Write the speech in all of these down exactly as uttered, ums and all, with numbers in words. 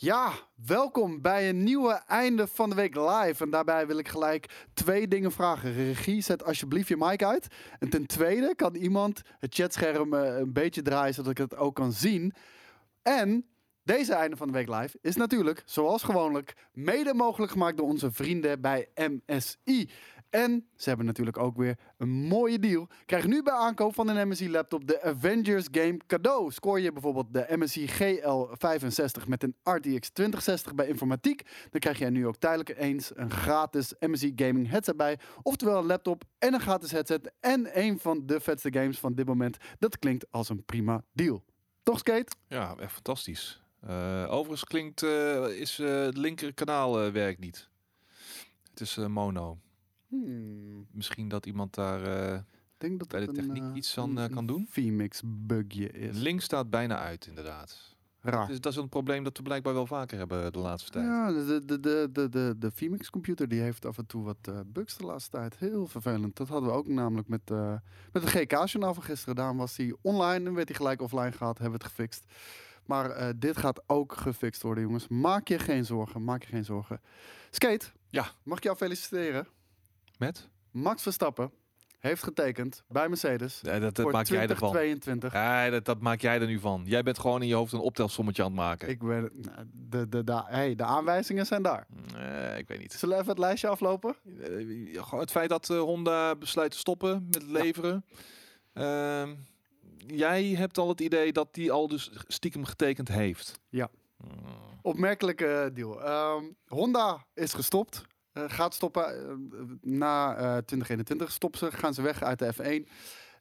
Ja, welkom bij een nieuwe Einde van de Week Live. En daarbij wil ik gelijk twee dingen vragen. Regie, zet alsjeblieft je mic uit. En ten tweede, kan iemand het chatscherm een beetje draaien, zodat ik het ook kan zien. En deze Einde van de Week Live is natuurlijk, zoals gewoonlijk, mede mogelijk gemaakt door onze vrienden bij M S I. En ze hebben natuurlijk ook weer een mooie deal. Krijg nu bij aankoop van een M S I-laptop de Avengers Game cadeau. Scoor je bijvoorbeeld de M S I G L vijfenzestig met een R T X twintig zestig bij Informatiek, dan krijg jij nu ook tijdelijk eens een gratis M S I Gaming headset bij. Oftewel een laptop en een gratis headset en een van de vetste games van dit moment. Dat klinkt als een prima deal. Toch, Skate? Ja, echt fantastisch. Uh, overigens klinkt uh, is, uh, het linkerkanaal uh, werkt niet. Het is uh, mono. Hmm. Misschien dat iemand daar uh, denk dat bij de techniek een, uh, iets aan uh, kan doen. V Mix bugje is. Links staat bijna uit, inderdaad. Raar. Dus dat is een probleem dat we blijkbaar wel vaker hebben de laatste tijd. Ja, de, de, de, de, de, de V Mix computer die heeft af en toe wat uh, bugs de laatste tijd. Heel vervelend. Dat hadden we ook namelijk met, uh, met het G K-journaal van gisteren. Daarom was hij online en werd hij gelijk offline gehaald. Hebben we het gefixt. Maar uh, dit gaat ook gefixt worden, jongens. Maak je geen zorgen. Maak je geen zorgen. Skate, ja. Mag ik jou feliciteren? Met? Max Verstappen heeft getekend bij Mercedes nee, dat, dat voor maak twintig tweeëntwintig. Jij nee, dat, dat maak jij er nu van. Jij bent gewoon in je hoofd een optelsommetje aan het maken. Ik ben, de, de, de, hey, de aanwijzingen zijn daar. Nee, ik weet niet. Zullen we even het lijstje aflopen? Het feit dat Honda besluit te stoppen met leveren. Ja. Uh, jij hebt al het idee dat die al dus stiekem getekend heeft. Ja. Uh. Opmerkelijke deal. Uh, Honda is gestopt. Uh, gaat stoppen uh, na uh, twintig eenentwintig. Stoppen ze, gaan ze weg uit de F één.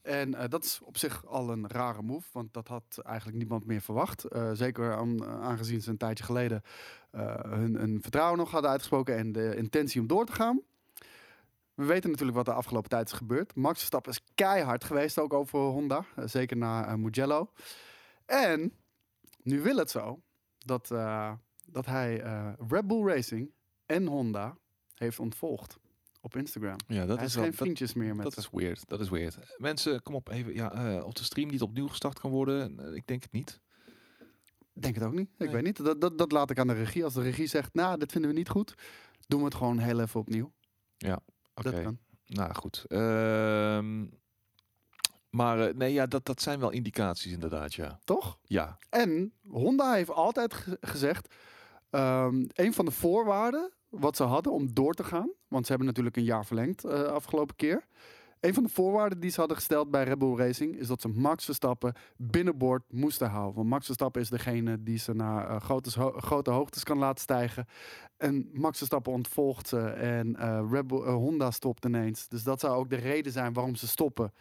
En uh, dat is op zich al een rare move, want dat had eigenlijk niemand meer verwacht. Uh, zeker aan, aangezien ze een tijdje geleden uh, hun, hun vertrouwen nog hadden uitgesproken en de intentie om door te gaan. We weten natuurlijk wat de afgelopen tijd is gebeurd. Max Verstappen is keihard geweest, ook over Honda. Uh, zeker na uh, Mugello. En nu wil het zo dat, uh, dat hij uh, Red Bull Racing en Honda heeft ontvolgd op Instagram. Ja, dat hij is geen dat, vriendjes meer met dat ze. Is weird. Dat is weird. Mensen, kom op even. Ja, uh, op de stream niet opnieuw gestart kan worden. Uh, ik denk het niet. Denk het ook niet. Nee. Ik weet niet. Dat, dat, dat laat ik aan de regie. Als de regie zegt, nou, nah, dit vinden we niet goed, doen we het gewoon heel even opnieuw. Ja, oké. Okay. Nou, goed. Uh, maar uh, nee, ja, dat, dat zijn wel indicaties inderdaad, ja. Toch? Ja. En Honda heeft altijd ge- gezegd, um, een van de voorwaarden wat ze hadden om door te gaan, want ze hebben natuurlijk een jaar verlengd uh, afgelopen keer. Een van de voorwaarden die ze hadden gesteld bij Red Bull Racing is dat ze Max Verstappen binnenboord moesten houden. Want Max Verstappen is degene die ze naar uh, grote, ho- grote hoogtes kan laten stijgen. En Max Verstappen ontvolgt ze en uh, Red Bull, uh, Honda stopt ineens. Dus dat zou ook de reden zijn waarom ze stoppen.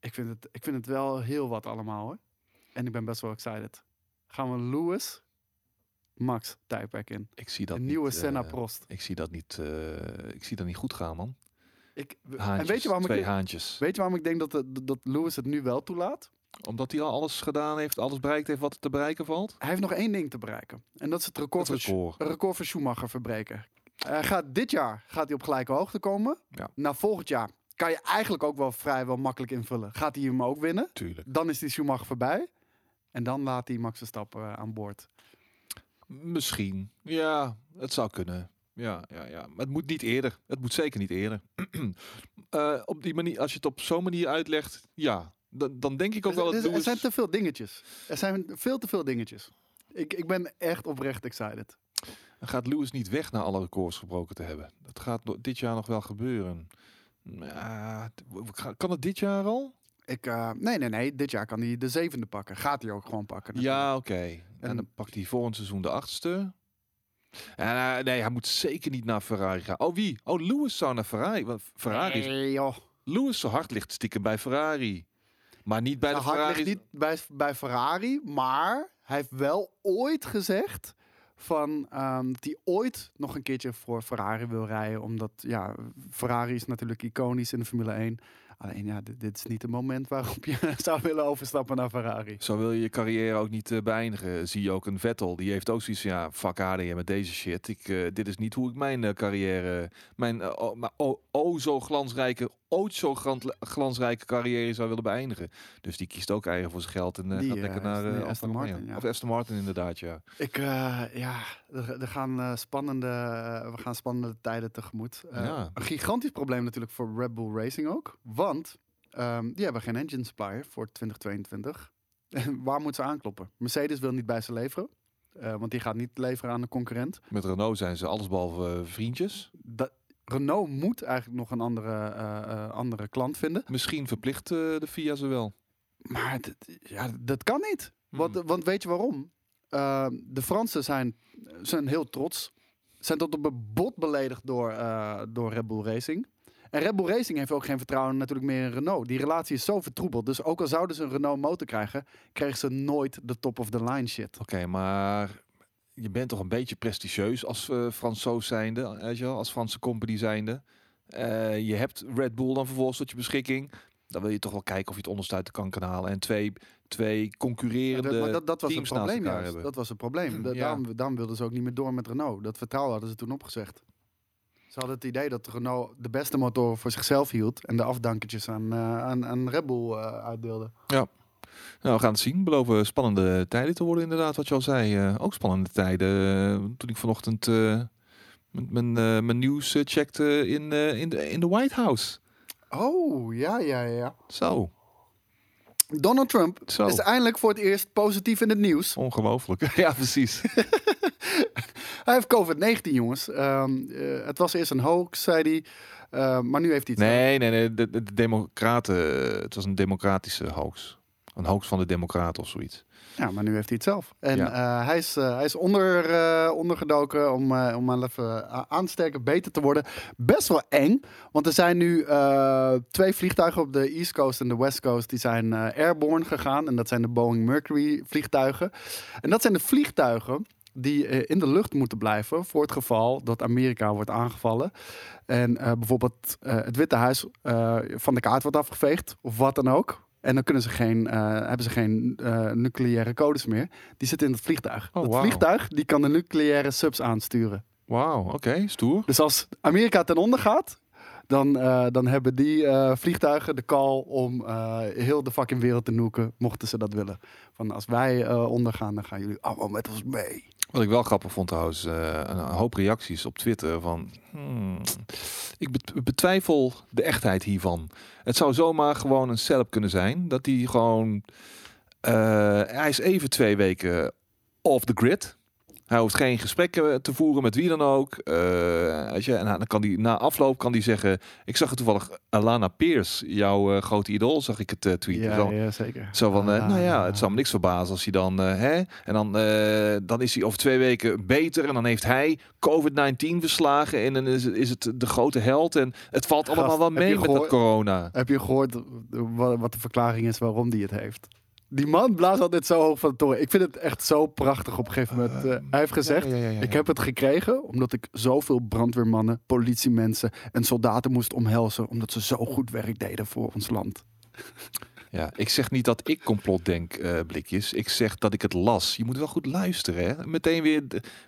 Ik vind het, ik vind het wel heel wat allemaal, hoor. En ik ben best wel excited. Gaan we Lewis Max tijdperk in. Ik zie dat een nieuwe niet, Senna uh, Prost. Ik zie dat niet. Uh, ik zie dat niet goed gaan, man. Ik, haantjes, en weet je waarom twee ik, haantjes. Weet je waarom ik denk dat, dat, dat Lewis het nu wel toelaat? Omdat hij al alles gedaan heeft, alles bereikt heeft wat er te bereiken valt. Hij heeft nog één ding te bereiken. En dat is het record, het record. Voor, record voor Schumacher verbreken. Uh, gaat dit jaar gaat hij op gelijke hoogte komen. Ja. Na volgend jaar kan je eigenlijk ook wel vrijwel makkelijk invullen. Gaat hij hem ook winnen? Tuurlijk. Dan is die Schumacher voorbij. En dan laat hij Max Verstappen uh, aan boord. Misschien. Ja, het zou kunnen. Ja, ja, ja. Maar het moet niet eerder. Het moet zeker niet eerder. uh, op die manier, als je het op zo'n manier uitlegt, ja, dan, dan denk ik ook wel... Er, er, er zijn te veel dingetjes. Er zijn veel te veel dingetjes. Ik, ik ben echt oprecht excited. Dan gaat Lewis niet weg na alle records gebroken te hebben. Dat gaat dit jaar nog wel gebeuren. Uh, kan het dit jaar al? Ik, uh, nee, nee, nee. Dit jaar kan hij de zevende pakken. Gaat hij ook gewoon pakken. Natuurlijk. Ja, oké. Okay. En, en dan pakt hij volgend seizoen de achtste. En, uh, nee, hij moet zeker niet naar Ferrari gaan. Oh, wie? Oh, Lewis zou naar Ferrari. Want Ferrari is... nee, joh. Lewis' hart ligt stiekem bij Ferrari. Maar niet bij nou, de Ferrari. Ligt niet bij, bij Ferrari, maar hij heeft wel ooit gezegd van um, dat hij ooit nog een keertje voor Ferrari wil rijden. Omdat, ja, Ferrari is natuurlijk iconisch in de Formule één. Alleen, ja, dit, dit is niet het moment waarop je zou willen overstappen naar Ferrari. Zo wil je je carrière ook niet uh, beëindigen. Zie je ook een Vettel, die heeft ook zoiets van, ja, fuck A D M met deze shit. Ik, uh, dit is niet hoe ik mijn uh, carrière, mijn uh, oh, maar oh, oh zo glansrijke ooit zo'n glansrijke carrière zou willen beëindigen. Dus die kiest ook eigen voor zijn geld en uh, die, gaat lekker uh, naar uh, Aston, Aston Martin. Martin ja. Of Aston Martin inderdaad, ja. Ik, uh, ja, er, er gaan, uh, spannende, uh, we gaan spannende tijden tegemoet. Uh, ja. Een gigantisch probleem natuurlijk voor Red Bull Racing ook. Want um, die hebben geen engine supplier voor twintig tweeëntwintig. En waar moeten ze aankloppen? Mercedes wil niet bij ze leveren. Uh, want die gaat niet leveren aan een concurrent. Met Renault zijn ze allesbehalve uh, vriendjes. Dat... Renault moet eigenlijk nog een andere, uh, uh, andere klant vinden. Misschien verplicht uh, de F I A ze wel. Maar dat, ja, dat kan niet. Hmm. Want, want weet je waarom? Uh, de Fransen zijn, zijn heel trots. Zijn tot op het bot beledigd door, uh, door Red Bull Racing. En Red Bull Racing heeft ook geen vertrouwen natuurlijk meer in Renault. Die relatie is zo vertroebeld. Dus ook al zouden ze een Renault motor krijgen... kregen ze nooit de top of the line shit. Oké, okay, maar... Je bent toch een beetje prestigieus als uh, Fransoos zijnde, weet je wel, als Franse company zijnde. Uh, je hebt Red Bull dan vervolgens tot je beschikking. Dan wil je toch wel kijken of je het onderste uit de kan kan halen. En twee, twee concurrerende ja, dat, dat, dat was teams het probleem, naast elkaar. Dat was het probleem. De, ja. daarom, daarom wilden ze ook niet meer door met Renault. Dat vertrouwen hadden ze toen opgezegd. Ze hadden het idee dat Renault de beste motor voor zichzelf hield. En de afdankertjes aan, uh, aan, aan Red Bull uh, uitdeelde. Ja. Nou, we gaan het zien. Beloven spannende tijden te worden inderdaad, wat je al zei. Uh, ook spannende tijden. Uh, toen ik vanochtend uh, mijn, mijn, uh, mijn nieuws uh, checkte in, uh, in, de, in de White House. Oh, ja, ja, ja. Zo. Donald Trump Zo. is eindelijk voor het eerst positief in het nieuws. Ongelooflijk. Ja, precies. Hij heeft covid negentien, jongens. Um, uh, het was eerst een hoax, zei hij. Uh, maar nu heeft hij het... Nee, nee, nee. De, de democraten... Het was een democratische hoax. Een hoax van de democraten of zoiets. Ja, maar nu heeft hij het zelf. En ja. uh, hij is, uh, hij is onder, uh, ondergedoken om, uh, om maar even aan te sterken, beter te worden. Best wel eng, want er zijn nu uh, twee vliegtuigen op de East Coast en de West Coast. Die zijn uh, airborne gegaan en dat zijn de Boeing Mercury vliegtuigen. En dat zijn de vliegtuigen die uh, in de lucht moeten blijven voor het geval dat Amerika wordt aangevallen. En uh, bijvoorbeeld uh, het Witte Huis uh, van de kaart wordt afgeveegd of wat dan ook. En dan kunnen ze geen, uh, hebben ze geen uh, nucleaire codes meer. Die zitten in het vliegtuig. Het oh, wow. vliegtuig die kan de nucleaire subs aansturen. Wauw, oké, okay, stoer. Dus als Amerika ten onder gaat, dan, uh, dan hebben die uh, vliegtuigen de call om uh, heel de fucking wereld te nuken, mochten ze dat willen. Van als wij uh, ondergaan, dan gaan jullie allemaal met ons mee. Wat ik wel grappig vond trouwens, uh, een hoop reacties op Twitter van... Hmm, ik betwijfel de echtheid hiervan. Het zou zomaar gewoon een setup kunnen zijn. Dat hij gewoon... Uh, hij is even twee weken off the grid. Hij hoeft geen gesprekken te voeren met wie dan ook. Uh, als je, en dan kan die, na afloop kan hij zeggen... Ik zag het toevallig Alana Pierce, jouw uh, grote idool, zag ik het uh, tweeten. Ja, zo, ja, zeker. Zo van, uh, ah, nou ja, het zou me niks verbazen als hij dan... Uh, hè, en dan, uh, dan is hij over twee weken beter. En dan heeft hij covid negentien verslagen. En dan is, is het de grote held. En het valt allemaal Gast, wel mee met gehoor, dat corona. Heb je gehoord wat de verklaring is waarom die het heeft? Die man blaast altijd zo hoog van de toren. Ik vind het echt zo prachtig op een gegeven moment. Uh, hij heeft gezegd, ja, ja, ja, ja. ik heb het gekregen... omdat ik zoveel brandweermannen, politiemensen en soldaten moest omhelzen... omdat ze zo goed werk deden voor ons land. Ja, ik zeg niet dat ik complot denk, uh, blikjes. Ik zeg dat ik het las. Je moet wel goed luisteren, hè. Meteen weer,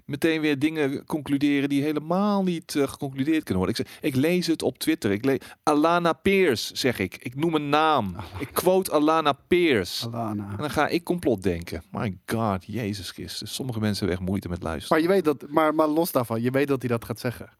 meteen weer dingen concluderen die helemaal niet uh, geconcludeerd kunnen worden. Ik, zeg, ik lees het op Twitter. Ik lees Alana Pierce, zeg ik. Ik noem een naam. Alana. Ik quote Alana Pierce. Alana. En dan ga ik complot denken. My God, Jezus Christus. Sommige mensen hebben echt moeite met luisteren. Maar je weet dat. Maar, maar los daarvan, je weet dat hij dat gaat zeggen.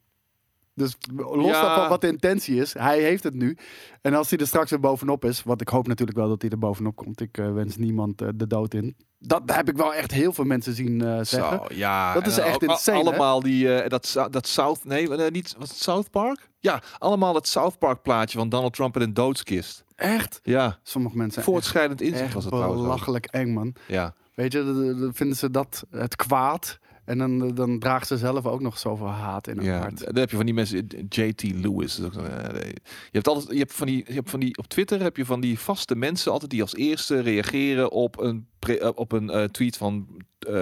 Dus los ja. daarvan wat de intentie is, hij heeft het nu. En als hij er straks weer bovenop is, want ik hoop natuurlijk wel dat hij er bovenop komt. Ik uh, wens niemand uh, de dood in. Dat heb ik wel echt heel veel mensen zien uh, zeggen. Zo, ja. Dat is echt insane. Allemaal die, uh, dat, dat South, nee, uh, niet, was het South Park? Ja, allemaal het South Park plaatje van Donald Trump in een doodskist. Echt? Ja. Sommige mensen. Voortschrijdend inzicht was het trouwens. Belachelijk eng, man. Ja. Weet je, dan vinden ze dat het kwaad. En dan, dan draagt ze zelf ook nog zoveel haat in haar ja, hart. Dan heb je van die mensen, J T Lewis. Je hebt altijd, je hebt van die, je hebt van die, op Twitter heb je van die vaste mensen altijd die als eerste reageren op een, op een uh, tweet van uh,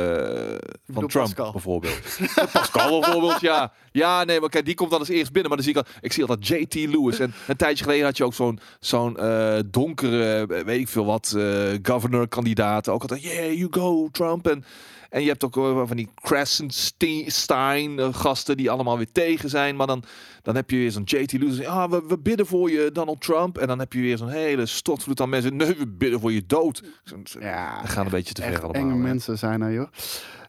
Van Trump Pascal. bijvoorbeeld. Pascal bijvoorbeeld, ja. Ja, nee, maar kijk, die komt dan als eerst binnen. Maar dan zie ik al, ik zie altijd J T Lewis. En een tijdje geleden had je ook zo'n zo'n uh, donkere, weet ik veel wat, uh, governor-kandidaat. Ook altijd, yeah, you go, Trump. En, en je hebt ook uh, van die Krasenstein-gasten die allemaal weer tegen zijn. Maar dan, dan heb je weer zo'n J T Lewis. Ah, we, we bidden voor je, Donald Trump. En dan heb je weer zo'n hele stortvloed aan mensen. Nee, we bidden voor je dood. Ja, we gaan een beetje te ver allemaal. Enge mensen zijn er, joh.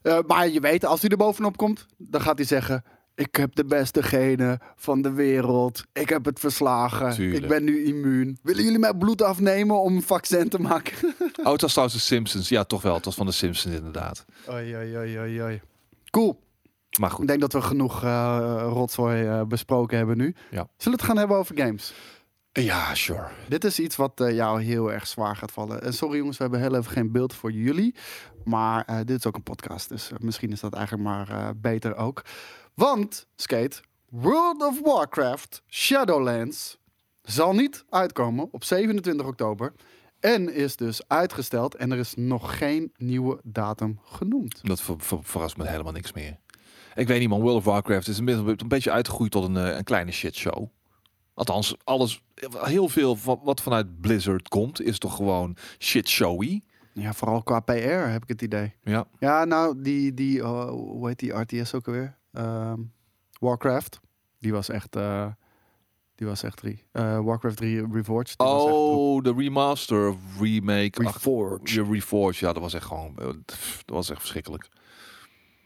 Uh, maar je weet, als hij er bovenop komt, dan gaat hij zeggen: ik heb de beste genen van de wereld. Ik heb het verslagen. Tuurlijk. Ik ben nu immuun. Willen jullie mijn bloed afnemen om een vaccin te maken? Oh, het was trouwens de Simpsons. Ja, toch wel. Het was van de Simpsons inderdaad. Oei, oei, oei, oei. Cool. Maar goed. Ik denk dat we genoeg uh, rotzooi uh, besproken hebben nu. Ja. Zullen we het gaan hebben over games? Ja, sure. Dit is iets wat uh, jou heel erg zwaar gaat vallen. En sorry jongens, we hebben heel even geen beeld voor jullie. Maar uh, dit is ook een podcast, dus uh, misschien is dat eigenlijk maar uh, beter ook. Want, Skate, World of Warcraft Shadowlands zal niet uitkomen op zevenentwintig oktober. En is dus uitgesteld en er is nog geen nieuwe datum genoemd. Dat ver- ver- verrast me helemaal niks meer. Ik weet niet man, World of Warcraft is een beetje uitgegroeid tot een, een kleine shitshow. Althans, alles, heel veel wat vanuit Blizzard komt, is toch gewoon shitshowy. Ja, vooral qua P R heb ik het idee. Ja, ja nou, die, die uh, hoe heet die R T S ook alweer? Uh, Warcraft. Die was echt, uh, die was echt drie. Uh, Warcraft drie Reforged. Oh, de remaster, remake. Reforged. Je Reforged, ja, dat was echt gewoon, dat was echt verschrikkelijk.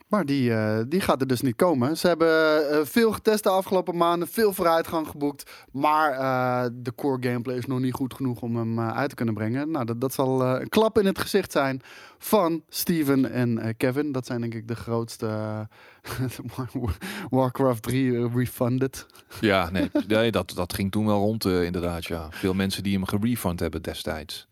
Maar die, uh, die gaat er dus niet komen. Ze hebben uh, veel getest de afgelopen maanden. Veel vooruitgang geboekt. Maar uh, de core gameplay is nog niet goed genoeg om hem uh, uit te kunnen brengen. Nou, dat, dat zal uh, een klap in het gezicht zijn van Steven en uh, Kevin. Dat zijn denk ik de grootste uh, Warcraft drie uh, refunded. Ja, nee, nee dat, dat ging toen wel rond uh, inderdaad. Ja. Veel mensen die hem gerefund hebben destijds.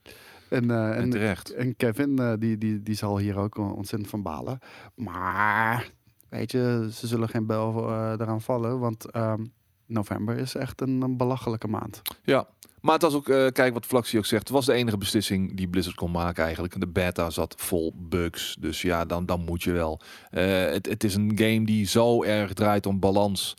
En, uh, en, en, en Kevin, uh, die, die, die zal hier ook ontzettend van balen. Maar, weet je, ze zullen geen bel uh, eraan vallen. Want uh, november is echt een, een belachelijke maand. Ja, maar het was ook, uh, kijk wat Flaxie ook zegt. Het was de enige beslissing die Blizzard kon maken eigenlijk. De beta zat vol bugs. Dus ja, dan, dan moet je wel. Uh, het, het is een game die zo erg draait om balans.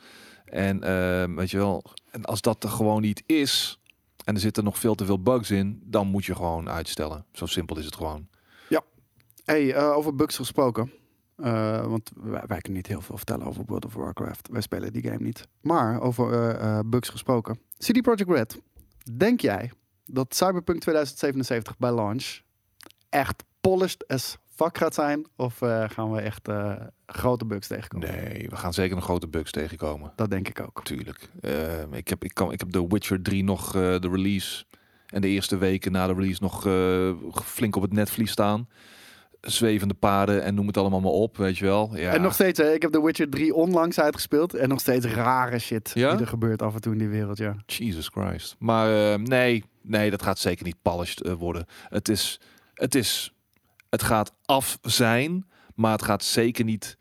En uh, weet je wel, en als dat er gewoon niet is... En er zitten nog veel te veel bugs in. Dan moet je gewoon uitstellen. Zo simpel is het gewoon. Ja. Hey, uh, over bugs gesproken. Uh, want wij, wij kunnen niet heel veel vertellen over World of Warcraft. Wij spelen die game niet. Maar over uh, uh, bugs gesproken. C D Projekt Red. Denk jij dat Cyberpunk twintig zevenenzeventig bij launch echt polished as fuck gaat zijn? Of uh, gaan we echt uh, grote bugs tegenkomen? Nee, we gaan zeker nog grote bugs tegenkomen. Dat denk ik ook. Tuurlijk. Uh, ik, heb, ik, kan, ik heb de Witcher drie nog uh, de release... en de eerste weken na de release nog uh, flink op het netvlies staan. Zwevende paarden en noem het allemaal maar op, weet je wel. Ja. En nog steeds, hè, ik heb de Witcher drie onlangs uitgespeeld... en nog steeds rare shit ja? die er gebeurt af en toe in die wereld, ja. Jesus Christ. Maar uh, nee, nee, dat gaat zeker niet polished uh, worden. Het is... Het is Het gaat af zijn, maar het gaat zeker niet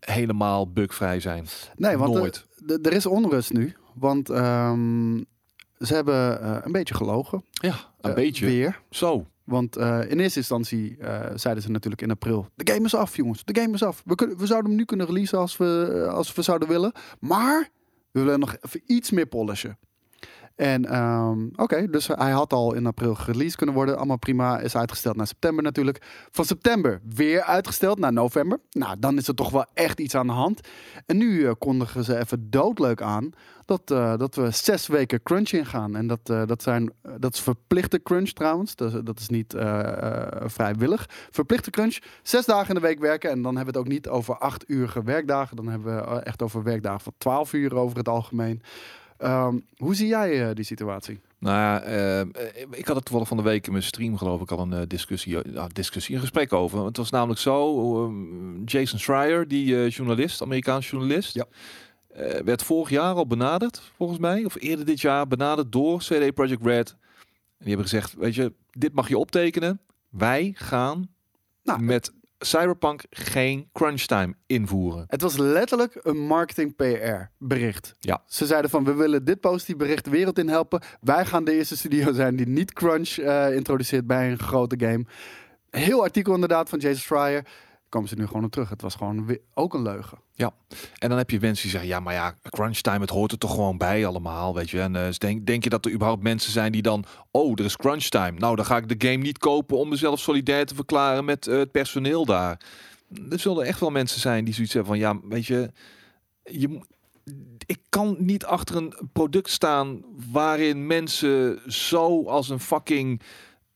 helemaal bugvrij zijn. Nee, want nooit. Er, er is onrust nu, want um, ze hebben uh, een beetje gelogen. Ja, een uh, beetje. Weer. Zo. Want uh, in eerste instantie uh, zeiden ze natuurlijk in april... de game is af, jongens. De game is af. We, kunnen, we zouden hem nu kunnen releasen als we, als we zouden willen. Maar we willen nog even iets meer polishen. En um, oké, okay, dus hij had al in april gereleased kunnen worden. Allemaal prima, is uitgesteld naar september natuurlijk. Van september weer uitgesteld naar november. Nou, dan is er toch wel echt iets aan de hand. En nu uh, kondigen ze even doodleuk aan dat, uh, dat we zes weken crunch ingaan. En dat, uh, dat, zijn, uh, dat is verplichte crunch trouwens. Dus, uh, dat is niet uh, uh, vrijwillig. Verplichte crunch, zes dagen in de week werken. En dan hebben we het ook niet over acht-urige werkdagen. Dan hebben we echt over werkdagen van twaalf uur over het algemeen. Um, hoe zie jij uh, die situatie? Nou ja, uh, ik had het toevallig van de week in mijn stream geloof ik al een uh, discussie, uh, discussie, een gesprek over. Het was namelijk zo, uh, Jason Schreier, die uh, journalist, Amerikaans journalist, ja. uh, werd vorig jaar al benaderd, volgens mij, of eerder dit jaar, benaderd door C D Projekt Red. En die hebben gezegd, weet je, dit mag je optekenen. Wij gaan nou, met Cyberpunk geen crunchtime invoeren. Het was letterlijk een marketing P R bericht. Ja. Ze zeiden van, we willen dit positief bericht de wereld in helpen. Wij gaan de eerste studio zijn die niet crunch uh, introduceert bij een grote game. Heel artikel inderdaad van Jason Schreier. komen ze nu gewoon op terug. Het was gewoon weer ook een leugen. Ja, en dan heb je mensen die zeggen... ja, maar ja, crunchtime, het hoort er toch gewoon bij allemaal, weet je. En uh, denk, denk je dat er überhaupt mensen zijn die dan... oh, er is crunchtime. Nou, dan ga ik de game niet kopen... om mezelf solidair te verklaren met uh, het personeel daar. Er zullen echt wel mensen zijn die zoiets hebben van... ja, weet je... je ik kan niet achter een product staan... waarin mensen zo als een fucking...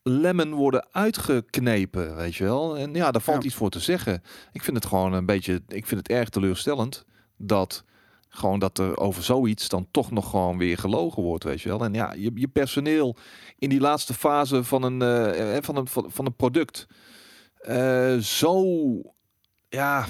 lemmen worden uitgeknepen, weet je wel. En ja, daar valt ja. iets voor te zeggen. Ik vind het gewoon een beetje... Ik vind het erg teleurstellend dat... gewoon dat er over zoiets dan toch nog gewoon weer gelogen wordt, weet je wel. En ja, je, je personeel in die laatste fase van een, uh, van een, van een product... Uh, zo... Ja...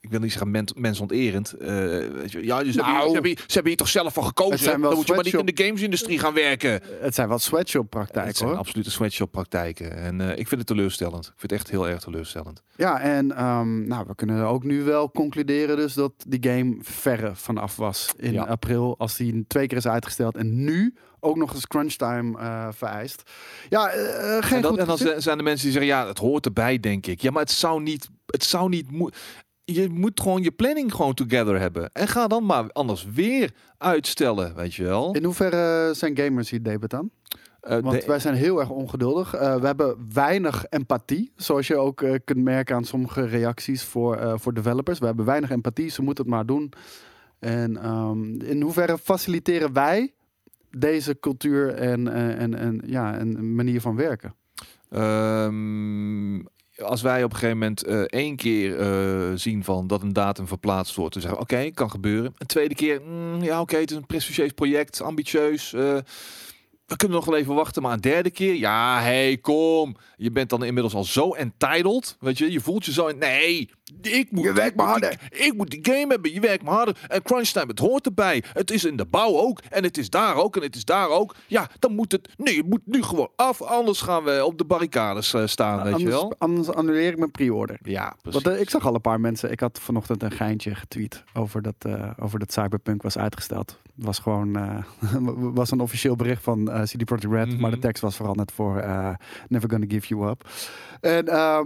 Ik wil niet zeggen men, mensonterend. Uh, weet je, ja, dus nou, hebben, ze, hebben hier, ze hebben hier toch zelf van gekozen. Dan moet je maar niet in de gamesindustrie gaan werken. Het zijn wat sweatshop-praktijken. Het zijn hoor. absolute sweatshop-praktijken. En uh, ik vind het teleurstellend. Ik vind het echt heel erg teleurstellend. Ja, en um, nou, we kunnen ook nu wel concluderen dus dat die game verre vanaf was in ja. april. Als die twee keer is uitgesteld. En nu... ook nog eens crunchtime uh, vereist. Ja, uh, geen en dan, goed... En dan z- zijn de mensen die zeggen... ja, het hoort erbij, denk ik. Ja, maar het zou niet... Het zou niet mo- je moet gewoon je planning gewoon together hebben. En ga dan maar anders weer uitstellen, weet je wel. In hoeverre zijn gamers hier debat aan? Uh, Want de... wij zijn heel erg ongeduldig. Uh, we hebben weinig empathie. Zoals je ook uh, kunt merken aan sommige reacties voor, uh, voor developers. We hebben weinig empathie, ze moeten het maar doen. En um, in hoeverre faciliteren wij... deze cultuur en, en, en, ja, en manier van werken? Um, als wij op een gegeven moment uh, één keer uh, zien van dat een datum verplaatst wordt... dan zeggen we, oké, okay, kan gebeuren. Een tweede keer, mm, ja, oké, okay, het is een prestigieus project, ambitieus... Uh, we kunnen nog wel even wachten, maar een derde keer... ja, hé, hey, kom. Je bent dan inmiddels al zo entitled, weet je. Je voelt je zo... In, nee, ik moet... Je werkt maar harder. Ik, ik moet die game hebben, je werkt maar harder. En crunchtime, het hoort erbij. Het is in de bouw ook. En het is daar ook. En het is daar ook. Ja, dan moet het... Nee, het moet nu gewoon af. Anders gaan we op de barricades uh, staan, weet anders, je wel. Anders annuleer ik mijn pre-order. Ja, precies. Want, uh, ik zag al een paar mensen... Ik had vanochtend een geintje getweet... over dat, uh, over dat Cyberpunk was uitgesteld. Was gewoon... Uh, was een officieel bericht van... Uh, C D Projekt Red, mm-hmm. maar de tekst was veranderd voor uh, Never Gonna Give You Up. En uh,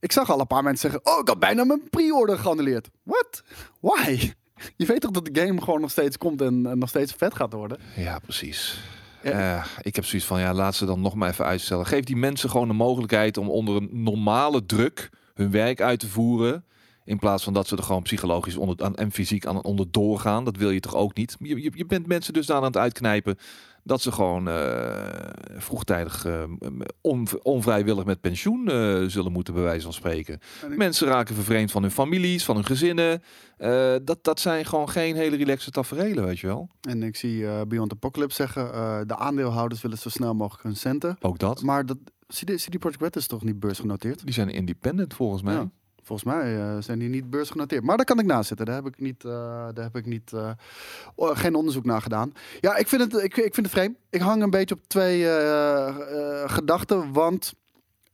ik zag al een paar mensen zeggen... oh, ik had bijna mijn pre-order geannuleerd. What? Why? Je weet toch dat de game gewoon nog steeds komt en uh, nog steeds vet gaat worden? Ja, precies. Ja. Uh, ik heb zoiets van, ja, laat ze dan nog maar even uitstellen. Geef die mensen gewoon de mogelijkheid om onder een normale druk hun werk uit te voeren... in plaats van dat ze er gewoon psychologisch onder, en fysiek aan onderdoor gaan. Dat wil je toch ook niet? Je, je, je bent mensen dus aan het uitknijpen... dat ze gewoon uh, vroegtijdig uh, on, onvrijwillig met pensioen uh, zullen moeten bij wijze van spreken. Ik... Mensen raken vervreemd van hun families, van hun gezinnen. Uh, dat, dat zijn gewoon geen hele relaxe taferelen, weet je wel. En ik zie uh, Beyond Apocalypse zeggen... Uh, de aandeelhouders willen zo snel mogelijk hun centen. Ook dat. Maar dat C D Projekt Red is toch niet beursgenoteerd? Die zijn independent volgens mij. Ja. Volgens mij uh, zijn die niet beursgenoteerd. Maar daar kan ik naast zitten. Daar heb ik niet, uh, daar heb ik niet, uh, geen onderzoek naar gedaan. Ja, ik vind het, ik, ik vind het vreemd. Ik hang een beetje op twee uh, uh, gedachten. Want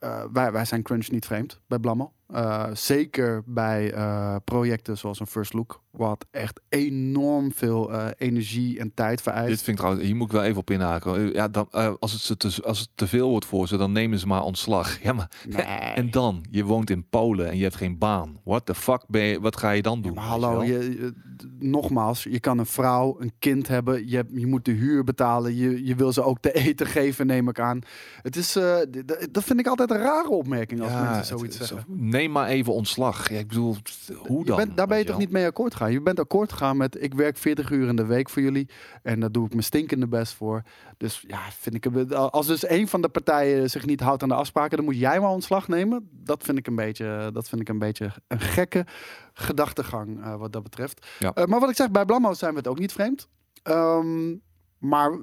uh, wij, wij zijn crunch niet vreemd bij Blammo. Uh, zeker bij uh, projecten zoals een First Look. Wat echt enorm veel uh, energie en tijd vereist. Dit vind ik trouwens, hier moet ik wel even op inhaken. Ja, dan, uh, als, het te, als het te veel wordt voor ze, dan nemen ze maar ontslag. Ja, maar, nee. En dan? Je woont in Polen en je hebt geen baan. What the fuck? Ben je, wat ga je dan doen? Ja, maar hallo, je, je, nogmaals, je kan een vrouw, een kind hebben. Je, je moet de huur betalen. Je, je wil ze ook te eten geven, neem ik aan. Het is, uh, d- dat vind ik altijd een rare opmerking als ja, mensen zoiets het, zeggen. Zo, neem maar even ontslag. Ja, ik bedoel, hoe dan? Je bent, daar ben je toch niet mee akkoord gaan? Je bent akkoord gegaan met... ik werk veertig uur in de week voor jullie... en daar doe ik mijn stinkende best voor. Dus ja, vind ik... als dus een van de partijen zich niet houdt aan de afspraken... dan moet jij maar ontslag nemen. Dat vind ik een beetje, dat vind ik een, beetje een gekke gedachtegang uh, wat dat betreft. Ja. Uh, maar wat ik zeg, bij Blammo zijn we het ook niet vreemd. Um, maar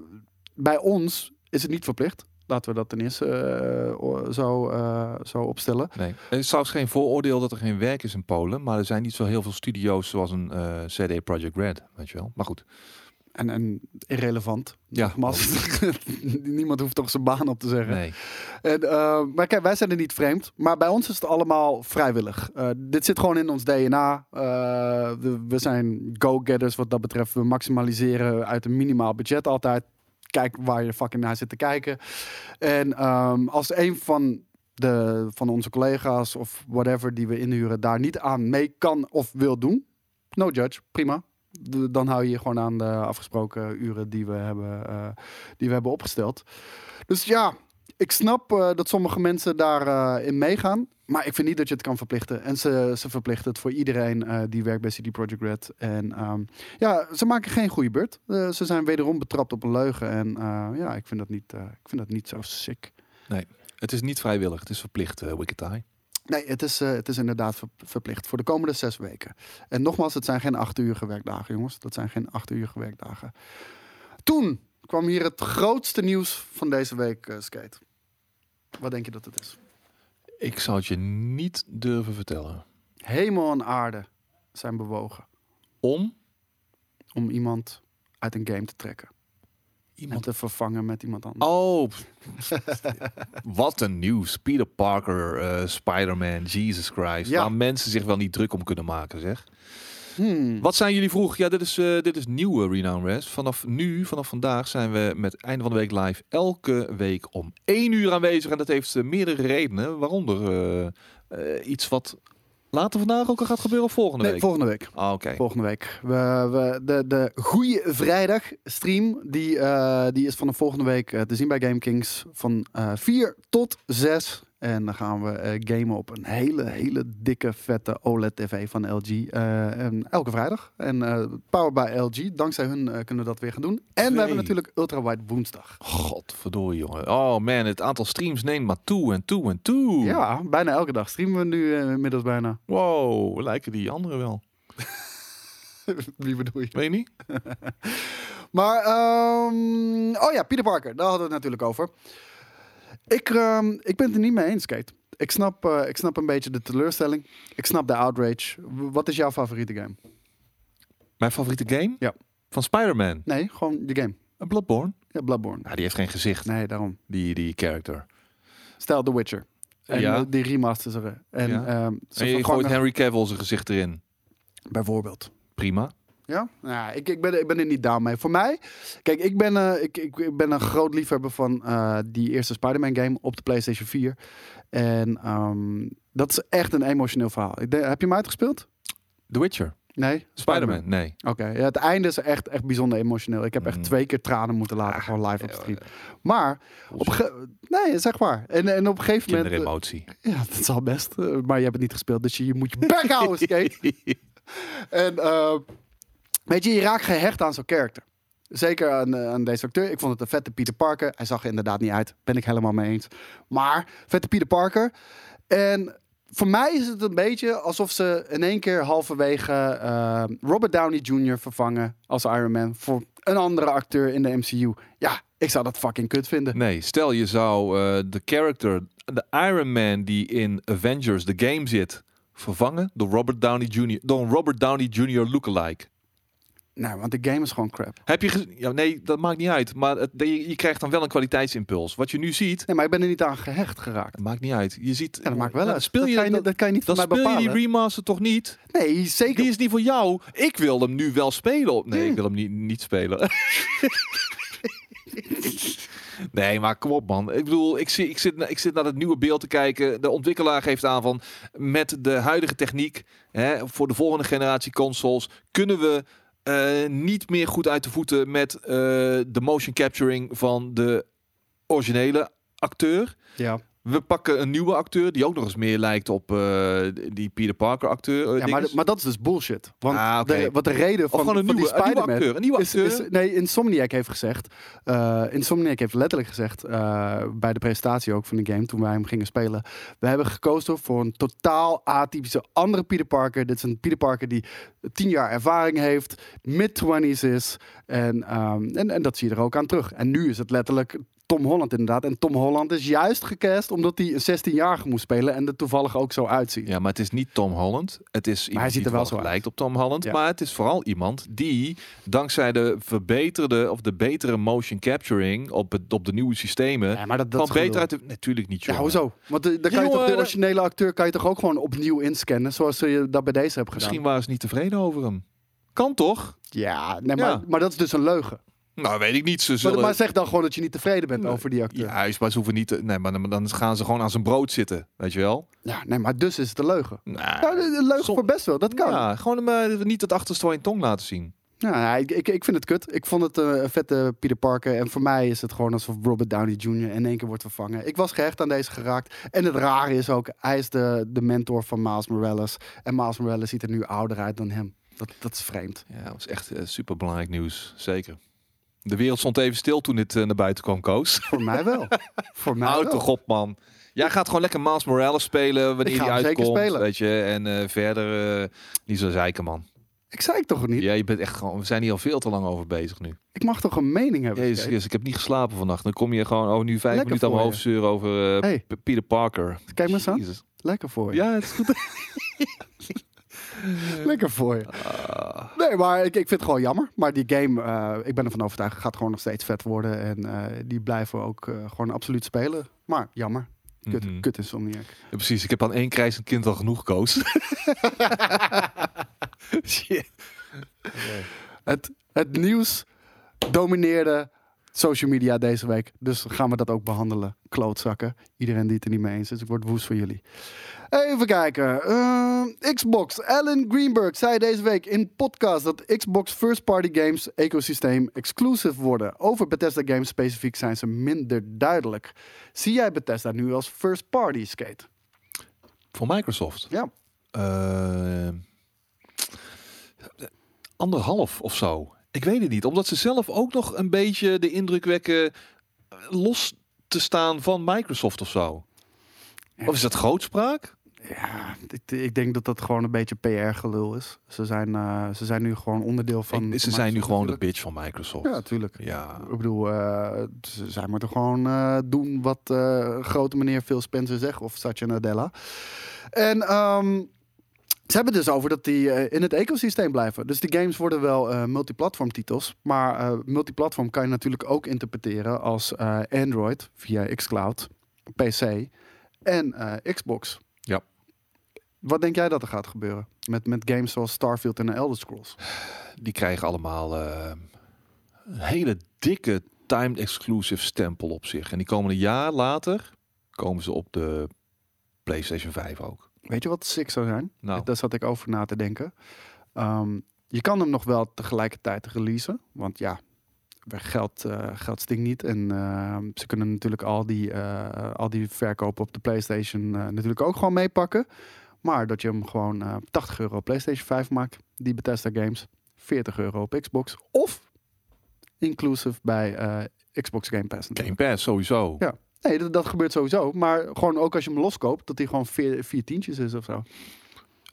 bij ons is het niet verplicht... Laten we dat ten eerste uh, zo, uh, zo opstellen. Nee. Het is trouwens geen vooroordeel dat er geen werk is in Polen. Maar er zijn niet zo heel veel studio's zoals een uh, C D Projekt Red. Weet je wel. Maar goed. En, en irrelevant. Ja. Niemand hoeft toch zijn baan op te zeggen. Nee. En, uh, maar kijk, wij zijn er niet vreemd. Maar bij ons is het allemaal vrijwillig. Uh, dit zit gewoon in ons D N A. Uh, we, we zijn go-getters wat dat betreft. We maximaliseren uit een minimaal budget altijd. Kijk waar je fucking naar zit te kijken. En um, als een van de, van onze collega's of whatever die we inhuren daar niet aan mee kan of wil doen. No judge, prima. De, dan hou je je gewoon aan de afgesproken uren die we hebben, uh, die we hebben opgesteld. Dus ja, ik snap uh, dat sommige mensen daarin uh, meegaan. Maar ik vind niet dat je het kan verplichten. En ze, ze verplichten het voor iedereen uh, die werkt bij C D Projekt Red. En um, ja, ze maken geen goede beurt. Uh, ze zijn wederom betrapt op een leugen. En uh, ja, ik vind, dat niet, uh, ik vind dat niet zo sick. Nee, het is niet vrijwillig. Het is verplicht, uh, Wicked Eye. Nee, het is, uh, het is inderdaad ver- verplicht voor de komende zes weken. En nogmaals, het zijn geen acht-uurige werkdagen, jongens. Dat zijn geen acht-uurige werkdagen. Toen kwam hier het grootste nieuws van deze week, uh, Skate. Wat denk je dat het is? Ik zou het je niet durven vertellen. Hemel en aarde zijn bewogen. Om? Om iemand uit een game te trekken. Iemand en te vervangen met iemand anders. Oh, wat een nieuws. Peter Parker, uh, Spider-Man, Jesus Christ. Ja. Waar mensen zich wel niet druk om kunnen maken, zeg. Hmm. Wat zijn jullie vroeg? Ja, dit is, uh, dit is nieuw, Renown Res. Vanaf nu, vanaf vandaag, zijn we met het einde van de week live elke week om één uur aanwezig. En dat heeft uh, meerdere redenen, waaronder uh, uh, iets wat... Later vandaag ook al gaat gebeuren of volgende nee, week? volgende week. Oh, okay. Volgende week. We, we, de de Goeie Vrijdag stream, die, uh, die is vanaf volgende week uh, te zien bij GameKings van uh, vier tot zes. En dan gaan we uh, gamen op een hele, hele dikke, vette O L E D-tv van L G. Uh, en elke vrijdag. En uh, powered by L G. Dankzij hun uh, kunnen we dat weer gaan doen. En Twee. we hebben natuurlijk Ultrawide Woensdag. Godverdorie, jongen. Oh man, het aantal streams neemt maar toe en toe en toe. Ja, bijna elke dag streamen we nu uh, inmiddels bijna. Wow, lijken die anderen wel. Wie bedoel je? Weet je niet? maar, um, oh ja, Peter Parker. Daar hadden we het natuurlijk over. Ik, uh, ik ben het er niet mee eens, Kate. Ik snap, uh, ik snap een beetje de teleurstelling. Ik snap de outrage. W- wat is jouw favoriete game? Mijn favoriete game? Ja. Van Spider-Man? Nee, gewoon de game. Uh, Bloodborne? Ja, Bloodborne. Ja, die heeft geen gezicht. Nee, daarom. Die, die character. Stel The Witcher. En ja. Die remasters er. En, ja. um, ze en je gooit nog... Henry Cavill zijn gezicht erin. Bijvoorbeeld. Prima. Ja, nou, ik, ik, ben, ik ben er niet down mee. Voor mij, kijk, ik ben, uh, ik, ik ben een groot liefhebber van uh, die eerste Spider-Man game op de PlayStation vier. En um, dat is echt een emotioneel verhaal. Ik denk, heb je hem uitgespeeld? The Witcher? Nee. Spider-Man? Spider-Man? Nee. Oké, okay. Ja, het einde is echt, echt bijzonder emotioneel. Ik heb echt mm. twee keer tranen moeten laten, ah, gewoon live op stream. Maar, op ge- nee, zeg maar. En, en op een gegeven moment... Kinderemotie. Uh, ja, dat is al best. Uh, maar je hebt het niet gespeeld, dus je, je moet je bek houden, Skate. en... Uh, Weet je, je raakt gehecht aan zo'n karakter. Zeker aan, aan deze acteur. Ik vond het een vette Peter Parker. Hij zag er inderdaad niet uit. Ben ik helemaal mee eens. Maar, vette Peter Parker. En voor mij is het een beetje alsof ze in één keer halverwege uh, Robert Downey junior vervangen als Iron Man voor een andere acteur in de M C U. Ja, ik zou dat fucking kut vinden. Nee, stel je zou uh, de character, de Iron Man die in Avengers, de game zit, vervangen door Robert Downey junior Door een Robert Downey junior lookalike. Nee, want de game is gewoon crap. Heb je ge- ja, nee, dat maakt niet uit. Maar het, je, je krijgt dan wel een kwaliteitsimpuls. Wat je nu ziet... Nee, maar ik ben er niet aan gehecht geraakt. Dat maakt niet uit. Je ziet... Ja, dat maakt wel nou, uit. Speel dat, je, kan je, dat, dat kan je niet van mij bepalen. Dan speel je die remaster toch niet? Nee, zeker. Die is niet voor jou. Ik wil hem nu wel spelen. Nee, hmm. ik wil hem niet, niet spelen. Nee, maar kom op, man. Ik bedoel, ik, zie, ik, zit, ik zit naar het nieuwe beeld te kijken. De ontwikkelaar geeft aan van... Met de huidige techniek... Hè, voor de volgende generatie consoles... Kunnen we... Uh, niet meer goed uit de voeten met uh, de motion capturing van de originele acteur. Ja. We pakken een nieuwe acteur die ook nog eens meer lijkt op uh, die Peter Parker acteur. Uh, ja, maar, d- maar dat is dus bullshit. Want ah, okay. de, wat de reden van, van nieuwe, die Spider-Man... Een nieuwe acteur. Een nieuwe acteur. Is, is, nee, Insomniac heeft gezegd... Uh, Insomniac heeft letterlijk gezegd... Uh, bij de presentatie ook van de game, toen wij hem gingen spelen... We hebben gekozen voor een totaal atypische andere Peter Parker. Dit is een Peter Parker die tien jaar ervaring heeft... mid-twenties is. En, um, en, en dat zie je er ook aan terug. En nu is het letterlijk... Tom Holland inderdaad. En Tom Holland is juist gecast omdat hij een zestienjarige moest spelen en er toevallig ook zo uitziet. Ja, maar het is niet Tom Holland. Het is iemand hij ziet er die wel zo lijkt op Tom Holland. Ja. Maar het is vooral iemand die dankzij de verbeterde of de betere motion capturing op, het, op de nieuwe systemen... Ja, maar dat, dat kan beter uit de... Natuurlijk niet, jongen. Ja, hoezo? Want dan kan je toch de originele acteur kan je toch ook gewoon opnieuw inscannen zoals je dat bij deze hebt gedaan? Misschien waren ze niet tevreden over hem. Kan toch? Ja, nee, maar, ja. maar dat is dus een leugen. Nou, weet ik niet. Ze zullen... maar, maar zeg dan gewoon dat je niet tevreden bent nee. over die acteur. Juist, maar ze hoeven niet... Te... Nee, maar dan gaan ze gewoon aan zijn brood zitten. Weet je wel? Ja, nee, maar dus is het een leugen. Nee. Nou, een leugen Som... voor best wel. Dat kan. Ja, gewoon hem, uh, niet het achterste van je tong laten zien. Ja, ik, ik, ik vind het kut. Ik vond het uh, een vette Peter Parker. En voor mij is het gewoon alsof Robert Downey junior in één keer wordt vervangen. Ik was gehecht aan deze geraakt. En het rare is ook, hij is de, de mentor van Miles Morales. En Miles Morales ziet er nu ouder uit dan hem. Dat, dat is vreemd. Ja, dat was echt uh, superbelangrijk nieuws. Zeker. De wereld stond even stil toen dit uh, naar buiten kwam, Koos. Voor mij wel. Voor mij Houd toch op, man. Jij gaat gewoon lekker Miles Morales spelen wanneer hij uitkomt. Weet je, en uh, verder uh, niet zo zeiken, man. Ik zei het toch niet? Ja, je bent echt gewoon... We zijn hier al veel te lang over bezig nu. Ik mag toch een mening hebben? Jezus, jezus, ik heb niet geslapen vannacht. Dan kom je gewoon over nu vijf lekker minuten aan mijn hoofd zeuren over uh, hey. Peter Parker. Kijk maar zo. Lekker voor je. Ja, het is goed. Lekker voor je. Nee, maar ik, ik vind het gewoon jammer. Maar die game, uh, ik ben ervan overtuigd, gaat gewoon nog steeds vet worden. En uh, die blijven we ook uh, gewoon absoluut spelen. Maar jammer. Kut, mm-hmm. kut is Somniac. Ja, precies, ik heb aan één krijsend kind al genoeg, Koos. Shit. Okay. Het, het nieuws domineerde social media deze week. Dus gaan we dat ook behandelen. Klootzakken. Iedereen die het er niet mee eens is. Ik word woest voor jullie. Even kijken. Uh, Xbox. Alan Greenberg zei deze week in podcast dat Xbox first party games ecosysteem exclusive worden. Over Bethesda games specifiek zijn ze minder duidelijk. Zie jij Bethesda nu als first party, Skate? Voor Microsoft? Ja. Uh, anderhalf of zo. Ik weet het niet, omdat ze zelf ook nog een beetje de indruk wekken los te staan van Microsoft of zo. Of is dat grootspraak? Ja, ik, ik denk dat dat gewoon een beetje P R-gelul is. Ze zijn, uh, ze zijn nu gewoon onderdeel van... En, ze van zijn nu gewoon natuurlijk. De bitch van Microsoft. Ja, natuurlijk. Ja. Ik bedoel, uh, ze zijn maar toch gewoon uh, doen wat uh, grote meneer Phil Spencer zegt, of Satya Nadella. En... Um, ze hebben het dus over dat die uh, in het ecosysteem blijven. Dus die games worden wel uh, multiplatform titels. Maar uh, multiplatform kan je natuurlijk ook interpreteren als uh, Android via xCloud, P C en uh, Xbox. Ja. Wat denk jij dat er gaat gebeuren met, met games zoals Starfield en Elder Scrolls? Die krijgen allemaal uh, een hele dikke timed exclusive stempel op zich. En die komen een jaar later komen ze op de PlayStation vijf ook. Weet je wat sick zou zijn? Nou. Daar zat ik over na te denken. Um, je kan hem nog wel tegelijkertijd releasen. Want ja, geld, uh, geld stinkt niet. En uh, ze kunnen natuurlijk al die, uh, al die verkopen op de PlayStation uh, natuurlijk ook gewoon meepakken. Maar dat je hem gewoon uh, tachtig euro PlayStation vijf maakt. Die Bethesda games. veertig euro op Xbox. Of inclusive bij uh, Xbox Game Pass. Natuurlijk. Game Pass sowieso. Ja. Nee, dat, dat gebeurt sowieso. Maar gewoon ook als je hem loskoopt, dat hij gewoon vier, vier tientjes is of zo.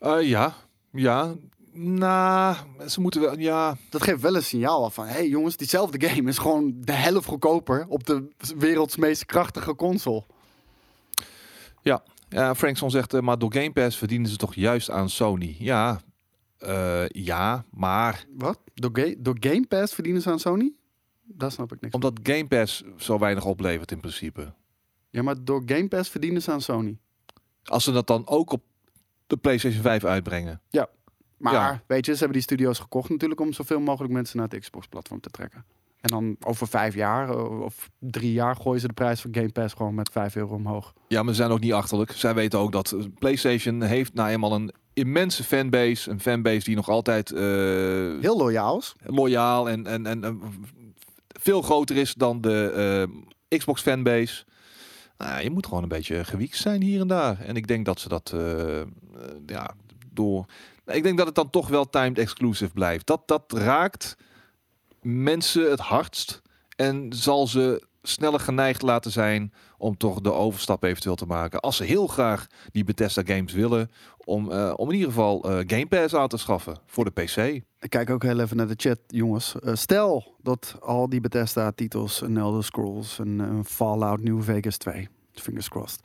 Uh, ja, ja. Nou, nah, ze moeten wel, ja. Dat geeft wel een signaal af van, hé hey jongens, diezelfde game is gewoon de helft goedkoper op de werelds meest krachtige console. Ja, ja Frankson zegt, uh, maar door Game Pass verdienen ze toch juist aan Sony. Ja, uh, ja, maar... Wat? Door, ga- door Game Pass verdienen ze aan Sony? Daar snap ik niks. Omdat Game Pass zo weinig oplevert in principe. Ja, maar door Game Pass verdienen ze aan Sony. Als ze dat dan ook op de PlayStation vijf uitbrengen. Ja, maar ja. Weet je, ze hebben die studio's gekocht natuurlijk om zoveel mogelijk mensen naar het Xbox-platform te trekken. En dan over vijf jaar of drie jaar gooien ze de prijs van Game Pass gewoon met vijf euro omhoog. Ja, maar ze zijn ook niet achterlijk. Zij weten ook dat PlayStation heeft nou eenmaal een immense fanbase. Een fanbase die nog altijd... Uh, Heel loyaal is. Loyaal en... en, en, en veel groter is dan de uh, Xbox fanbase. Nou, je moet gewoon een beetje gewiekt zijn hier en daar. En ik denk dat ze dat uh, uh, ja, door... Ik denk dat het dan toch wel timed exclusive blijft. Dat, dat raakt mensen het hardst. En zal ze sneller geneigd laten zijn om toch de overstap eventueel te maken. Als ze heel graag die Bethesda games willen... om, uh, om in ieder geval uh, Game Pass aan te schaffen voor de P C. Ik kijk ook heel even naar de chat, jongens. Uh, stel dat al die Bethesda-titels en Elder Scrolls en uh, Fallout New Vegas twee... fingers crossed...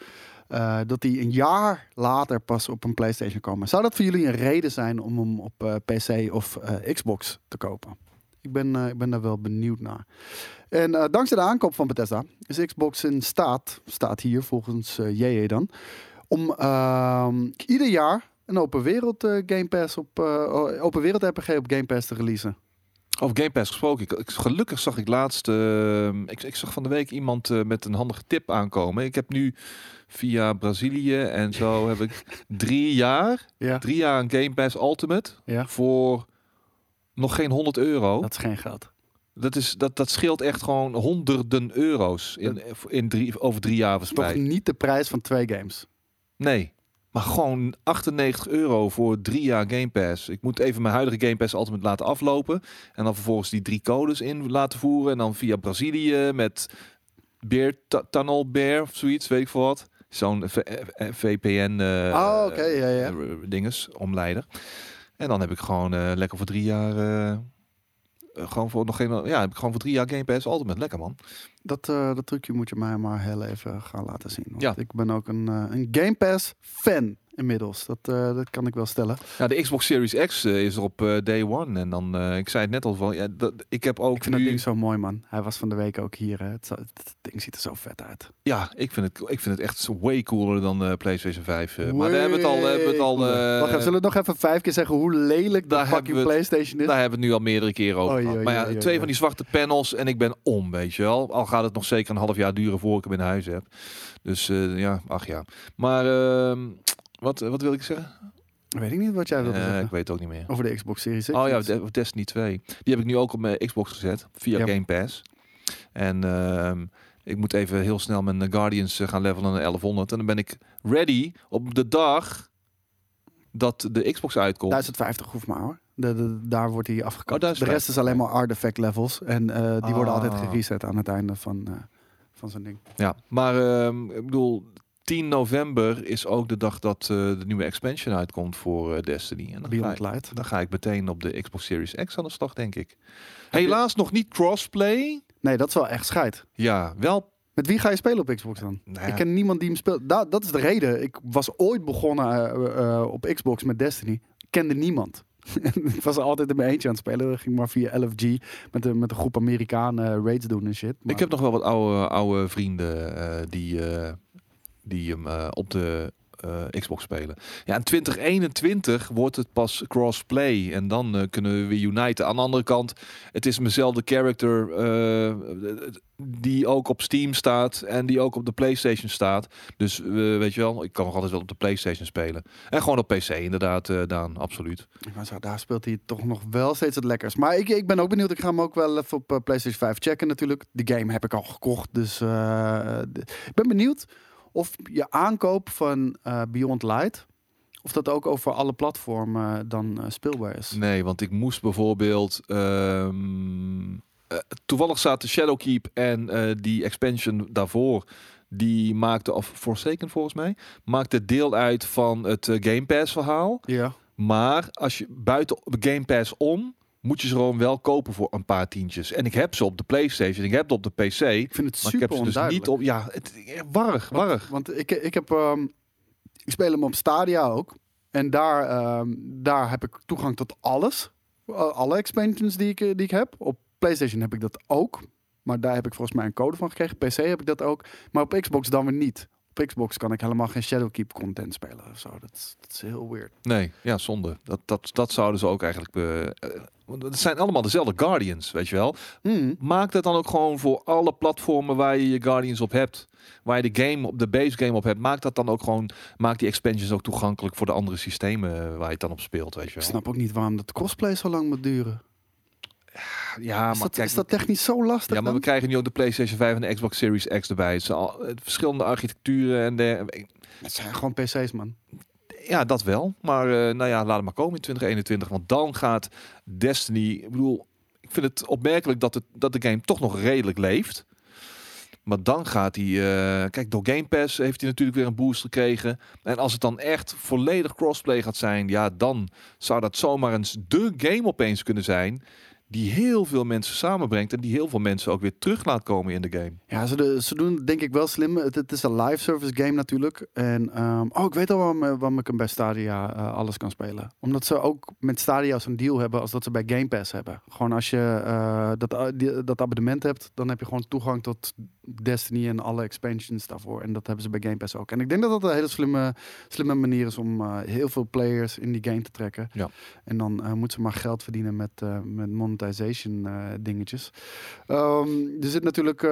Uh, dat die een jaar later pas op een PlayStation komen. Zou dat voor jullie een reden zijn om hem op uh, P C of uh, Xbox te kopen? Ik ben, uh, ik ben daar wel benieuwd naar. En uh, dankzij de aankoop van Bethesda is Xbox in staat, staat hier volgens uh, J J dan, om uh, ieder jaar een open wereld uh, Game Pass op uh, open wereld R P G op Game Pass te releasen. Over Game Pass gesproken. Ik, ik, gelukkig zag ik laatst... Uh, ik, ik zag van de week iemand uh, met een handige tip aankomen. Ik heb nu via Brazilië en zo heb ik drie jaar... Ja. Drie jaar een Game Pass Ultimate. Ja. Voor nog geen honderd euro. Dat is geen geld. Dat, is, dat, dat scheelt echt gewoon honderden euro's in, in drie, over drie jaar verspreid. Toch niet de prijs van twee games? Nee. Maar gewoon achtennegentig euro voor drie jaar Game Pass. Ik moet even mijn huidige Game Pass Ultimate laten aflopen. En dan vervolgens die drie codes in laten voeren. En dan via Brazilië met Bear, t- Tunnel Bear of zoiets, weet ik veel wat. Zo'n v- VPN uh, oh, okay, ja, ja. Uh, dinges, omleider. En dan heb ik gewoon uh, lekker voor drie jaar... Uh, uh, gewoon voor nog geen, ja, heb ik gewoon voor drie jaar Game Pass Ultimate. Lekker, man. Dat, uh, dat trucje moet je mij maar heel even gaan laten zien. Want ja. Ik ben ook een, uh, een Game Pass fan inmiddels. Dat, uh, dat kan ik wel stellen. Ja, de Xbox Series X uh, is er op uh, day one. En dan, uh, ik zei het net al van, ja, dat, ik heb ook Ik vind nu... dat ding zo mooi, man. Hij was van de week ook hier. Hè. Het, zo, het ding ziet er zo vet uit. Ja, ik vind het, ik vind het echt way cooler dan uh, PlayStation vijf. Uh, maar daar hebben we het al... Hebben we het al uh, Wacht, zullen we nog even vijf keer zeggen hoe lelijk de fucking het, PlayStation is? Daar hebben we het nu al meerdere keren over gehad. Oh, maar ja, twee joh, joh. van die zwarte panels en ik ben om, weet je wel. Al gaat het nog zeker een half jaar duren voor ik hem in huis heb. Dus uh, ja, ach ja. Maar uh, wat, wat wil ik zeggen? Weet ik niet wat jij wilde uh, zeggen. Ik weet het ook niet meer. Over de Xbox Series X. Oh ja, de, Destiny twee. Die heb ik nu ook op mijn Xbox gezet. Via ja. Game Pass. En uh, ik moet even heel snel mijn Guardians gaan levelen naar elfhonderd. En dan ben ik ready op de dag dat de Xbox uitkomt. duizend vijftig hoeft maar hoor. De, de, daar wordt hij afgekapt. Oh, de rest is alleen maar artifact levels. En uh, die ah. worden altijd gereset aan het einde van, uh, van zo'n ding. Ja, maar uh, ik bedoel, tien november is ook de dag dat uh, de nieuwe expansion uitkomt voor uh, Destiny. En dan, Beyond ga Light. Ik, dan ga ik meteen op de Xbox Series X aan de slag, denk ik. Helaas nog niet crossplay. Nee, dat is wel echt schijt. Ja, wel. Met wie ga je spelen op Xbox dan? Nou ja. Ik ken niemand die hem speelt. Da- dat is de reden. Ik was ooit begonnen uh, uh, op Xbox met Destiny. Ik kende niemand. Ik was altijd in mijn eentje aan het spelen. Ik ging maar via L F G met een, met een groep Amerikanen raids doen en shit. Maar ik heb nog wel wat oude, oude vrienden uh, die uh, die hem uh, op de uh, Xbox spelen. Ja, in twintig eenentwintig wordt het pas crossplay en dan uh, kunnen we weer uniten. Aan de andere kant, het is mijnzelfde character uh, die ook op Steam staat en die ook op de PlayStation staat. Dus uh, weet je wel, ik kan nog altijd wel op de PlayStation spelen. En gewoon op P C inderdaad, uh, Daan, absoluut. Maar zo, daar speelt hij toch nog wel steeds het lekkers. Maar ik, ik ben ook benieuwd, ik ga hem ook wel even op uh, PlayStation vijf checken natuurlijk. De game heb ik al gekocht, dus uh, de... ik ben benieuwd of je aankoop van uh, Beyond Light, of dat ook over alle platformen uh, dan uh, speelbaar is. Nee, want ik moest bijvoorbeeld... Um, uh, toevallig zaten Shadowkeep en uh, die expansion daarvoor, die maakte, of Forsaken volgens mij, maakte deel uit van het uh, Game Pass verhaal. Ja. Maar als je buiten Game Pass om, moet je ze gewoon wel kopen voor een paar tientjes. En ik heb ze op de PlayStation, ik heb ze op de P C. Ik vind het super ik heb ze dus niet op. Ja, het, warrig, warrig. Want, want ik, ik heb, um, ik speel hem op Stadia ook. En daar, um, daar heb ik toegang tot alles. Uh, alle expansions die ik, die ik heb. Op PlayStation heb ik dat ook. Maar daar heb ik volgens mij een code van gekregen. P C heb ik dat ook. Maar op Xbox dan weer niet. Op Xbox kan ik helemaal geen Shadowkeep content spelen of zo. Dat is, dat is heel weird. Nee, ja, zonde. Dat, dat, dat zouden ze ook eigenlijk... Be- Want het zijn allemaal dezelfde Guardians, weet je wel. Mm. Maak dat dan ook gewoon voor alle platformen waar je je Guardians op hebt. Waar je de game op de base game op hebt. Maak dat dan ook gewoon. Maak die expansions ook toegankelijk voor de andere systemen waar je het dan op speelt, weet je wel. Ik snap ook niet waarom dat crossplay zo lang moet duren. Ja, maar is, dat, kijk, is dat technisch zo lastig? Ja, maar dan? We krijgen nu ook de PlayStation vijf en de Xbox Series X erbij. Het zijn al, verschillende architecturen en de. Het zijn gewoon P C's, man. Ja, dat wel. Maar uh, nou ja, laat het maar komen in twintig eenentwintig. Want dan gaat Destiny... Ik bedoel, ik vind het opmerkelijk dat, het, dat de game toch nog redelijk leeft. Maar dan gaat hij... Uh, kijk, door Game Pass heeft hij natuurlijk weer een boost gekregen. En als het dan echt volledig crossplay gaat zijn... Ja, dan zou dat zomaar eens de game opeens kunnen zijn... die heel veel mensen samenbrengt... en die heel veel mensen ook weer terug laat komen in de game. Ja, ze, de, ze doen denk ik wel slim. Het, het is een live service game natuurlijk. En um, oh, ik weet al waarom, waarom ik hem bij Stadia uh, alles kan spelen. Omdat ze ook met Stadia zo'n deal hebben... als dat ze bij Game Pass hebben. Gewoon als je uh, dat, uh, die, dat abonnement hebt... dan heb je gewoon toegang tot Destiny en alle expansions daarvoor. En dat hebben ze bij Game Pass ook. En ik denk dat dat een hele slimme, slimme manier is om uh, heel veel players in die game te trekken. Ja. En dan uh, moeten ze maar geld verdienen met, uh, met monetization uh, dingetjes. Um, er, zit natuurlijk, uh,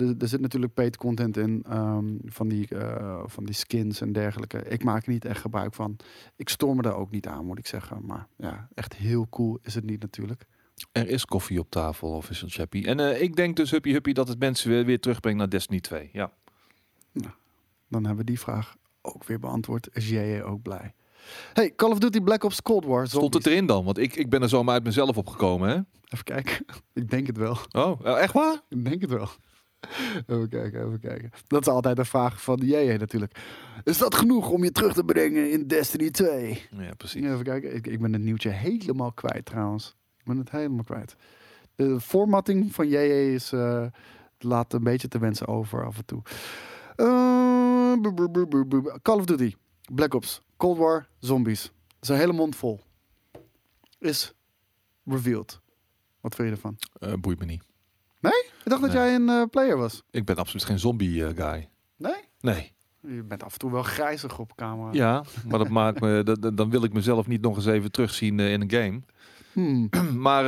er, er zit natuurlijk paid content in um, van, die, uh, van die skins en dergelijke. Ik maak er niet echt gebruik van. Ik stoor me daar ook niet aan, moet ik zeggen. Maar ja, echt heel cool is het niet natuurlijk. Er is koffie op tafel, of is een chappie. En uh, ik denk dus, huppie huppie, dat het mensen weer, weer terugbrengt naar Destiny twee. Ja. Nou, dan hebben we die vraag ook weer beantwoord. Is jij ook blij? Hey, Call of Duty Black Ops Cold War. Zombies. Stond het erin dan? Want ik, ik ben er zomaar uit mezelf opgekomen, hè? Even kijken. Ik denk het wel. Oh, echt waar? Ik denk het wel. Even kijken, even kijken. Dat is altijd een vraag van J J natuurlijk. Is dat genoeg om je terug te brengen in Destiny twee? Ja, precies. Even kijken. Ik, ik ben het nieuwtje helemaal kwijt trouwens. Ik ben het helemaal kwijt. De formatting van J J is, uh, laat een beetje te wensen over af en toe. Uh, bu- bu- bu- bu- bu- Call of Duty, Black Ops, Cold War, Zombies. Dat is een hele mond vol. Is revealed. Wat vind je ervan? Uh, boeit me niet. Nee? Ik dacht nee. dat jij een uh, player was. Ik ben absoluut geen zombie uh, guy. Nee? Nee. Je bent af en toe wel grijzig op camera. Ja, maar dat maakt me, dat, dan wil ik mezelf niet nog eens even terugzien uh, in een game. Hmm. Maar,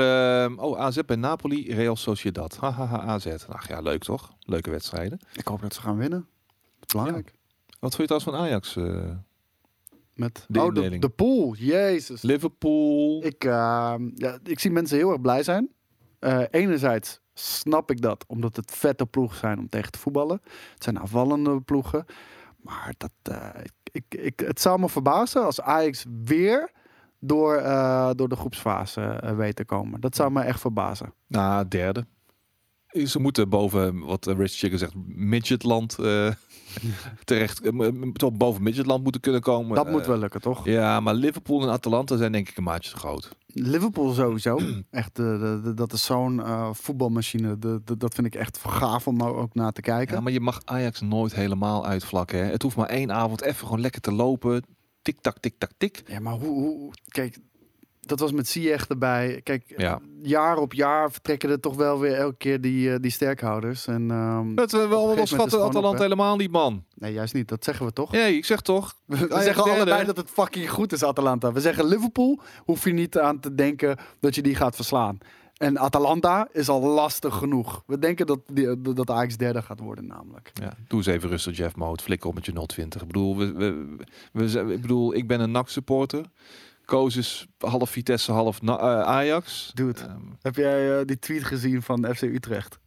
uh, oh, A Z bij Napoli, Real Sociedad. Hahaha, A Z. Ach ja, leuk toch? Leuke wedstrijden. Ik hoop dat ze gaan winnen. Belangrijk. Ja. Wat vond je trouwens van Ajax? Uh, Met de, oh, de, de pool. Jezus. Liverpool. Ik, uh, ja, ik zie mensen heel erg blij zijn. Uh, enerzijds snap ik dat, omdat het vette ploegen zijn om tegen te voetballen. Het zijn aanvallende ploegen. Maar dat, uh, ik, ik, het zou me verbazen als Ajax weer... Door, uh, door de groepsfase uh, weten te komen. Dat zou me echt verbazen. Nou, derde. Ze moeten boven, wat Rich Chicken zegt, midgetland uh, terecht. Uh, toch boven midgetland moeten kunnen komen. Dat uh, moet wel lukken, toch? Ja, maar Liverpool en Atalanta zijn denk ik een maatje te groot. Liverpool sowieso. Echt, uh, de, de, dat is zo'n uh, voetbalmachine. De, de, dat vind ik echt gaaf om nou ook naar te kijken. Ja, maar je mag Ajax nooit helemaal uitvlakken. Hè? Het hoeft maar één avond even gewoon lekker te lopen... Tik, tak, tik, tak, tik. Ja, maar hoe, hoe... Kijk, dat was met Ziyech erbij. Kijk, ja. Jaar op jaar vertrekken er toch wel weer elke keer die, uh, die sterkhouders. En, um, dat we wel wel schatten Atalanta op, helemaal niet, man. Nee, juist niet. Dat zeggen we toch? Nee, ik zeg toch. We, we zeggen derde. Allebei dat het fucking goed is, Atalanta. We zeggen Liverpool, hoef je niet aan te denken dat je die gaat verslaan. En Atalanta is al lastig genoeg. We denken dat, die, dat Ajax derde gaat worden namelijk. Ja, doe eens even rustig, Jeff Mout. Flikker op met je nul twintig. Ik bedoel, we, we, we, ik, bedoel ik ben een N A C-supporter. Koos is half Vitesse, half na, uh, Ajax. Dude, um, heb jij uh, die tweet gezien van F C Utrecht?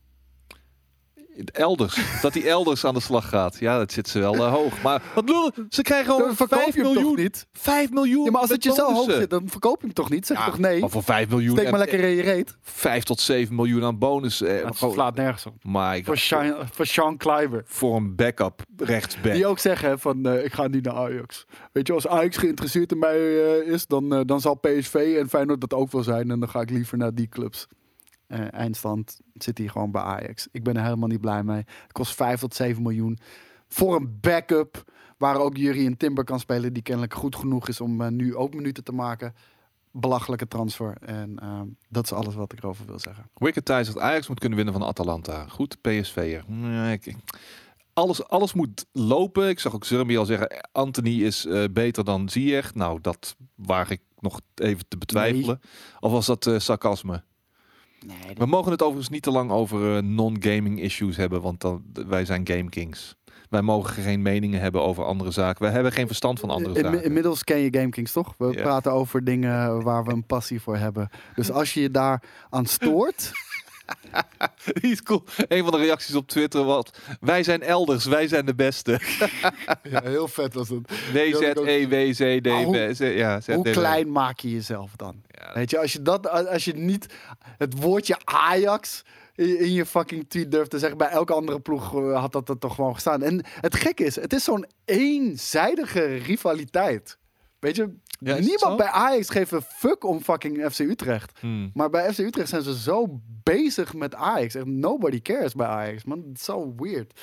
Elders. Dat hij elders aan de slag gaat. Ja, dat zit ze wel uh, hoog. Maar wat lul, ze krijgen gewoon vijf miljoen. Niet. vijf miljoen. Ja, maar als het je zo hoog zit, dan verkoop je hem toch niet? Zeg ja, toch nee? Maar voor vijf miljoen... Steek maar lekker in je reet. vijf tot zeven miljoen aan bonus. Eh, dat gewoon, slaat nergens op. Maar voor, Sean, voor Sean Kleiber. Voor een backup rechtsback. Die ook zeggen van, uh, ik ga niet naar Ajax. Weet je, als Ajax geïnteresseerd in mij uh, is, dan, uh, dan zal P S V en Feyenoord dat ook wel zijn. En dan ga ik liever naar die clubs. Uh, eindstand zit hij gewoon bij Ajax. Ik ben er helemaal niet blij mee. Het kost vijf tot zeven miljoen voor een backup waar ook Jurrien en Timber kan spelen, die kennelijk goed genoeg is om uh, nu ook minuten te maken. Belachelijke transfer. En uh, dat is alles wat ik erover wil zeggen. Wicked Thijs dat Ajax moet kunnen winnen van Atalanta. Goed, P S V'er. Nee, ik... Alles, alles moet lopen. Ik zag ook Zermi al zeggen, Anthony is uh, beter dan Ziyech. Nou, dat waag ik nog even te betwijfelen. Nee. Of was dat uh, sarcasme? Nee, dat... We mogen het overigens niet te lang over uh, non-gaming issues hebben, want dan, wij zijn GameKings. Wij mogen geen meningen hebben over andere zaken. Wij hebben geen verstand van andere in, zaken. Inmiddels ken je GameKings, toch? We yeah. praten over dingen waar we een passie voor hebben. Dus als je je daar aan stoort... Die is cool. Een van de reacties op Twitter was... Wij zijn elders, wij zijn de beste. Ja, heel vet was het. W Z E W C D B. Ja, hoe klein maak je jezelf dan? Ja. Weet je, als je, dat, als je niet het woordje Ajax in, in je fucking tweet durft te zeggen... Bij elke andere ploeg had dat er toch gewoon gestaan. En het gekke is, het is zo'n eenzijdige rivaliteit. Weet je... Ja, niemand bij Ajax geeft een fuck om fucking F C Utrecht. Hmm. Maar bij F C Utrecht zijn ze zo bezig met Ajax. Echt nobody cares bij Ajax, man. Het is zo weird.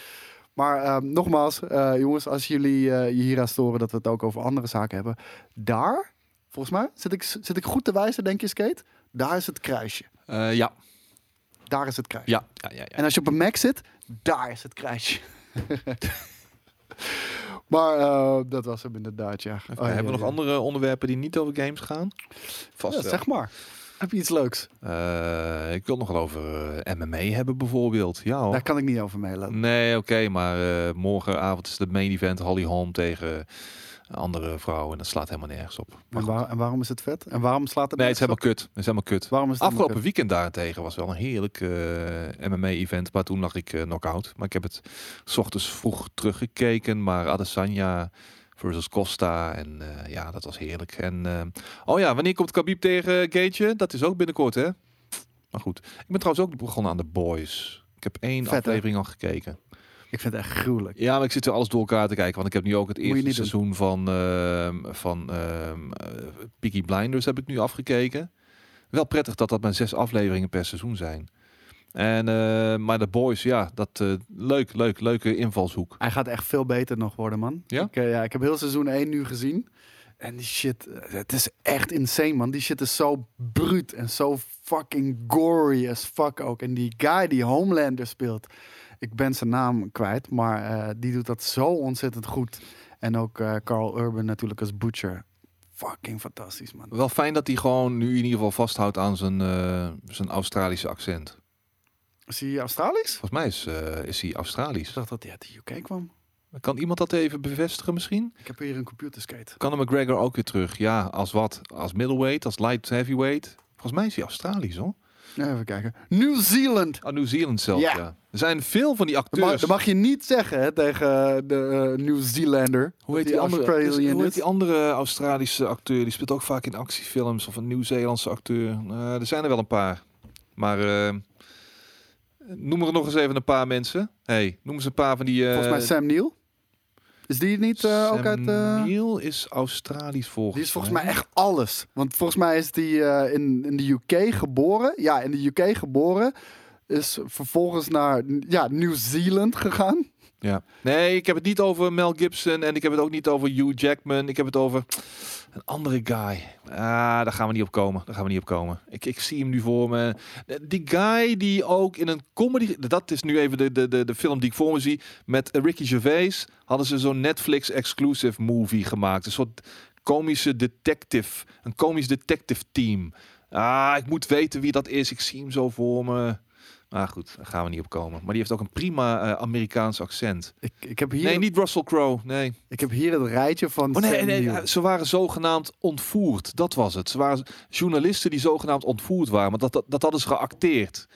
Maar uh, nogmaals, uh, jongens, als jullie uh, je hieraan storen dat we het ook over andere zaken hebben. Daar, volgens mij, zit ik, zit ik goed te wijzen, denk je, Skate? Daar is het kruisje. Uh, ja. Daar is het crash. Ja. Ja, ja, ja. En als je op een Mac zit, daar is het crash. Maar uh, dat was hem inderdaad, ja. Okay, oh, hebben we ja, nog ja. andere onderwerpen die niet over games gaan? Vast ja, zeg maar. Heb je iets leuks? Uh, ik wil nog wel over uh, M M A hebben bijvoorbeeld. Ja, hoor. Daar kan ik niet over meelopen. Nee, oké, okay, maar uh, morgenavond is het main event Holly Holm tegen andere vrouwen. En dat slaat helemaal nergens op. Maar en, waar, en waarom is het vet? En waarom slaat het Nee, het is helemaal kut. Het is helemaal kut. Waarom is het Afgelopen kut? Weekend daarentegen was wel een heerlijk uh, M M A-event. Maar toen lag ik uh, knock-out. Maar ik heb het 's ochtends vroeg teruggekeken. Maar Adesanya versus Costa. En uh, ja, dat was heerlijk. En uh, oh ja, wanneer komt Khabib tegen Gaethje? Dat is ook binnenkort, hè? Maar goed. Ik ben trouwens ook begonnen aan The Boys. Ik heb één vet, aflevering hè? al gekeken. Ik vind het echt gruwelijk. Ja, maar ik zit er alles door elkaar te kijken. Want ik heb nu ook het eerste seizoen doen. van, uh, van uh, Peaky Blinders heb ik nu afgekeken. Wel prettig dat dat maar zes afleveringen per seizoen zijn. En, uh, maar The Boys, ja, dat uh, leuk, leuk, leuke invalshoek. Hij gaat echt veel beter nog worden, man. Ja? Ik, uh, ja, ik heb heel seizoen één nu gezien. En die shit, het is echt insane, man. Die shit is zo bruut en zo fucking gory as fuck ook. En die guy die Homelander speelt... Ik ben zijn naam kwijt, maar uh, die doet dat zo ontzettend goed. En ook uh, Carl Urban natuurlijk als Butcher. Fucking fantastisch, man. Wel fijn dat hij gewoon nu in ieder geval vasthoudt aan zijn, uh, zijn Australische accent. Is hij Australisch? Volgens mij is, uh, is hij Australisch. Ik dacht dat hij uit de U K kwam. Kan iemand dat even bevestigen misschien? Ik heb hier een computerskate. Conor McGregor ook weer terug. Ja, als wat? Als middleweight, als light heavyweight. Volgens mij is hij Australisch, hoor. Even kijken. New Zealand. Ah, New Zealand zelf, yeah. ja. Er zijn veel van die acteurs... Dat mag, dat mag je niet zeggen hè, tegen de uh, New Zealander. Hoe heet die, die, andere, is, hoe heet die andere Australische acteur? Die speelt ook vaak in actiefilms. Of een Nieuw-Zeelandse acteur. Uh, er zijn er wel een paar. Maar uh, noem er nog eens even een paar mensen. Hey, noem eens een paar van die... Uh, Volgens mij Sam Neill. Is die niet uh, Sam ook uit... Uh... Neill is Australisch volgens mij. Die is volgens mij echt alles. Want volgens mij is die uh, in, in de U K geboren. Ja, in de U K geboren. Is vervolgens naar ja, Nieuw-Zeeland gegaan. Ja. Nee, ik heb het niet over Mel Gibson. En ik heb het ook niet over Hugh Jackman. Ik heb het over een andere guy. Ah, daar gaan we niet op komen. Daar gaan we niet op komen. Ik, ik zie hem nu voor me. Die guy die ook in een comedy... Dat is nu even de, de, de, de film die ik voor me zie. Met Ricky Gervais hadden ze zo'n Netflix-exclusive movie gemaakt. Een soort komische detective. Een komisch detective team. Ah, ik moet weten wie dat is. Ik zie hem zo voor me. Ah goed, daar gaan we niet op komen. Maar die heeft ook een prima uh, Amerikaans accent. Ik, ik heb hier... Nee, niet Russell Crowe, nee. Ik heb hier het rijtje van... Oh, nee, nee, ze waren zogenaamd ontvoerd. Dat was het. Ze waren journalisten die zogenaamd ontvoerd waren. Maar dat, dat, dat hadden ze geacteerd.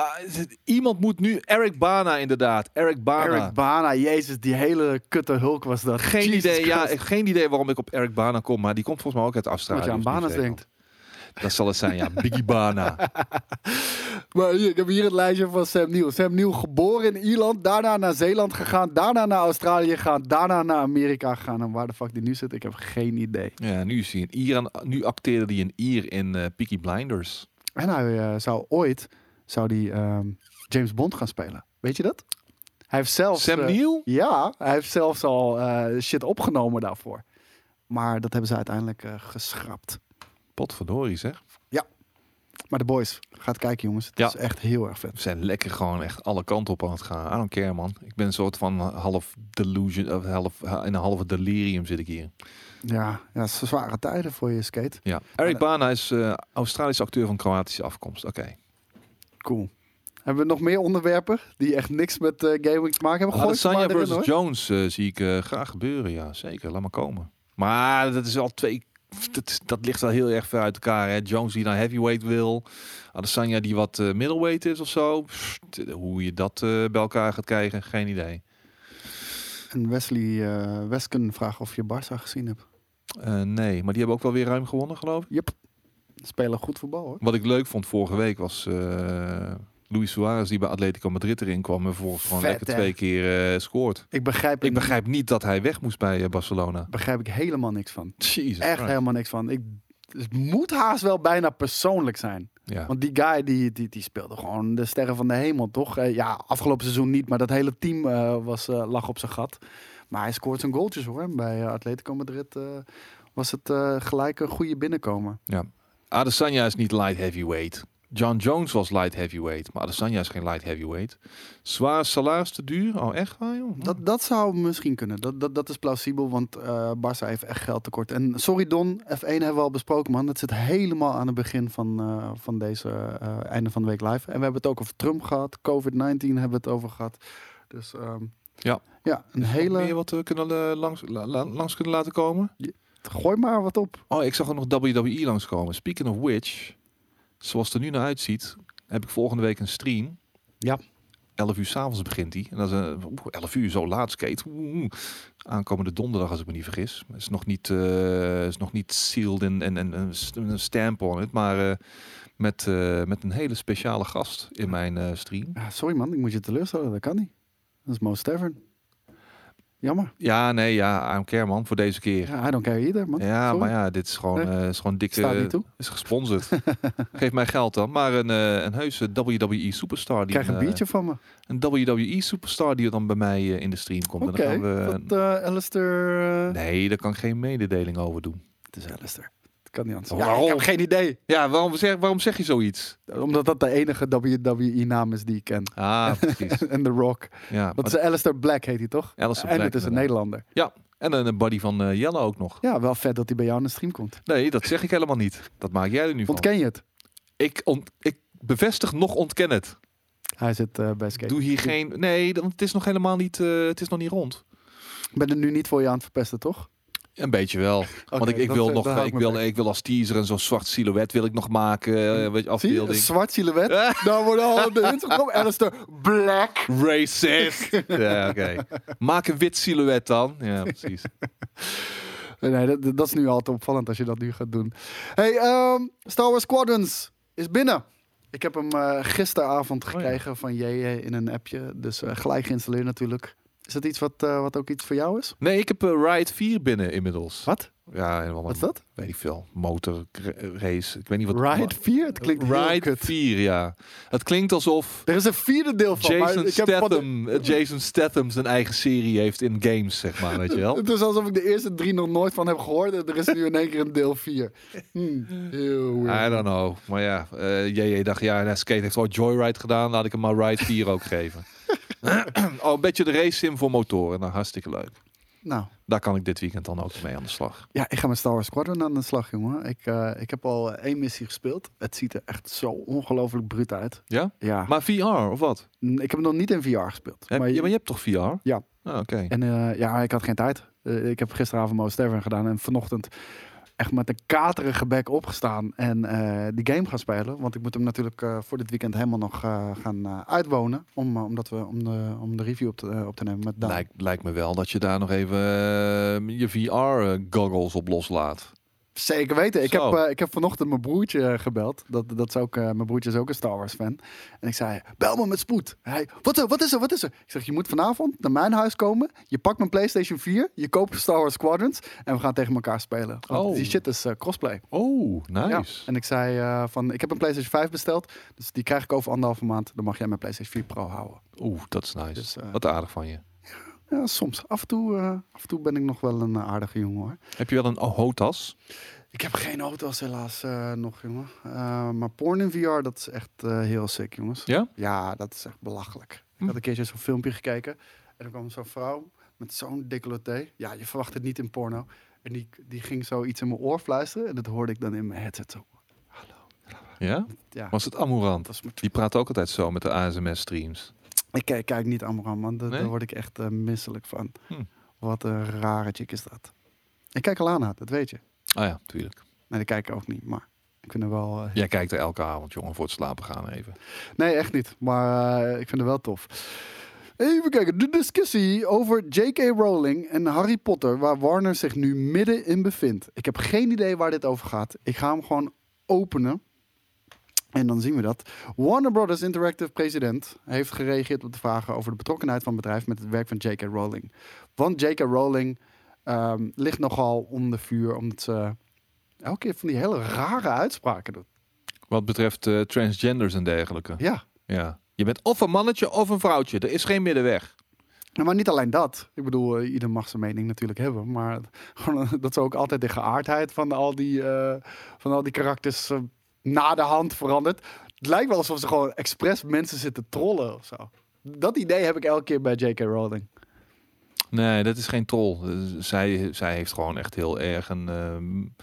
Uh, iemand moet nu... Eric Bana inderdaad. Eric Bana. Eric Bana, jezus, die hele kutte Hulk was dat. Geen Jesus idee, ja, geen idee waarom ik op Eric Bana kom. Maar die komt volgens mij ook uit Australië. Wat je aan Bana's denkt. Dat zal het zijn, ja. Biggie Bana. Maar hier, ik heb hier het lijstje van Sam Neill. Sam Neill geboren in Ierland, daarna naar Zeeland gegaan, daarna naar Australië gegaan, daarna naar Amerika gegaan. En waar de fuck die nu zit, ik heb geen idee. Ja, nu is hij een Ier en nu acteerde hij een Ier in uh, Peaky Blinders. En hij uh, zou ooit zou die, uh, James Bond gaan spelen. Weet je dat? Hij heeft zelfs, Sam uh, Neill? Ja, hij heeft zelfs al uh, shit opgenomen daarvoor. Maar dat hebben ze uiteindelijk uh, geschrapt. Potverdorie zeg. Ja. Maar The Boys, gaat kijken jongens. Het ja. is echt heel erg vet. We zijn lekker gewoon echt alle kanten op aan het gaan. I don't care man. Ik ben een soort van half delusion, of half, in een halve delirium zit ik hier. Ja, ja, zware tijden voor je skate. Ja. Eric Bana is uh, Australische acteur van Kroatische afkomst. Oké. Okay. Cool. Hebben we nog meer onderwerpen die echt niks met uh, gaming te maken hebben? Adesanya versus Jones uh, zie ik uh, graag gebeuren. Ja, zeker. Laat maar komen. Maar dat is al twee... Dat, dat ligt wel heel erg ver uit elkaar. Hè? Jones die naar heavyweight wil. Adesanya die wat uh, middleweight is of zo. Pff, hoe je dat uh, bij elkaar gaat krijgen, geen idee. En Wesley uh, Wesken vraagt of je Barça gezien hebt. Uh, nee, maar die hebben ook wel weer ruim gewonnen, geloof ik. Yep. Spelen goed voetbal, hoor. Wat ik leuk vond vorige week was... Uh... Luis Suarez die bij Atletico Madrid erin kwam en volgens gewoon vet, lekker hè? twee keer uh, scoort. Ik begrijp, ik begrijp niet dat hij weg moest bij uh, Barcelona. Begrijp ik helemaal niks van. Jesus Echt Christ. helemaal niks van. Ik, het moet haast wel bijna persoonlijk zijn. Ja. Want die guy die, die, die speelde gewoon de sterren van de hemel, toch? Uh, ja, afgelopen seizoen niet, maar dat hele team uh, was, uh, lag op zijn gat. Maar hij scoort zijn goaltjes hoor. Bij uh, Atletico Madrid uh, was het uh, gelijk een goede binnenkomen. Ja. Adesanya is niet light heavyweight. John Jones was light heavyweight, maar Adesanya is geen light heavyweight. Zwaar salaris te duur? Oh, echt waar, joh? Dat, dat zou misschien kunnen. Dat, dat, dat is plausibel, want uh, Barça heeft echt geld tekort. En sorry Don, F één hebben we al besproken, man. Dat zit helemaal aan het begin van, uh, van deze uh, einde van de week live. En we hebben het ook over Trump gehad. covid negentien hebben we het over gehad. Dus um, ja. ja, een is hele... Meer wat we kunnen, uh, langs, la, la, langs kunnen laten komen? Ja, gooi maar wat op. Oh, ik zag er nog W W E langskomen. Speaking of which... Zoals het er nu naar uitziet, heb ik volgende week een stream. Ja. elf uur 's avonds begint die. En dat is een, oe, elf uur, zo laat skate. Oe, oe. Aankomende donderdag, als ik me niet vergis. Het is nog niet, uh, is nog niet sealed en een stamp on it. Maar uh, met, uh, met een hele speciale gast in mijn uh, stream. Ah, sorry man, ik moet je teleurstellen. Dat kan niet. Dat is Mo's Tavern. Jammer. Ja, nee, ja, I don't care man, voor deze keer. Ja, I don't care either man. Ja, sorry. Maar ja, dit is gewoon, nee. uh, is gewoon dikke... Staat niet toe. Is gesponsord. Geef mij geld dan. Maar een, uh, een heuse W W E superstar. Die krijg een biertje uh, van me. Een W W E superstar die dan bij mij uh, in de stream komt. Oké, okay, dat uh, Alistair... Uh... Nee, daar kan ik geen mededeling over doen. Het is Alistair. Dat kan niet anders. Ja, waarom? Ik heb geen idee. Ja, waarom zeg, waarom zeg je zoiets? Omdat dat de enige W W E naam is die ik ken. Ah, precies. En The Rock. Ja, dat is Alistair Black, heet hij toch? Alistair en Black. En het is een Nederlander. Ja, en een buddy van uh, Jelle ook nog. Ja, wel vet dat hij bij jou in de stream komt. Nee, dat zeg ik helemaal niet. Dat maak jij er nu van. Ontken je het? Ik, ont- ik bevestig nog ontken het. Hij zit uh, bij Skate. Doe hier geen... Nee, want het is nog helemaal niet, uh, het is nog niet rond. Ik ben er nu niet voor je aan het verpesten, toch? Een beetje wel. Okay, want ik, ik wil dat, nog, dat ik, wil, ik wil als teaser en zo'n zwart silhouet wil ik nog maken. Weet je, afbeelding. Een zwart silhouet? Dan worden al de Instagram Alistair Black. Racist. Ja, oké. Okay. Maak een wit silhouet dan. Ja, precies. Nee, dat, dat is nu altijd opvallend als je dat nu gaat doen. Hey, um, Star Wars Squadrons is binnen. Ik heb hem uh, gisteravond gekregen oh, ja. van J in een appje. Dus uh, gelijk geïnstalleerd natuurlijk. Is dat iets wat, uh, wat ook iets voor jou is? Nee, ik heb uh, Ride vier binnen inmiddels. Wat? Ja, helemaal. Wat is dat? Weet ik veel. Motorrace. Ik weet niet wat... Ride vier? Het klinkt Ride heel kut. vier, ja. Het klinkt alsof... Er is een vierde deel van. Jason, maar ik Statham, heb... Jason Statham zijn eigen serie heeft in games, zeg maar. Weet je wel? Het is alsof ik de eerste drie nog nooit van heb gehoord. En er is nu in één keer een deel vier. Hmm. Heel weird. I don't know. Maar ja, uh, J J dacht, ja, Skate heeft wel Joyride gedaan. Laat ik hem maar Ride vier ook geven. Oh, een beetje de race sim voor motoren. Nou, hartstikke leuk. Nou. Daar kan ik dit weekend dan ook mee aan de slag. Ja, ik ga met Star Wars Squadron aan de slag, jongen. Ik, uh, ik heb al één missie gespeeld. Het ziet er echt zo ongelooflijk bruut uit. Ja? Ja. Maar V R, of wat? Ik heb hem nog niet in V R gespeeld. Heb, maar, je, maar je hebt toch V R? Ja. Ah, oké. Okay. En uh, ja, ik had geen tijd. Uh, ik heb gisteravond Mo's Tavern gedaan en vanochtend... echt met een katerige bek opgestaan en uh, die game gaan spelen. Want ik moet hem natuurlijk uh, voor dit weekend helemaal nog uh, gaan uh, uitwonen. Om, uh, omdat we, om, de, om de review op te, uh, op te nemen met Daan. Lijkt, lijkt me wel dat je daar nog even uh, je V R-goggles op loslaat. Zeker weten. Ik heb, uh, ik heb vanochtend mijn broertje uh, gebeld. Dat, dat is ook, uh, mijn broertje is ook een Star Wars fan. En ik zei, bel me met spoed. Hij, wat, er, wat is er, wat is er? Ik zeg, je moet vanavond naar mijn huis komen. Je pakt mijn PlayStation vier. Je koopt Star Wars Squadrons. En we gaan tegen elkaar spelen. Want oh. Die shit is uh, crossplay. Oh, nice. Ja. En ik zei, uh, van, ik heb een PlayStation vijf besteld. Dus die krijg ik over anderhalve maand. Dan mag jij mijn PlayStation vier Pro houden. Oeh, dat is nice. Dus, uh, wat aardig van je. Ja, soms. Af en, toe, uh, af en toe ben ik nog wel een uh, aardige jongen, hoor. Heb je wel een hotas? Ik heb geen hotas helaas uh, nog, jongen. Uh, maar porn in V R, dat is echt uh, heel sick, jongens. Ja? Ja, dat is echt belachelijk. Hm. Ik had een keertje zo'n filmpje gekeken. En er kwam zo'n vrouw met zo'n decolleté. Ja, je verwacht het niet in porno. En die, die ging zo iets in mijn oor fluisteren. En dat hoorde ik dan in mijn headset zo. Hallo. Ja? Ja. Was het Amourant? Was met... Die praat ook altijd zo met de A S M S-streams. Ik kijk, kijk niet Amram, man. Daar, nee? Daar word ik echt uh, misselijk van. Hm. Wat een rare chick is dat. Ik kijk Alana, dat weet je. Ah ja, tuurlijk. Nee, dat kijk ik ook niet, maar ik vind er wel... Uh, Jij kijkt er elke avond, jongen, voor het slapen gaan even. Nee, echt niet. Maar uh, ik vind het wel tof. Even kijken. De discussie over J K Rowling en Harry Potter, waar Warner zich nu midden in bevindt. Ik heb geen idee waar dit over gaat. Ik ga hem gewoon openen. En dan zien we dat. Warner Brothers Interactive president heeft gereageerd op de vragen over de betrokkenheid van het bedrijf met het werk van J K Rowling. Want J K Rowling um, ligt nogal onder vuur omdat ze elke keer van die hele rare uitspraken doet. Wat betreft uh, transgenders en dergelijke. Ja. Ja. Je bent of een mannetje of een vrouwtje. Er is geen middenweg. Nou, maar niet alleen dat. Ik bedoel, uh, ieder mag zijn mening natuurlijk hebben. Maar gewoon, dat ze ook altijd de geaardheid van al die, uh, van al die karakters... Uh, na de hand veranderd. Het lijkt wel alsof ze gewoon expres mensen zitten trollen of zo. Dat idee heb ik elke keer bij J K. Rowling. Nee, dat is geen troll. Zij, zij heeft gewoon echt heel erg een, um,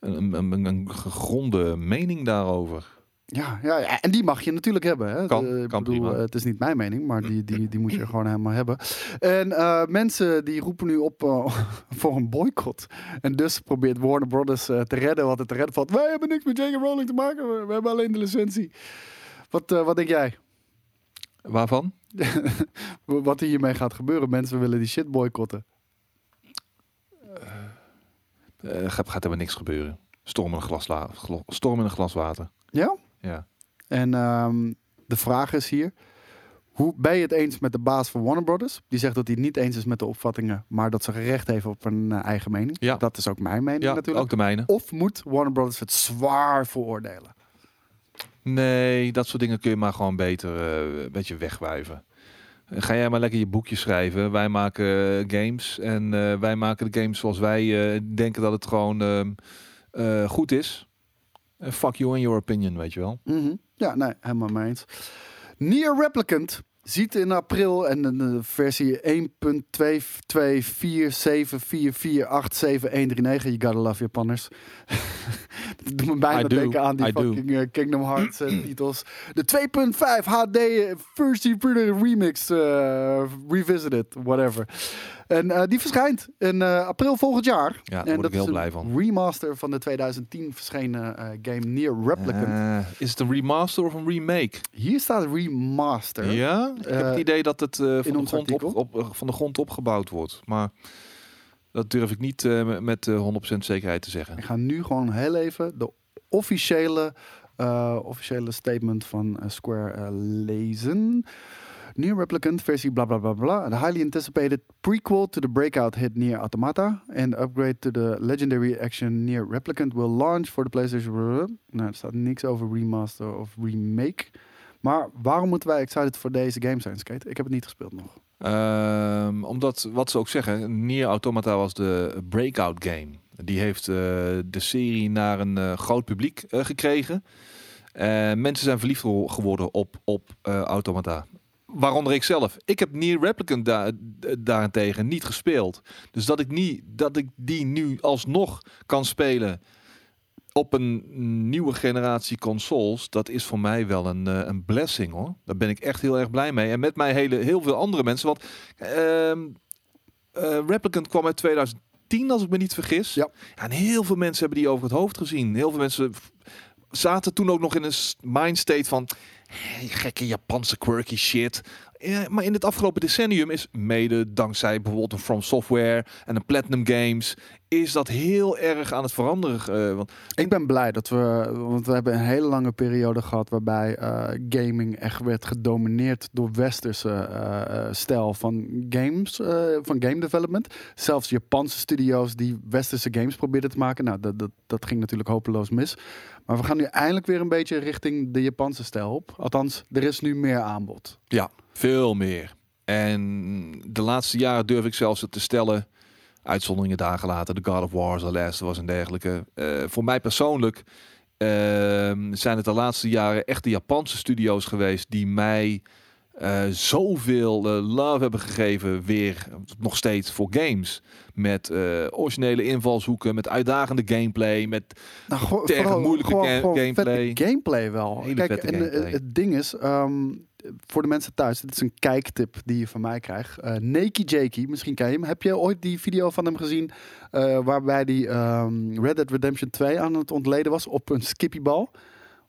een, een, een gegronde mening daarover. Ja, ja, ja, en die mag je natuurlijk hebben. Hè? Kan, de, ik kan bedoel, prima. Het is niet mijn mening, maar die, die, die moet je gewoon helemaal hebben. En uh, mensen die roepen nu op uh, voor een boycott. En dus probeert Warner Brothers uh, te redden wat het te redden valt. Wij hebben niks met J K. Rowling te maken. We, we hebben alleen de licentie. Wat, uh, wat denk jij? Waarvan? Wat hiermee gaat gebeuren. Mensen willen die shit boycotten. Uh, gaat, gaat er maar niks gebeuren. Storm in een glas, la, glo, storm in een glas water. Ja? Ja. En um, de vraag is hier, hoe ben je het eens met de baas van Warner Brothers? Die zegt dat hij het niet eens is met de opvattingen, maar dat ze recht heeft op een uh, eigen mening. Ja. Dat is ook mijn mening, ja, natuurlijk. Ook de mijne. Of moet Warner Brothers het zwaar veroordelen? Nee, dat soort dingen kun je maar gewoon beter uh, een beetje wegwuiven. Ga jij maar lekker je boekje schrijven. Wij maken uh, games en uh, wij maken de games zoals wij uh, denken dat het gewoon uh, uh, goed is. Uh, fuck you and your opinion, weet je wel. Mm-hmm. Ja, nee, helemaal mee eens. Nier Replicant ziet in april en de versie één punt twee twee vier zeven vier vier acht zeven één drie negen. You gotta love Japanners. Dat doet me bijna denken aan die I fucking uh, Kingdom Hearts uh, titels. De twee punt vijf H D versie remix uh, revisited, whatever. En uh, die verschijnt in uh, april volgend jaar. Ja, daar en word dat ik heel is blij van. Remaster van de tweeduizend tien verschenen uh, game Nier Replicant. Uh, is het een remaster of een remake? Hier staat remaster. Ja, ik uh, heb het idee dat het uh, van, de grond op, op, uh, van de grond opgebouwd wordt. Maar dat durf ik niet uh, met uh, honderd procent zekerheid te zeggen. Ik ga nu gewoon heel even de officiële, uh, officiële statement van uh, Square uh, lezen. Nier Replicant versie bla bla bla bla. The highly anticipated prequel to the breakout hit Nier Automata and upgrade to the legendary action Nier Replicant will launch for the PlayStation. Nou, er staat niks over remaster of remake. Maar waarom moeten wij excited voor deze game zijn, Skate? Ik heb het niet gespeeld nog. Um, omdat, wat ze ook zeggen, Nier Automata was de breakout game. Die heeft uh, de serie naar een uh, groot publiek uh, gekregen. Uh, mensen zijn verliefd geworden op, op uh, Automata. Waaronder ik zelf. Ik heb Nier Replicant da- daarentegen niet gespeeld. Dus dat ik, niet, dat ik die nu alsnog kan spelen op een nieuwe generatie consoles, dat is voor mij wel een, uh, een blessing, hoor. Daar ben ik echt heel erg blij mee. En met mij hele, heel veel andere mensen. Want uh, uh, Replicant kwam uit tweeduizend tien, als ik me niet vergis. Ja. Ja, en heel veel mensen hebben die over het hoofd gezien. Heel veel mensen f- zaten toen ook nog in een mindstate van hey, gekke Japanse quirky shit. Ja, maar in het afgelopen decennium is mede dankzij bijvoorbeeld een From Software en een Platinum Games is dat heel erg aan het veranderen. Uh, want ik ben blij dat we, want we hebben een hele lange periode gehad waarbij uh, gaming echt werd gedomineerd door westerse uh, stijl van games, uh, van game development. Zelfs Japanse studio's die westerse games probeerden te maken. Nou, dat, dat, dat ging natuurlijk hopeloos mis. Maar we gaan nu eindelijk weer een beetje richting de Japanse stijl op. Althans, er is nu meer aanbod. Ja, veel meer. En de laatste jaren durf ik zelfs het te stellen, uitzonderingen dagen later, The God of War, The Last was en dergelijke. Uh, voor mij persoonlijk uh, zijn het de laatste jaren echt de Japanse studio's geweest die mij uh, zoveel uh, love hebben gegeven, weer nog steeds voor games. Met uh, originele invalshoeken, met uitdagende gameplay, met nou, go- tegen vooral, moeilijke go- ga- gameplay. gameplay wel. Hele Kijk, en gameplay. Het ding is, Um... voor de mensen thuis, dit is een kijktip die je van mij krijgt. Uh, Nakey Jakey, misschien ken je hem. Heb je ooit die video van hem gezien uh, waarbij die um, Red Dead Redemption twee aan het ontleden was op een skippiebal?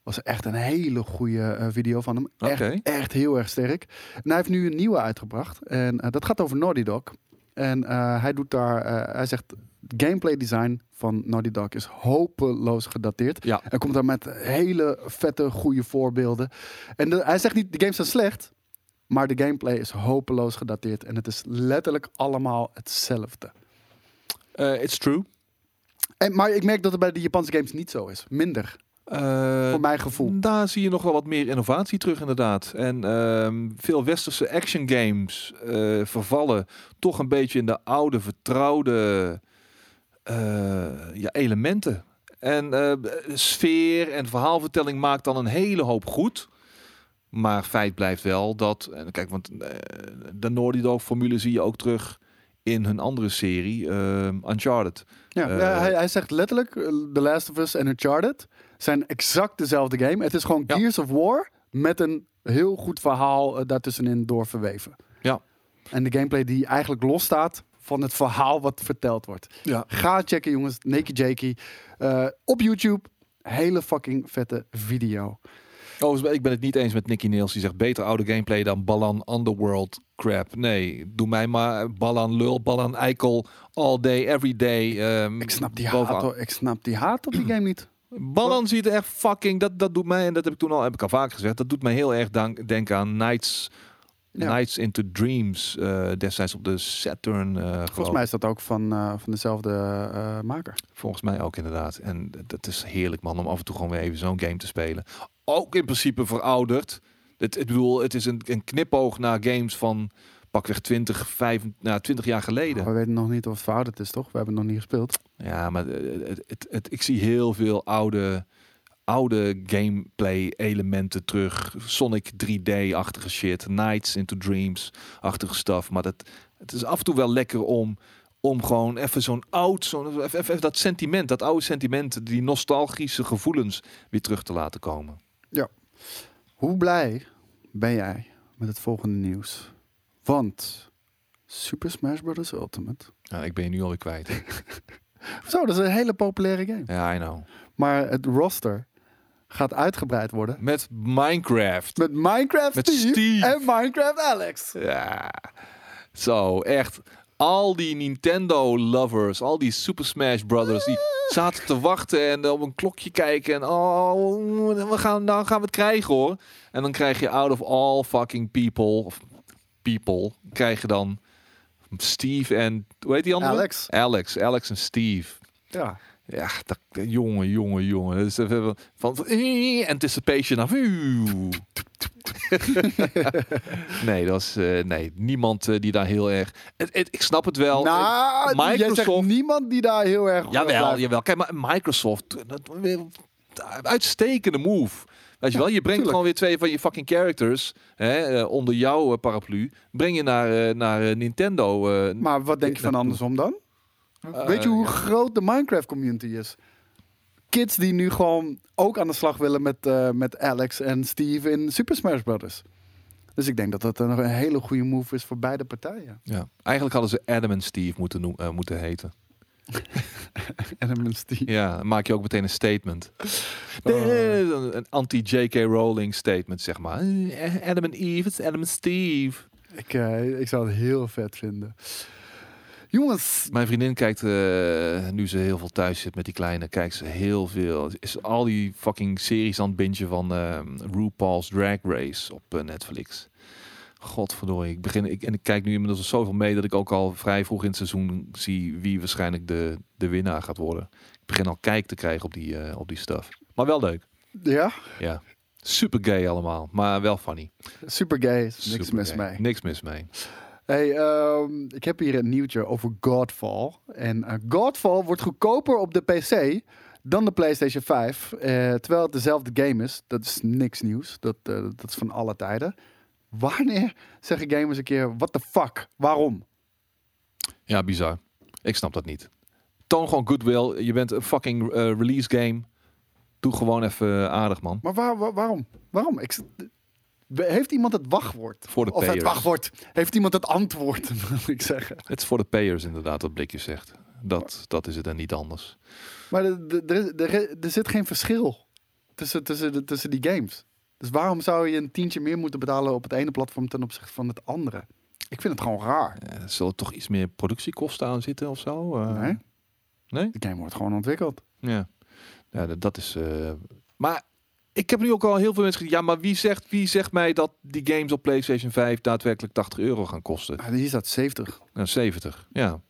Was echt een hele goede uh, video van hem. Echt, okay. Echt heel erg sterk. En hij heeft nu een nieuwe uitgebracht. En uh, dat gaat over Naughty Dog. En uh, hij doet daar, uh, hij zegt, gameplay design van Naughty Dog is hopeloos gedateerd. Ja. Hij komt daar met hele vette, goede voorbeelden. En de, hij zegt niet, de games zijn slecht, maar de gameplay is hopeloos gedateerd. En het is letterlijk allemaal hetzelfde. Uh, it's true. En, maar ik merk dat het bij de Japanse games niet zo is. Minder. Uh, voor mijn gevoel. Daar zie je nog wel wat meer innovatie terug, inderdaad. En uh, veel westerse action games uh, vervallen toch een beetje in de oude, vertrouwde uh, ja, elementen. En uh, sfeer en verhaalvertelling maakt dan een hele hoop goed. Maar feit blijft wel dat... En kijk, want uh, de Naughty Dog-formule zie je ook terug in hun andere serie, uh, Uncharted. Ja, uh, ja hij, hij zegt letterlijk, uh, The Last of Us en Uncharted zijn exact dezelfde game. Het is gewoon ja. Gears of War met een heel goed verhaal uh, daartussenin doorverweven. Ja. En de gameplay die eigenlijk losstaat van het verhaal wat verteld wordt. Ja. Ga checken, jongens. Nakey Jakey. Uh, op YouTube. Hele fucking vette video. Oh, ik ben het niet eens met Nicky Niels. Die zegt beter oude gameplay dan Balan Underworld crap. Nee, doe mij maar Balan lul, Balan eikel. All day, every day. Um, ik snap die haat, hoor. Ik snap die haat op die game niet. Balan ziet er echt fucking... Dat, dat doet mij, en dat heb ik toen al, heb ik al vaak gezegd... Dat doet mij heel erg dank, denken aan Nights... Ja. Nights into Dreams, uh, destijds op de Saturn. Uh, Volgens geloof. mij is dat ook van, uh, van dezelfde uh, maker. Volgens mij ook inderdaad. En dat is heerlijk, man, om af en toe gewoon weer even zo'n game te spelen. Ook in principe verouderd. Het, ik bedoel, het is een, een knipoog naar games van pakweg twintig, vijf, nou, twintig jaar geleden. We weten nog niet of het verouderd is, toch? We hebben het nog niet gespeeld. Ja, maar het, het, het, het, ik zie heel veel oude... oude gameplay-elementen terug. Sonic drie D-achtige shit. Nights into Dreams-achtige stuff. Maar dat, het is af en toe wel lekker om, om gewoon even zo'n oud... Zo'n, even, even dat sentiment, dat oude sentiment... die nostalgische gevoelens weer terug te laten komen. Ja. Hoe blij ben jij met het volgende nieuws? Want Super Smash Bros. Ultimate... Nou, ik ben je nu alweer kwijt. Zo, dat is een hele populaire game. Ja, I know. Maar het roster... gaat uitgebreid worden. Met Minecraft. Met Minecraft Met Steve, Steve. En Minecraft Alex. Ja. Zo, echt. Al die Nintendo-lovers, al die Super Smash Brothers... die zaten te wachten en op een klokje kijken... en oh, we gaan, nou gaan we het krijgen, hoor. En dan krijg je out of all fucking people... of people, krijg je dan... Steve en... hoe heet die andere? Alex. Alex. Alex en Steve. Ja. Ja, dat, jongen, jongen, jongen. Dat is even van, van eh, anticipation af. nee, dat is uh, nee, niemand uh, die daar heel erg... Het, het, ik snap het wel. Nou, Microsoft... jij zegt niemand die daar heel erg... Jawel, jawel. Kijk, maar Microsoft... uitstekende move. Weet je wel, je brengt tuurlijk. Gewoon weer twee van je fucking characters... Hè, uh, onder jouw paraplu... breng je naar, uh, naar uh, Nintendo. Uh, maar wat denk je van andersom dan? Uh, Weet je hoe ja. groot de Minecraft community is? Kids die nu gewoon ook aan de slag willen met, uh, met Alex en Steve in Super Smash Brothers. Dus ik denk dat dat een hele goede move is voor beide partijen. Ja. Eigenlijk hadden ze Adam en Steve moeten, noem, uh, moeten heten. Adam en Steve. Ja, dan maak je ook meteen een statement. De, uh. Een anti-J K Rowling statement, zeg maar. Adam en Eve, het is Adam en Steve. Ik, uh, ik zou het heel vet vinden. Jongens. Mijn vriendin kijkt, uh, nu ze heel veel thuis zit met die kleine, kijkt ze heel veel. Is al die fucking series aan het bingen van uh, RuPaul's Drag Race op uh, Netflix. Godverdorie. Ik begin, ik, en ik kijk nu inmiddels zoveel mee dat ik ook al vrij vroeg in het seizoen zie wie waarschijnlijk de, de winnaar gaat worden. Ik begin al kijk te krijgen op die, uh, op die stuff. Maar wel leuk. Ja? Ja. Super gay allemaal, maar wel funny. Super gay. Niks Super mis gay. mee. Niks mis mee. Hey, um, ik heb hier een nieuwtje over Godfall. En uh, Godfall wordt goedkoper op de P C dan de PlayStation vijf. Uh, terwijl het dezelfde game is. Dat is niks nieuws. Dat, uh, dat is van alle tijden. Wanneer zeggen gamers een keer, what the fuck? Waarom? Ja, bizar. Ik snap dat niet. Toon gewoon goodwill. Je bent een fucking uh, release game. Doe gewoon even aardig, man. Maar waar, waar, waarom? Waarom? Ik... Heeft iemand het wachtwoord? Voor de of payers. Het wachtwoord. Heeft iemand het antwoord, moet ik zeggen. Het is voor de payers inderdaad, wat Blikje zegt. Dat, dat is het en niet anders. Maar er, er, er, er zit geen verschil tussen, tussen, tussen die games. Dus waarom zou je een tientje meer moeten betalen op het ene platform ten opzichte van het andere? Ik vind het gewoon raar. Ja, zal er toch iets meer productiekosten aan zitten of zo? Uh, nee. nee. De game wordt gewoon ontwikkeld. Ja, ja dat, dat is... Uh, maar... Ik heb nu ook al heel veel mensen gezegd... ja, maar wie zegt, wie zegt mij dat die games op PlayStation vijf... daadwerkelijk tachtig euro gaan kosten? Ah, hier staat zeventig. Nou, zeventig, ja.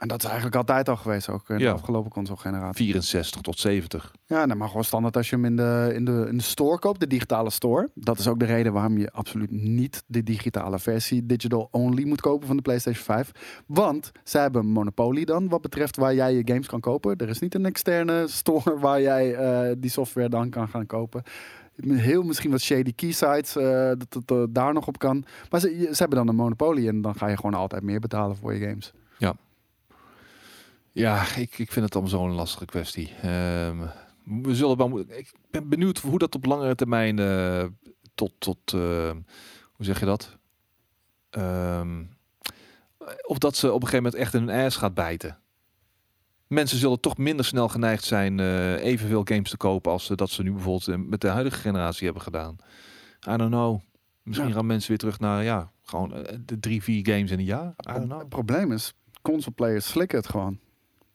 En dat is eigenlijk altijd al geweest, ook in de ja. afgelopen console-generatie. vierenzestig tot zeventig. Ja, nou, maar gewoon standaard als je hem in de, in, de, in de store koopt, de digitale store. Dat is ook de reden waarom je absoluut niet de digitale versie digital only moet kopen van de PlayStation vijf. Want zij hebben een monopolie dan, wat betreft waar jij je games kan kopen. Er is niet een externe store waar jij uh, die software dan kan gaan kopen. Heel misschien wat shady keysites, uh, dat het uh, daar nog op kan. Maar ze, ze hebben dan een monopolie en dan ga je gewoon altijd meer betalen voor je games. Ja. Ja, ik, ik vind het dan zo'n lastige kwestie. Um, we zullen wel mo- ik ben benieuwd hoe dat op langere termijn uh, tot, tot uh, hoe zeg je dat? Um, of dat ze op een gegeven moment echt in hun ass gaat bijten. Mensen zullen toch minder snel geneigd zijn uh, evenveel games te kopen als uh, dat ze nu bijvoorbeeld met de huidige generatie hebben gedaan. I don't know. Misschien ja. gaan mensen weer terug naar ja, gewoon uh, de drie, vier games in een jaar. I don't know. Het probleem is, console players slikken het gewoon.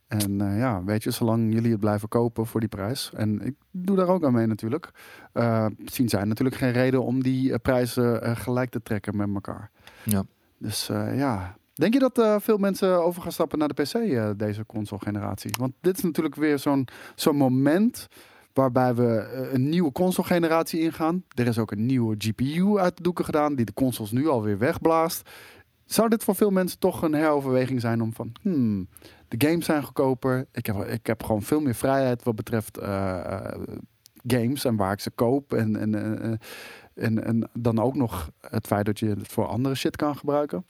En uh, ja, weet je, zolang jullie het blijven kopen voor die prijs. En ik doe daar ook aan mee natuurlijk. Uh, zien zij natuurlijk geen reden om die uh, prijzen uh, gelijk te trekken met elkaar. Ja. Dus uh, ja... Denk je dat uh, veel mensen over gaan stappen naar de P C uh, deze console-generatie? Want dit is natuurlijk weer zo'n, zo'n moment waarbij we uh, een nieuwe console-generatie ingaan. Er is ook een nieuwe G P U uit de doeken gedaan die de consoles nu alweer wegblaast. Zou dit voor veel mensen toch een heroverweging zijn om van... Hmm, de games zijn goedkoper. Ik heb, ik heb gewoon veel meer vrijheid wat betreft uh, uh, games en waar ik ze koop. En, en, uh, en, en dan ook nog het feit dat je het voor andere shit kan gebruiken.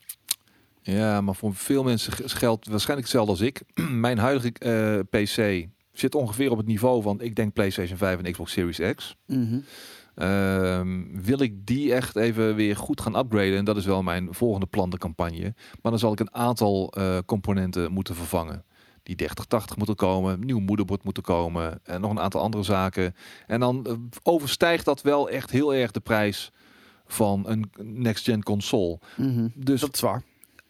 Ja, maar voor veel mensen geldt waarschijnlijk hetzelfde als ik. Mijn huidige uh, P C zit ongeveer op het niveau van, ik denk, PlayStation vijf en Xbox Series X. Mm-hmm. Uh, wil ik die echt even weer goed gaan upgraden? En dat is wel mijn volgende plan, de campagne. Maar dan zal ik een aantal uh, componenten moeten vervangen. Die dertig tachtig moeten komen, een nieuw moederbord moeten komen en nog een aantal andere zaken. En dan uh, overstijgt dat wel echt heel erg de prijs van een next-gen console. Mm-hmm. Dus dat is zwaar.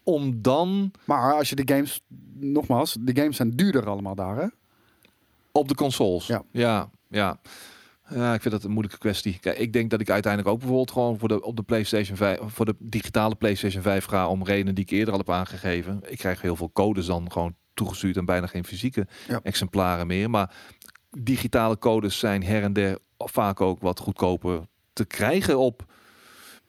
Om dan... Maar als je de games... Nogmaals, de games zijn duurder allemaal daar, hè? Op de consoles? Ja. Ja, ja. ja ik vind dat een moeilijke kwestie. Kijk, ik denk dat ik uiteindelijk ook bijvoorbeeld gewoon voor de, op de PlayStation vijf... voor de digitale PlayStation vijf ga... om redenen die ik eerder al heb aangegeven. Ik krijg heel veel codes dan gewoon toegestuurd... en bijna geen fysieke ja. exemplaren meer. Maar digitale codes zijn her en der vaak ook wat goedkoper te krijgen op...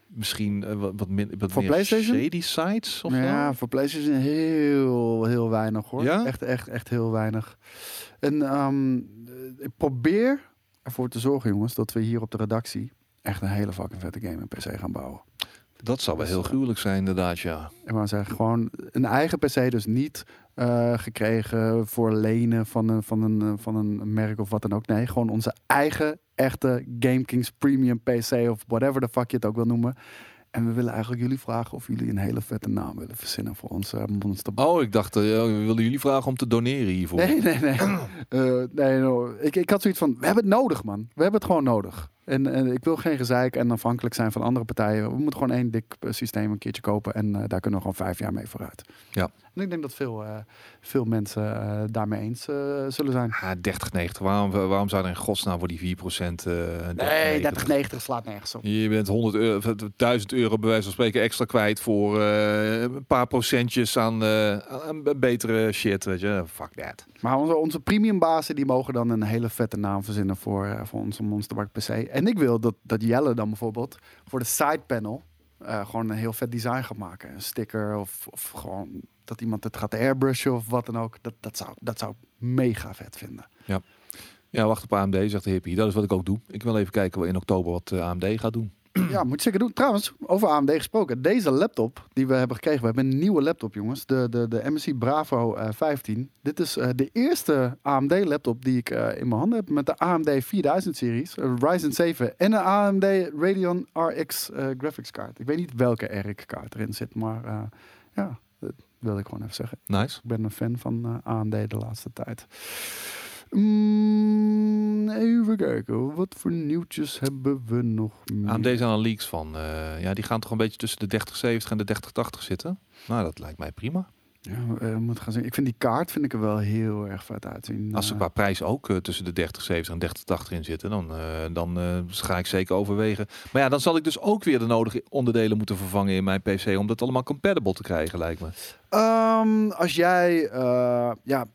Misschien uh, wat, wat, min, wat voor meer PlayStation? Shady sites? Of ja, nou? Voor PlayStation heel, heel weinig hoor. Ja? Echt, echt, echt heel weinig. En um, ik probeer ervoor te zorgen, jongens, dat we hier op de redactie echt een hele fucking vette game in P C gaan bouwen. Dat zou wel heel gruwelijk zijn, inderdaad, ja. Ik wou zeggen, gewoon een eigen P C, dus niet uh, gekregen voor lenen van een, van, een, van een merk of wat dan ook. Nee, gewoon onze eigen echte GameKings Premium P C of whatever the fuck je het ook wil noemen. En we willen eigenlijk jullie vragen of jullie een hele vette naam willen verzinnen voor onze uh, monster. Oh, ik dacht, uh, we wilden jullie vragen om te doneren hiervoor. Nee, nee, nee. uh, nee no. ik, ik had zoiets van, we hebben het nodig, man. We hebben het gewoon nodig. En, en ik wil geen gezeik en afhankelijk zijn van andere partijen. We moeten gewoon één dik systeem een keertje kopen. En uh, daar kunnen we gewoon vijf jaar mee vooruit. Ja. En ik denk dat veel, uh, veel mensen uh, daarmee eens uh, zullen zijn. Ah, dertig negentig. Waarom, waarom zou er in godsnaam voor die vier procent... Uh, nee, dertig negentig slaat nergens op. Je bent honderd euro, duizend euro bij wijze van spreken extra kwijt... voor uh, een paar procentjes aan, uh, aan betere shit. Weet je. Fuck that. Maar onze, onze premiumbazen die mogen dan een hele vette naam verzinnen... voor, uh, voor onze Monsterbark P C... En ik wil dat, dat Jelle dan bijvoorbeeld voor de side panel uh, gewoon een heel vet design gaat maken. Een sticker of, of gewoon dat iemand het gaat airbrushen of wat dan ook. Dat, dat, zou, dat zou ik mega vet vinden. Ja. Ja, wacht op A M D, zegt de hippie. Dat is wat ik ook doe. Ik wil even kijken in oktober wat uh, A M D gaat doen. Ja, moet je zeker doen. Trouwens, over A M D gesproken. Deze laptop die we hebben gekregen. We hebben een nieuwe laptop, jongens. De, de, de M S I Bravo uh, vijftien. Dit is uh, de eerste A M D laptop die ik uh, in mijn handen heb. Met de A M D vierduizend series. Een Ryzen zeven en een A M D Radeon R X uh, graphics kaart. Ik weet niet welke R X kaart erin zit. Maar uh, ja, dat wilde ik gewoon even zeggen. Nice. Ik ben een fan van uh, A M D de laatste tijd. Mm, even kijken, wat voor nieuwtjes hebben we nog meer? Aan deze aan leaks van, uh, ja, die gaan toch een beetje tussen de dertig zeventig en de dertig tachtig zitten? Nou, dat lijkt mij prima. Ja, uh, moet gaan zien. Ik vind die kaart vind ik er wel heel erg vet uitzien. Als ze qua prijs ook uh, tussen de dertig zeventig en dertig tachtig in zitten, dan, uh, dan uh, ga ik zeker overwegen. Maar ja, dan zal ik dus ook weer de nodige onderdelen moeten vervangen in mijn P C om dat allemaal compatible te krijgen, lijkt me. Um, als jij, uh, ja,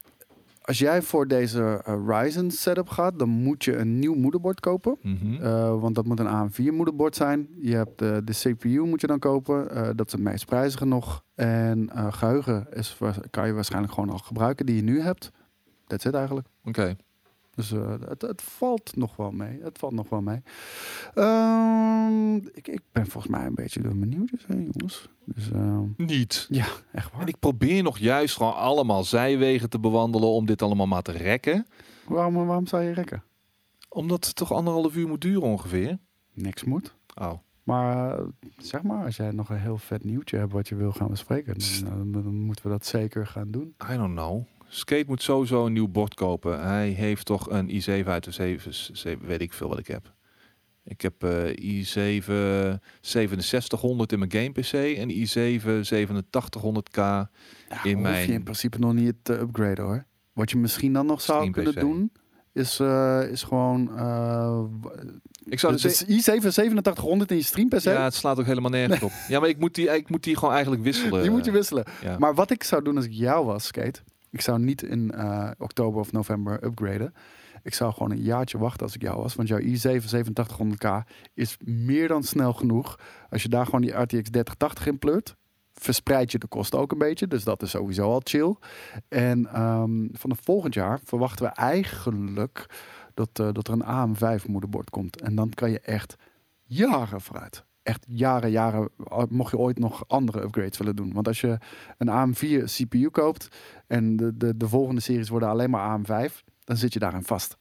als jij voor deze uh, Ryzen setup gaat, dan moet je een nieuw moederbord kopen, mm-hmm. uh, want dat moet een A M vier moederbord zijn. Je hebt uh, de C P U moet je dan kopen, uh, dat is het meest prijzige nog. En uh, geheugen is, kan je waarschijnlijk gewoon al gebruiken die je nu hebt. That's it eigenlijk. Oké. Okay. Dus uh, het, het valt nog wel mee. Het valt nog wel mee. Uh, ik, ik ben volgens mij een beetje door mijn nieuwtjes heen, jongens. Dus, uh... Niet. Ja, echt waar. En ik probeer nog juist gewoon allemaal zijwegen te bewandelen om dit allemaal maar te rekken. Waarom, waarom zou je rekken? Omdat het toch anderhalf uur moet duren ongeveer? Niks moet. Oh. Maar zeg maar, als jij nog een heel vet nieuwtje hebt wat je wil gaan bespreken, dan, dan moeten we dat zeker gaan doen. I don't know. Skate moet sowieso een nieuw bord kopen. Hij heeft toch een i zeven uit de zeven, weet ik veel wat ik heb. Ik heb uh, i zeven zevenenzestig honderd in mijn game P C en i zeven zevenentachtig honderd K ja, in mijn... hoef je in principe nog niet te upgraden hoor. Wat je misschien dan nog zou kunnen P C doen, is, uh, is gewoon... Uh, ik zou dus het is i zeven zevenentachtig honderd in je stream P C. Ja, het slaat ook helemaal nergens nee. op. Ja, maar ik moet die, ik moet die gewoon eigenlijk wisselen. Die moet je wisselen. Ja. Maar wat ik zou doen als ik jou was, Skate... Ik zou niet in uh, oktober of november upgraden. Ik zou gewoon een jaartje wachten als ik jou was. Want jouw i zeven zevenentachtig honderd K is meer dan snel genoeg. Als je daar gewoon die R T X dertig tachtig in pleurt, verspreid je de kosten ook een beetje. Dus dat is sowieso al chill. En um, vanaf volgend jaar verwachten we eigenlijk dat, uh, dat er een A M vijf moederbord komt. En dan kan je echt jaren vooruit. Echt jaren, jaren, mocht je ooit nog andere upgrades willen doen. Want als je een A M vier C P U koopt en de, de, de volgende series worden alleen maar A M vijf, dan zit je daarin vast.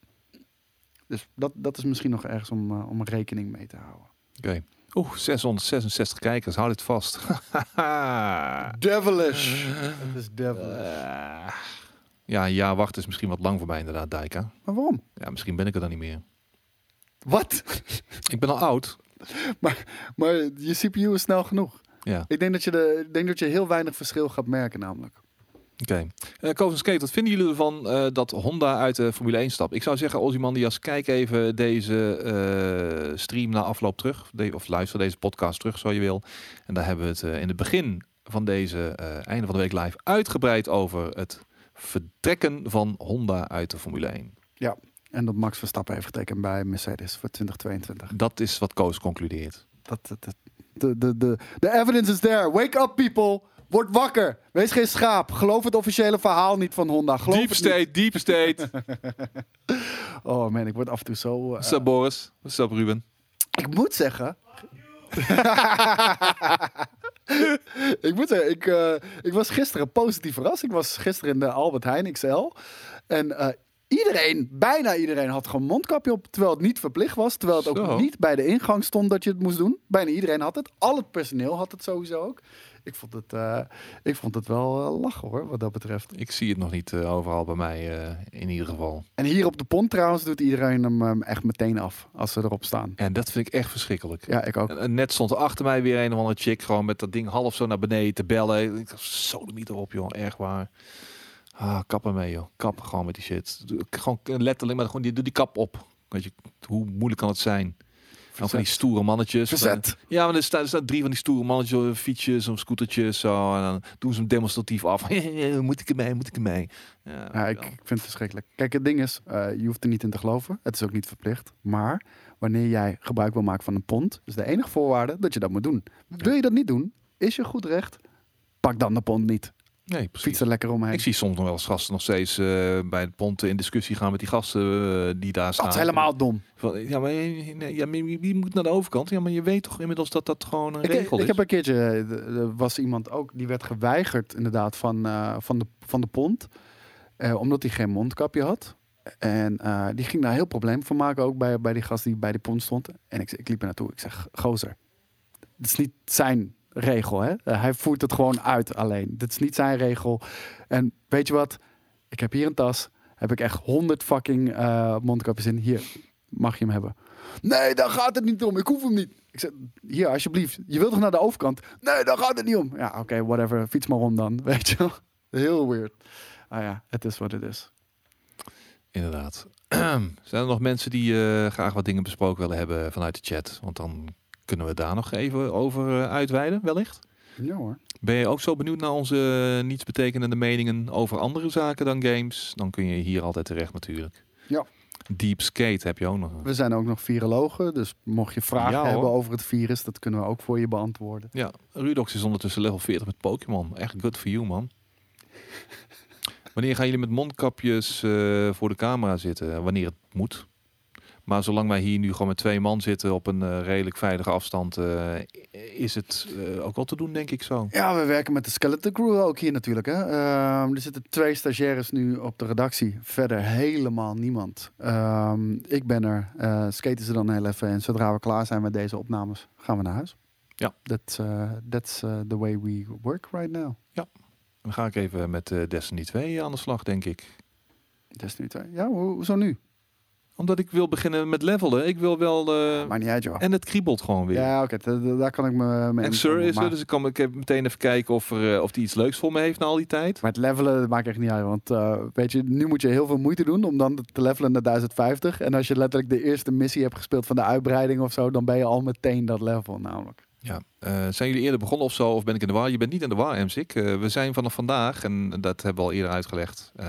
Dus dat, dat is misschien nog ergens om, uh, om rekening mee te houden. Oké. Okay. Oeh, zeshonderdzesenzestig kijkers, houd het vast. Devilish. Het is devilish. Uh, ja, een jaar wachten is misschien wat lang voor mij inderdaad, Dijka. Maar waarom? Ja, misschien ben ik er dan niet meer. Wat? Ik ben al oud. Maar, maar je C P U is snel genoeg. Ja. Ik denk dat, je de, denk dat je heel weinig verschil gaat merken namelijk. Oké. Okay. Uh, Coven Skate, wat vinden jullie ervan uh, dat Honda uit de Formule één stapt? Ik zou zeggen, Ozymandias, kijk even deze uh, stream na afloop terug. De, of luister deze podcast terug, zo je wil. En daar hebben we het uh, in het begin van deze uh, einde van de week live uitgebreid over het vertrekken van Honda uit de Formule één. Ja. En dat Max Verstappen heeft getekend bij Mercedes voor twintig tweeëntwintig. Dat is wat Koos concludeert. Dat, dat, dat, de, de, de, the evidence is there. Wake up, people. Word wakker. Wees geen schaap. Geloof het officiële verhaal niet van Honda. Geloof deep het state, niet. deep state. Oh man, ik word af en toe zo... Uh... What's up, Boris? What's up, Ruben? Ik moet zeggen... ik moet zeggen, ik, uh, ik was gisteren positief verrast. Ik was gisteren in de Albert Heijn X L. En... Uh, Iedereen, bijna iedereen had gewoon mondkapje op, terwijl het niet verplicht was. Terwijl het Zo. ook niet bij de ingang stond dat je het moest doen. Bijna iedereen had het. Al het personeel had het sowieso ook. Ik vond het, uh, ik vond het wel uh, lachen hoor, wat dat betreft. Ik zie het nog niet uh, overal bij mij uh, in ieder geval. En hier op de pont trouwens doet iedereen hem um, echt meteen af als ze erop staan. En dat vind ik echt verschrikkelijk. Ja, ik ook. En net stond er achter mij weer een of andere chick gewoon met dat ding half zo naar beneden te bellen. Ik dacht, sodemiet erop joh, echt waar. Ah, kap ermee joh. Kap gewoon met die shit. Doe, gewoon letterlijk, maar gewoon, die, doe die kap op. Weet je, hoe moeilijk kan het zijn? Van die stoere mannetjes. Verzet. Ja, maar er staan, er staan drie van die stoere mannetjes, fietsjes of scootertjes. Zo, en dan doen ze hem demonstratief af. moet ik ermee, moet ik ermee. Ja, ja ik, ik vind het verschrikkelijk. Kijk, het ding is, uh, je hoeft er niet in te geloven. Het is ook niet verplicht. Maar wanneer jij gebruik wil maken van een pond, is de enige voorwaarde dat je dat moet doen. Ja. Wil je dat niet doen, is je goed recht, pak dan de pond niet. Nee, precies. Fiets er lekker omheen. Ik zie soms nog wel eens gasten nog steeds uh, bij de ponten in discussie gaan met die gasten uh, die daar staan. Dat is helemaal dom. Ja, maar nee, ja, wie moet naar de overkant? Ja, maar je weet toch inmiddels dat dat gewoon een ik, regel ik is? Ik heb een keertje, er was iemand ook, die werd geweigerd inderdaad van, uh, van, de, van de pont. Uh, omdat hij geen mondkapje had. En uh, die ging daar heel probleem van maken ook bij, bij die gast die bij die pont stond. En ik, ik liep er naartoe. Ik zeg, gozer, dat is niet zijn... regel, hè? Uh, hij voert het gewoon uit alleen. Dit is niet zijn regel. En weet je wat? Ik heb hier een tas. Heb ik echt honderd fucking uh, mondkapjes in. Hier, mag je hem hebben? Nee, daar gaat het niet om. Ik hoef hem niet. Ik zeg, hier, alsjeblieft. Je wilt toch naar de overkant? Nee, daar gaat het niet om. Ja, oké, okay, whatever. Fiets maar om dan, weet je wel. Heel weird. Ah ja, het is wat het is. Inderdaad. Zijn er nog mensen die uh, graag wat dingen besproken willen hebben vanuit de chat? Want dan kunnen we daar nog even over uh, uitweiden, wellicht. Ja hoor. Ben je ook zo benieuwd naar onze uh, nietsbetekenende meningen over andere zaken dan games? Dan kun je hier altijd terecht natuurlijk. Ja. Deep Skate heb je ook nog. We zijn ook nog virologen, dus mocht je vragen ja, hebben over het virus, dat kunnen we ook voor je beantwoorden. Ja, Rudox is ondertussen level veertig met Pokémon. Echt good for you, man. Wanneer gaan jullie met mondkapjes uh, voor de camera zitten? Wanneer het moet. Maar zolang wij hier nu gewoon met twee man zitten op een uh, redelijk veilige afstand, uh, is het uh, ook wel te doen, denk ik zo. Ja, we werken met de Skeleton Crew ook hier natuurlijk. Hè? Uh, er zitten twee stagiaires nu op de redactie. Verder helemaal niemand. Uh, ik ben er. Uh, skaten ze dan heel even. En zodra we klaar zijn met deze opnames, gaan we naar huis. Ja. That's, uh, that's uh, the way we work right now. Ja. Dan ga ik even met uh, Destiny twee aan de slag, denk ik. Destiny twee? Ja, ho- hoezo nu? Omdat ik wil beginnen met levelen. Ik wil wel... Uh... Maar niet uit, joh. En het kriebelt gewoon weer. Ja, oké. Okay. Da- daar kan ik me mee... En Sir is er, dus ik kan meteen even kijken of hij uh, of iets leuks voor me heeft na al die tijd. Maar het levelen maakt echt niet uit. Want uh, weet je, nu moet je heel veel moeite doen om dan te levelen naar duizend vijftig. En als je letterlijk de eerste missie hebt gespeeld van de uitbreiding of zo, dan ben je al meteen dat level namelijk. Ja, uh, zijn jullie eerder begonnen of zo? Of ben ik in de war? Je bent niet in de war, Emsik. Uh, we zijn vanaf vandaag, en dat hebben we al eerder uitgelegd, uh,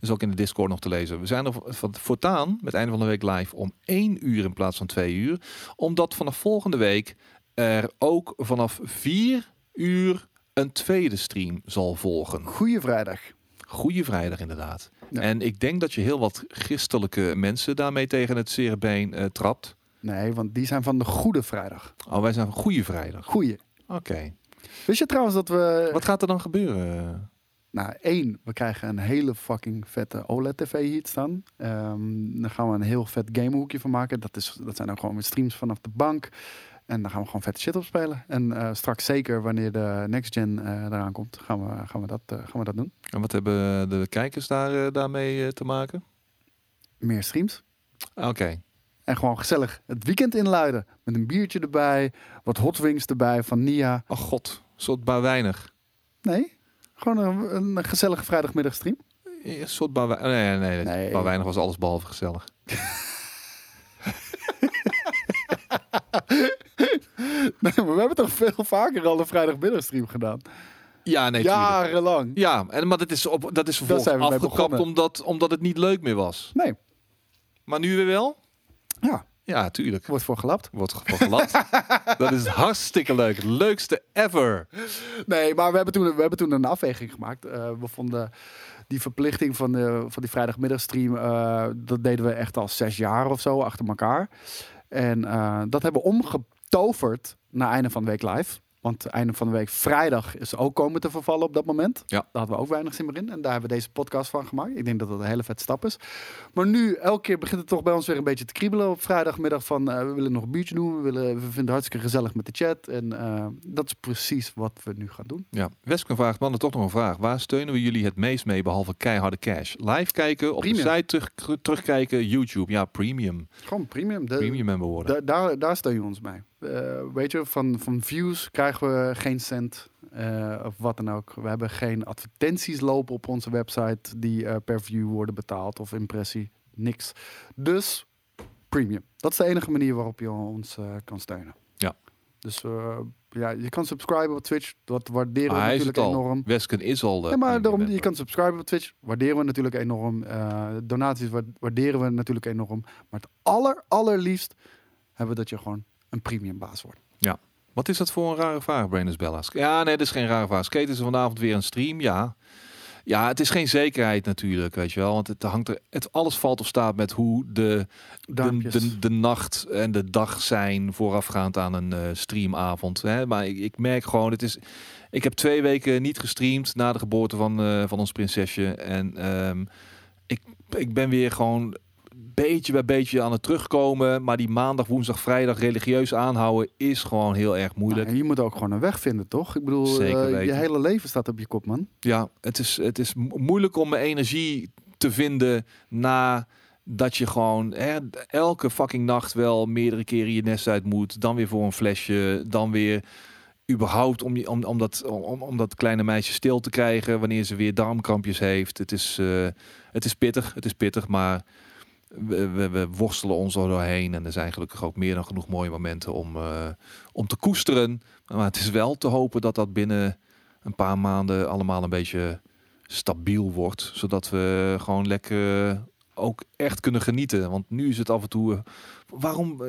is ook in de Discord nog te lezen. We zijn er voortaan, met het einde van de week live, om één uur in plaats van twee uur. Omdat vanaf volgende week er ook vanaf vier uur een tweede stream zal volgen. Goeie vrijdag. Goeie vrijdag, inderdaad. Ja. En ik denk dat je heel wat christelijke mensen daarmee tegen het zere been uh, trapt. Nee, want die zijn van de Goede Vrijdag. Oh, wij zijn van Goede Vrijdag. Goeie. Oké. Okay. Wist je trouwens dat we... Wat gaat er dan gebeuren? Nou, één, we krijgen een hele fucking vette O L E D-tv hier staan. Um, daar gaan we een heel vet gamehoekje van maken. Dat, is, dat zijn dan gewoon weer streams vanaf de bank. En daar gaan we gewoon vette shit op spelen. En uh, straks zeker, wanneer de Next Gen uh, eraan komt, gaan we, gaan, we dat, uh, gaan we dat doen. En wat hebben de kijkers daar, uh, daarmee uh, te maken? Meer streams. Oké. Okay. En gewoon gezellig het weekend inluiden. Met een biertje erbij. Wat hot wings erbij van Nia. Oh god, soort bar weinig. Nee, gewoon een, een gezellige vrijdagmiddagstream. Ja, soort bar weinig. Nee, nee, nee. nee. Bar weinig was alles behalve gezellig. Nee, maar we hebben toch veel vaker al een vrijdagmiddagstream gedaan. Ja, nee. Jarenlang. Ja, en, maar dat is, op, dat is vervolgens dat afgekapt omdat, omdat het niet leuk meer was. Nee. Maar nu weer wel? Ja, ja, tuurlijk. Wordt voor gelapt. Wordt voor gelapt. Dat is hartstikke leuk. Het leukste ever. Nee, maar we hebben toen, we hebben toen een afweging gemaakt. Uh, we vonden die verplichting van, de, van die vrijdagmiddagstream... Uh, dat deden we echt al zes jaar of zo achter elkaar. En uh, dat hebben we omgetoverd naar einde van de week live. Want einde van de week vrijdag is ook komen te vervallen op dat moment. Ja. Daar hadden we ook weinig zin meer in. En daar hebben we deze podcast van gemaakt. Ik denk dat dat een hele vette stap is. Maar nu, elke keer begint het toch bij ons weer een beetje te kriebelen. Op vrijdagmiddag van, uh, we willen nog een biertje doen. We, willen, we vinden het hartstikke gezellig met de chat. En uh, dat is precies wat we nu gaan doen. Ja, Wesken vraagt, mannen, toch nog een vraag. Waar steunen we jullie het meest mee, behalve keiharde cash? Live kijken, op premium. De site terug, terugkijken, YouTube. Ja, premium. Gewoon premium. De, premium member worden. Da- daar, daar steun je ons mee. Uh, weet je, van, van views krijgen we geen cent uh, of wat dan ook. We hebben geen advertenties lopen op onze website die uh, per view worden betaald of impressie. Niks. Dus premium. Dat is de enige manier waarop je ons uh, kan steunen. Ja. Dus uh, ja, je kan subscriben op Twitch. Dat waarderen ah, we natuurlijk enorm. Wesken is al de... Ja, maar daarom, je kan subscriben op Twitch. Waarderen we natuurlijk enorm. Uh, donaties waarderen we natuurlijk enorm. Maar het aller, allerliefst hebben we dat je gewoon een premium baas worden. Ja. Wat is dat voor een rare vraag, Brainers Bella's? Ja, nee, dat is geen rare vraag. Skate is er vanavond weer een stream, ja. Ja, het is geen zekerheid natuurlijk, weet je wel. Want het hangt er... Het alles valt of staat met hoe de, de, de, de nacht en de dag zijn voorafgaand aan een uh, streamavond. Hè? Maar ik, ik merk gewoon, het is... Ik heb twee weken niet gestreamd na de geboorte van, uh, van ons prinsesje. En um, ik, ik ben weer gewoon... beetje bij beetje aan het terugkomen. Maar die maandag, woensdag, vrijdag religieus aanhouden is gewoon heel erg moeilijk. Nou, en je moet ook gewoon een weg vinden, toch? Ik bedoel, uh, je hele leven staat op je kop, man. Ja, het is, het is moeilijk om mijn energie te vinden na... Dat je gewoon hè, elke fucking nacht wel meerdere keren je nest uit moet. Dan weer voor een flesje. Dan weer überhaupt om, om, om, dat, om, om dat kleine meisje stil te krijgen wanneer ze weer darmkrampjes heeft. Het is, uh, het is pittig, het is pittig, maar we, we, we worstelen ons er doorheen. En er zijn gelukkig ook meer dan genoeg mooie momenten om, uh, om te koesteren. Maar het is wel te hopen dat dat binnen een paar maanden allemaal een beetje stabiel wordt. Zodat we gewoon lekker ook echt kunnen genieten. Want nu is het af en toe... Waarom?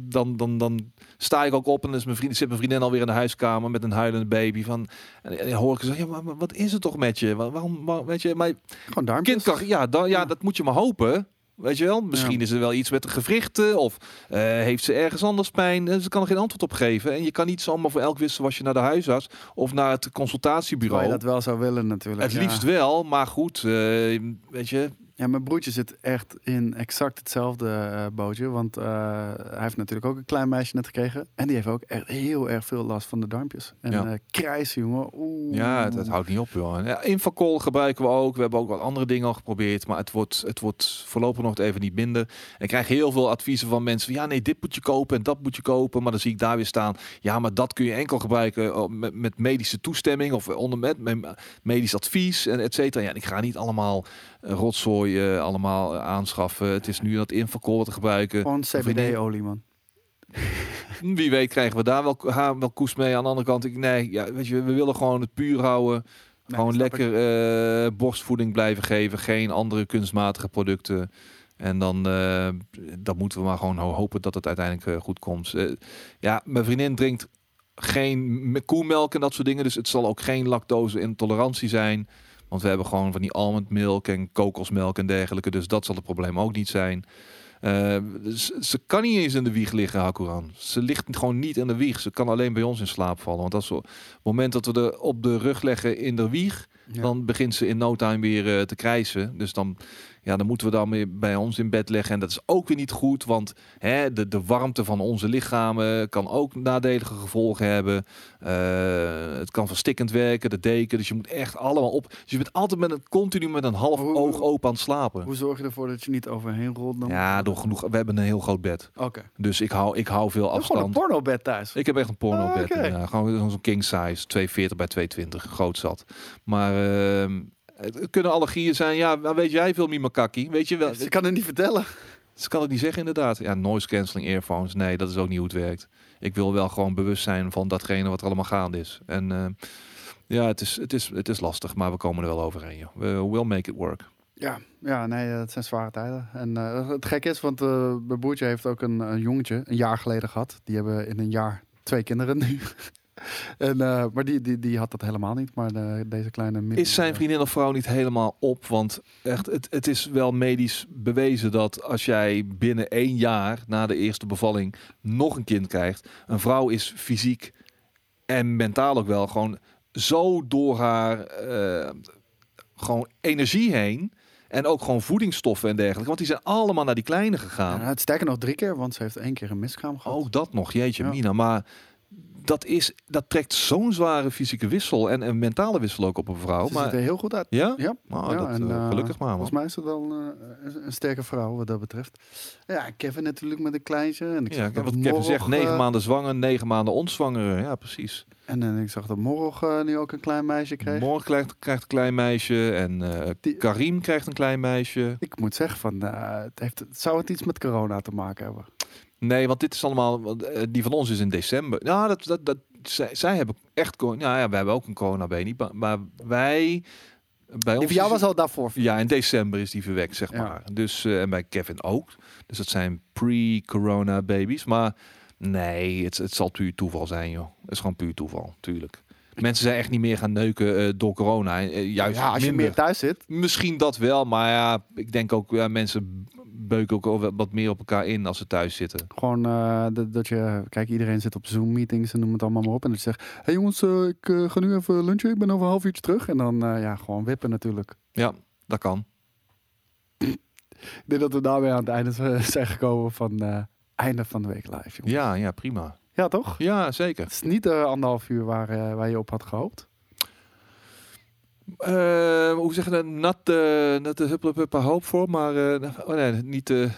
Dan, dan, dan sta ik ook op en is mijn vriend, zit mijn vriendin alweer in de huiskamer met een huilende baby. Van, en, en hoor ik ze zeggen, ja, maar wat is het toch met je? Waarom, waarom weet je? Maar gewoon darmpjes. Kind, ja, dan, ja, ja, dat moet je maar hopen. Weet je wel? Misschien ja. is er wel iets met de gewrichten of uh, heeft ze ergens anders pijn. Ze kan er geen antwoord op geven. En je kan niet zomaar voor elk wissel als je naar de huisarts of naar het consultatiebureau. Terwijl je dat wel zou willen natuurlijk. Het ja. liefst wel, maar goed, uh, weet je... Ja, mijn broertje zit echt in exact hetzelfde uh, bootje. Want uh, hij heeft natuurlijk ook een klein meisje net gekregen. En die heeft ook echt heel erg veel last van de darmpjes. En ja. uh, krijsen, jongen. Oeh. Ja, het, het houdt niet op, jongen. Ja, Infacol gebruiken we ook. We hebben ook wat andere dingen al geprobeerd. Maar het wordt, het wordt voorlopig nog even niet minder. En ik krijg heel veel adviezen van mensen. Van, ja, nee, dit moet je kopen en dat moet je kopen. Maar dan zie ik daar weer staan. Ja, maar dat kun je enkel gebruiken met, met medische toestemming. Of onder met, met medisch advies, en et cetera. Ja, en ik ga niet allemaal uh, rotzooi. Uh, allemaal uh, aanschaffen. Het is nu dat Infacol te gebruiken. Gewoon C B D-olie, man. Wie weet krijgen we daar wel, haar, wel koest mee. Aan de andere kant, ik, nee, ja, weet je, we willen gewoon het puur houden. Nee, gewoon lekker uh, borstvoeding blijven geven. Geen andere kunstmatige producten. En dan uh, dat moeten we maar gewoon hopen dat het uiteindelijk uh, goed komt. Uh, ja, mijn vriendin drinkt geen koemelk en dat soort dingen. Dus het zal ook geen lactose-intolerantie zijn. Want we hebben gewoon van die almondmilk en kokosmelk en dergelijke. Dus dat zal het probleem ook niet zijn. Uh, ze, ze kan niet eens in de wieg liggen, Hakuran. Ze ligt gewoon niet in de wieg. Ze kan alleen bij ons in slaap vallen. Want dat is op het moment dat we er op de rug leggen in de wieg... Ja. Dan begint ze in no time weer uh, te krijsen. Dus dan, ja, dan moeten we dan bij ons in bed leggen. En dat is ook weer niet goed. Want hè, de, de warmte van onze lichamen kan ook nadelige gevolgen hebben. Uh, het kan verstikkend werken, de deken. Dus je moet echt allemaal op. Dus je bent altijd met een, continu met een half hoe, oog open aan het slapen. Hoe zorg je ervoor dat je niet overheen rolt? Dan? Ja, door genoeg. We hebben een heel groot bed. Okay. Dus ik hou, ik hou veel afstand. Gewoon een pornobed thuis? Ik heb echt een pornobed. Ah, okay. Ja, gewoon zo'n king size. tweehonderdveertig bij tweehonderdtwintig. Groot zat. Maar... Uh, het kunnen allergieën zijn. Ja, weet jij veel, Mima Kaki? Weet je wel? Ze kan het niet vertellen. Ze kan het niet zeggen, inderdaad. Ja, noise cancelling earphones. Nee, dat is ook niet hoe het werkt. Ik wil wel gewoon bewust zijn van datgene wat er allemaal gaande is. En uh, ja, het is, het, is, het is lastig, maar we komen er wel overheen. Joh. We will make it work. Ja, ja, nee, het zijn zware tijden. En uh, het gek is, want uh, mijn broertje heeft ook een, een jongetje een jaar geleden gehad. Die hebben in een jaar twee kinderen nu. En, uh, maar die, die, die had dat helemaal niet. Maar de, deze kleine... Mid- is zijn vriendin of vrouw niet helemaal op? Want echt, het, het is wel medisch bewezen dat als jij binnen één jaar na de eerste bevalling nog een kind krijgt. Een vrouw is fysiek en mentaal ook wel gewoon zo door haar uh, gewoon energie heen. En ook gewoon voedingsstoffen en dergelijke. Want die zijn allemaal naar die kleine gegaan. Ja, het sterker nog drie keer, want ze heeft één keer een miskraam gehad. Ook dat nog, jeetje ja. Mina. Maar... Dat, is, dat trekt zo'n zware fysieke wissel en een mentale wissel ook op een vrouw. Ze maar... ziet er heel goed uit. Ja? Ja. Oh, ja dat, en, uh, gelukkig maar. Man. Volgens mij is het wel uh, een sterke vrouw wat dat betreft. Ja, Kevin natuurlijk met een kleintje. En ik ja, wat Kevin morgen... zegt, negen maanden zwanger, negen maanden ontzwangeren. Ja, precies. En, en ik zag dat morgen uh, nu ook een klein meisje kreeg. Morgen krijgt, krijgt een klein meisje en uh, Die... Karim krijgt een klein meisje. Ik moet zeggen, van, uh, het heeft, zou het iets met corona te maken hebben? Nee, want dit is allemaal... Die van ons is in december. Nou, dat, dat, dat, zij, zij hebben echt... Nou ja, wij hebben ook een corona-baby. Maar wij... Bij die ons van jou was al daarvoor. Ja, in december is die verwekt, zeg ja. maar. Dus, uh, en bij Kevin ook. Dus dat zijn pre-corona-babies. Maar nee, het, het zal puur toeval zijn, joh. Het is gewoon puur toeval, tuurlijk. Mensen zijn echt niet meer gaan neuken uh, door corona. Uh, juist ja, als minder. Je meer thuis zit. Misschien dat wel, maar ja, ik denk ook ja, mensen... beuken ook wat meer op elkaar in als ze thuis zitten. Gewoon uh, dat, dat je... Kijk, iedereen zit op Zoom-meetings en noem het allemaal maar op. En dat je zegt, hé hey jongens, uh, ik uh, ga nu even lunchen. Ik ben over een half uurtje terug. En dan uh, ja, gewoon wippen natuurlijk. Ja, dat kan. Ik denk dat we daarmee aan het einde zijn gekomen van uh, einde van de week live. Jongens. Ja, ja, prima. Ja, toch? Ja, zeker. Het is niet de anderhalf uur waar, uh, waar je op had gehoopt. Uh, hoe zeggen we dat? Not de uh, uh, huppelhuppa hoop voor, maar uh, oh nee, niet, de,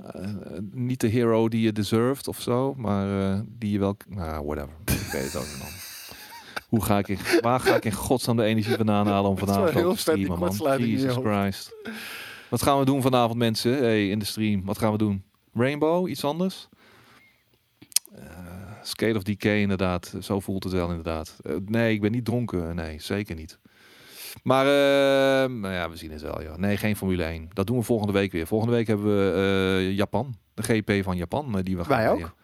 uh, uh, niet de hero die je deserved of zo, maar uh, die je wel... Nou, nah, whatever. bezig man. Hoe ga ik in, waar ga ik in godsnaam de energie vandaan halen om vanavond te streamen, man? Jesus Christ. Wat gaan we doen vanavond, mensen? Hey, in de stream. Wat gaan we doen? Rainbow? Iets anders? Uh, Scale of Decay, inderdaad. Zo voelt het wel, inderdaad. Uh, nee, ik ben niet dronken. Nee, zeker niet. Maar, uh, nou ja, we zien het wel, joh. Nee, geen Formule één. Dat doen we volgende week weer. Volgende week hebben we uh, Japan. De G P van Japan. Uh, die we gaan wij ook?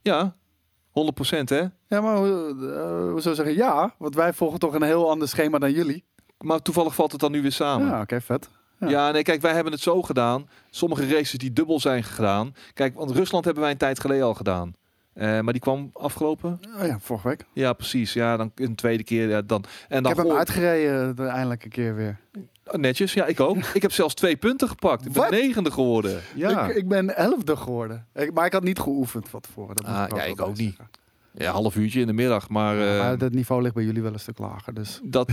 Ja, honderd procent, hè? Ja, maar hoe zou zeggen ja? Want wij volgen toch een heel ander schema dan jullie. Maar toevallig valt het dan nu weer samen. Ja, oké, okay, vet. Ja. ja, nee, kijk, wij hebben het zo gedaan. Sommige races die dubbel zijn gedaan. Kijk, want Rusland hebben wij een tijd geleden al gedaan. Uh, maar die kwam afgelopen? Oh ja, vorige week. Ja, precies. Ja, dan een tweede keer. Ja, dan, en dan ik heb hem uitgereden de eindelijke keer weer. Netjes, ja, ik ook. Ik heb zelfs twee punten gepakt. Ik ben Wat? negende geworden. Ja. Ik, ik ben elfde geworden. Ik, maar ik had niet geoefend van tevoren. Dat ah, ik ja, ik ook niet. Zeggen. Ja, half uurtje in de middag, maar... Ja, maar uh, dat niveau ligt bij jullie wel een stuk lager, dus... Dat,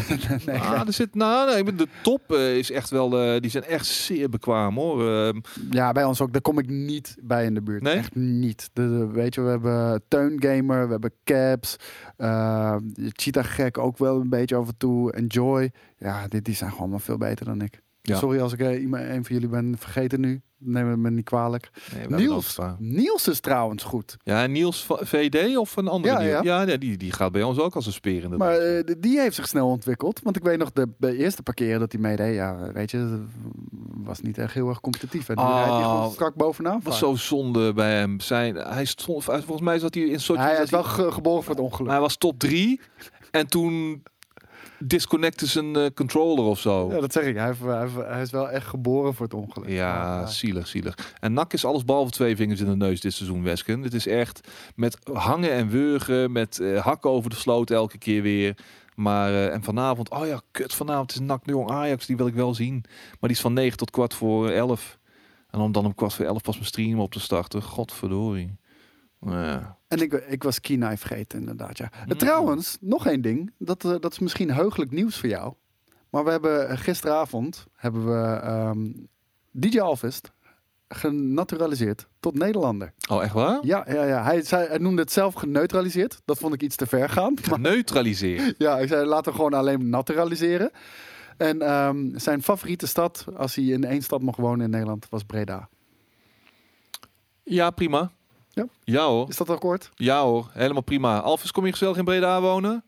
nee, ah, ja. er zit, nou, nee, de top uh, is echt wel... Uh, die zijn echt zeer bekwaam, hoor. Uh, ja, bij ons ook. Daar kom ik niet bij in de buurt. Nee? Echt niet. De, de, weet je, we hebben Teungamer, we hebben Caps. Uh, Cheetah Gek ook wel een beetje af en toe. Enjoy. Ja, dit, die zijn gewoon wel veel beter dan ik. Ja. Sorry als ik uh, een van jullie ben vergeten nu. Neem het me niet kwalijk. Nee, Niels, Niels is trouwens goed. Ja, Niels V D of een andere? Ja, die, ja. ja die, die gaat bij ons ook als een speer in de Maar uh, die heeft zich snel ontwikkeld. Want ik weet nog, de, de eerste paar keer dat hij meedeed... Ja, weet je, was niet echt heel erg competitief. En nu rijdt hij gewoon strak bovenaan. Dat was zo zonde bij hem. Zijn, hij stond, volgens mij zat hij in soort... Hij is wel ge- geboren voor het ongeluk. Maar hij was top drie. En toen... disconnecten zijn uh, controller of zo. Ja, dat zeg ik. Hij, hij, hij is wel echt geboren voor het ongeluk. Ja, ja, zielig, zielig. En N A C is alles behalve twee vingers in de neus dit seizoen, Wesken. Het is echt met hangen en wurgen, met uh, hakken over de sloot elke keer weer. Maar, uh, en vanavond, oh ja, kut, vanavond is N A C Jong Ajax, die wil ik wel zien. Maar die is van negen tot kwart voor elf. En om dan om kwart voor elf pas mijn stream op te starten. Godverdorie. Ja. En ik, ik was Kenai vergeten, inderdaad. Ja. Mm. Trouwens, nog één ding. Dat, uh, dat is misschien heugelijk nieuws voor jou. Maar we hebben gisteravond hebben we um, D J Alvest genaturaliseerd tot Nederlander. Oh, echt waar? Ja, ja, ja. Hij, zei, hij noemde het zelf geneutraliseerd. Dat vond ik iets te ver gaan. Geneutraliseerd? Ja, ik zei laten we gewoon alleen naturaliseren. En um, zijn favoriete stad, als hij in één stad mocht wonen in Nederland, was Breda. Ja, prima. Ja. ja hoor. Is dat akkoord? Ja hoor, helemaal prima. Alvis, kom je gezellig in Breda wonen?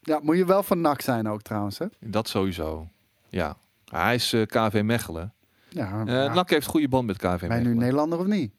Ja, moet je wel van N A C zijn ook trouwens, hè? Dat sowieso, ja. Hij is uh, K V Mechelen. Ja, uh, ja. N A C heeft goede band met K V Mechelen. Ben je nu Nederlander of niet?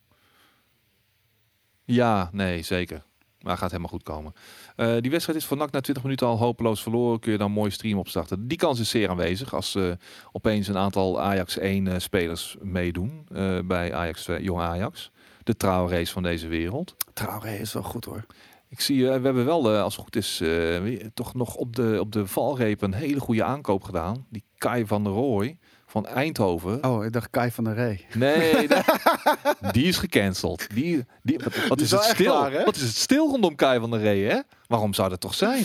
Ja, nee, zeker. Maar gaat helemaal goed komen. Uh, die wedstrijd is voor N A C na twintig minuten al hopeloos verloren. Kun je dan mooi stream opstarten. Die kans is zeer aanwezig als uh, opeens een aantal Ajax één spelers meedoen uh, bij Ajax twee, Jong Ajax. De Traoré van deze wereld. Traoré is wel goed hoor. Ik zie, uh, we hebben wel, uh, als het goed is, uh, toch nog op de, op de valreep een hele goede aankoop gedaan. Die Kai van der Rooij van Eindhoven. Oh, ik dacht Kai van der Rey. Nee, dat, die is gecanceld. Die, die, wat, wat, is is het stil? Waar, wat is het stil rondom Kai van der Rey, hè? Waarom zou dat toch zijn?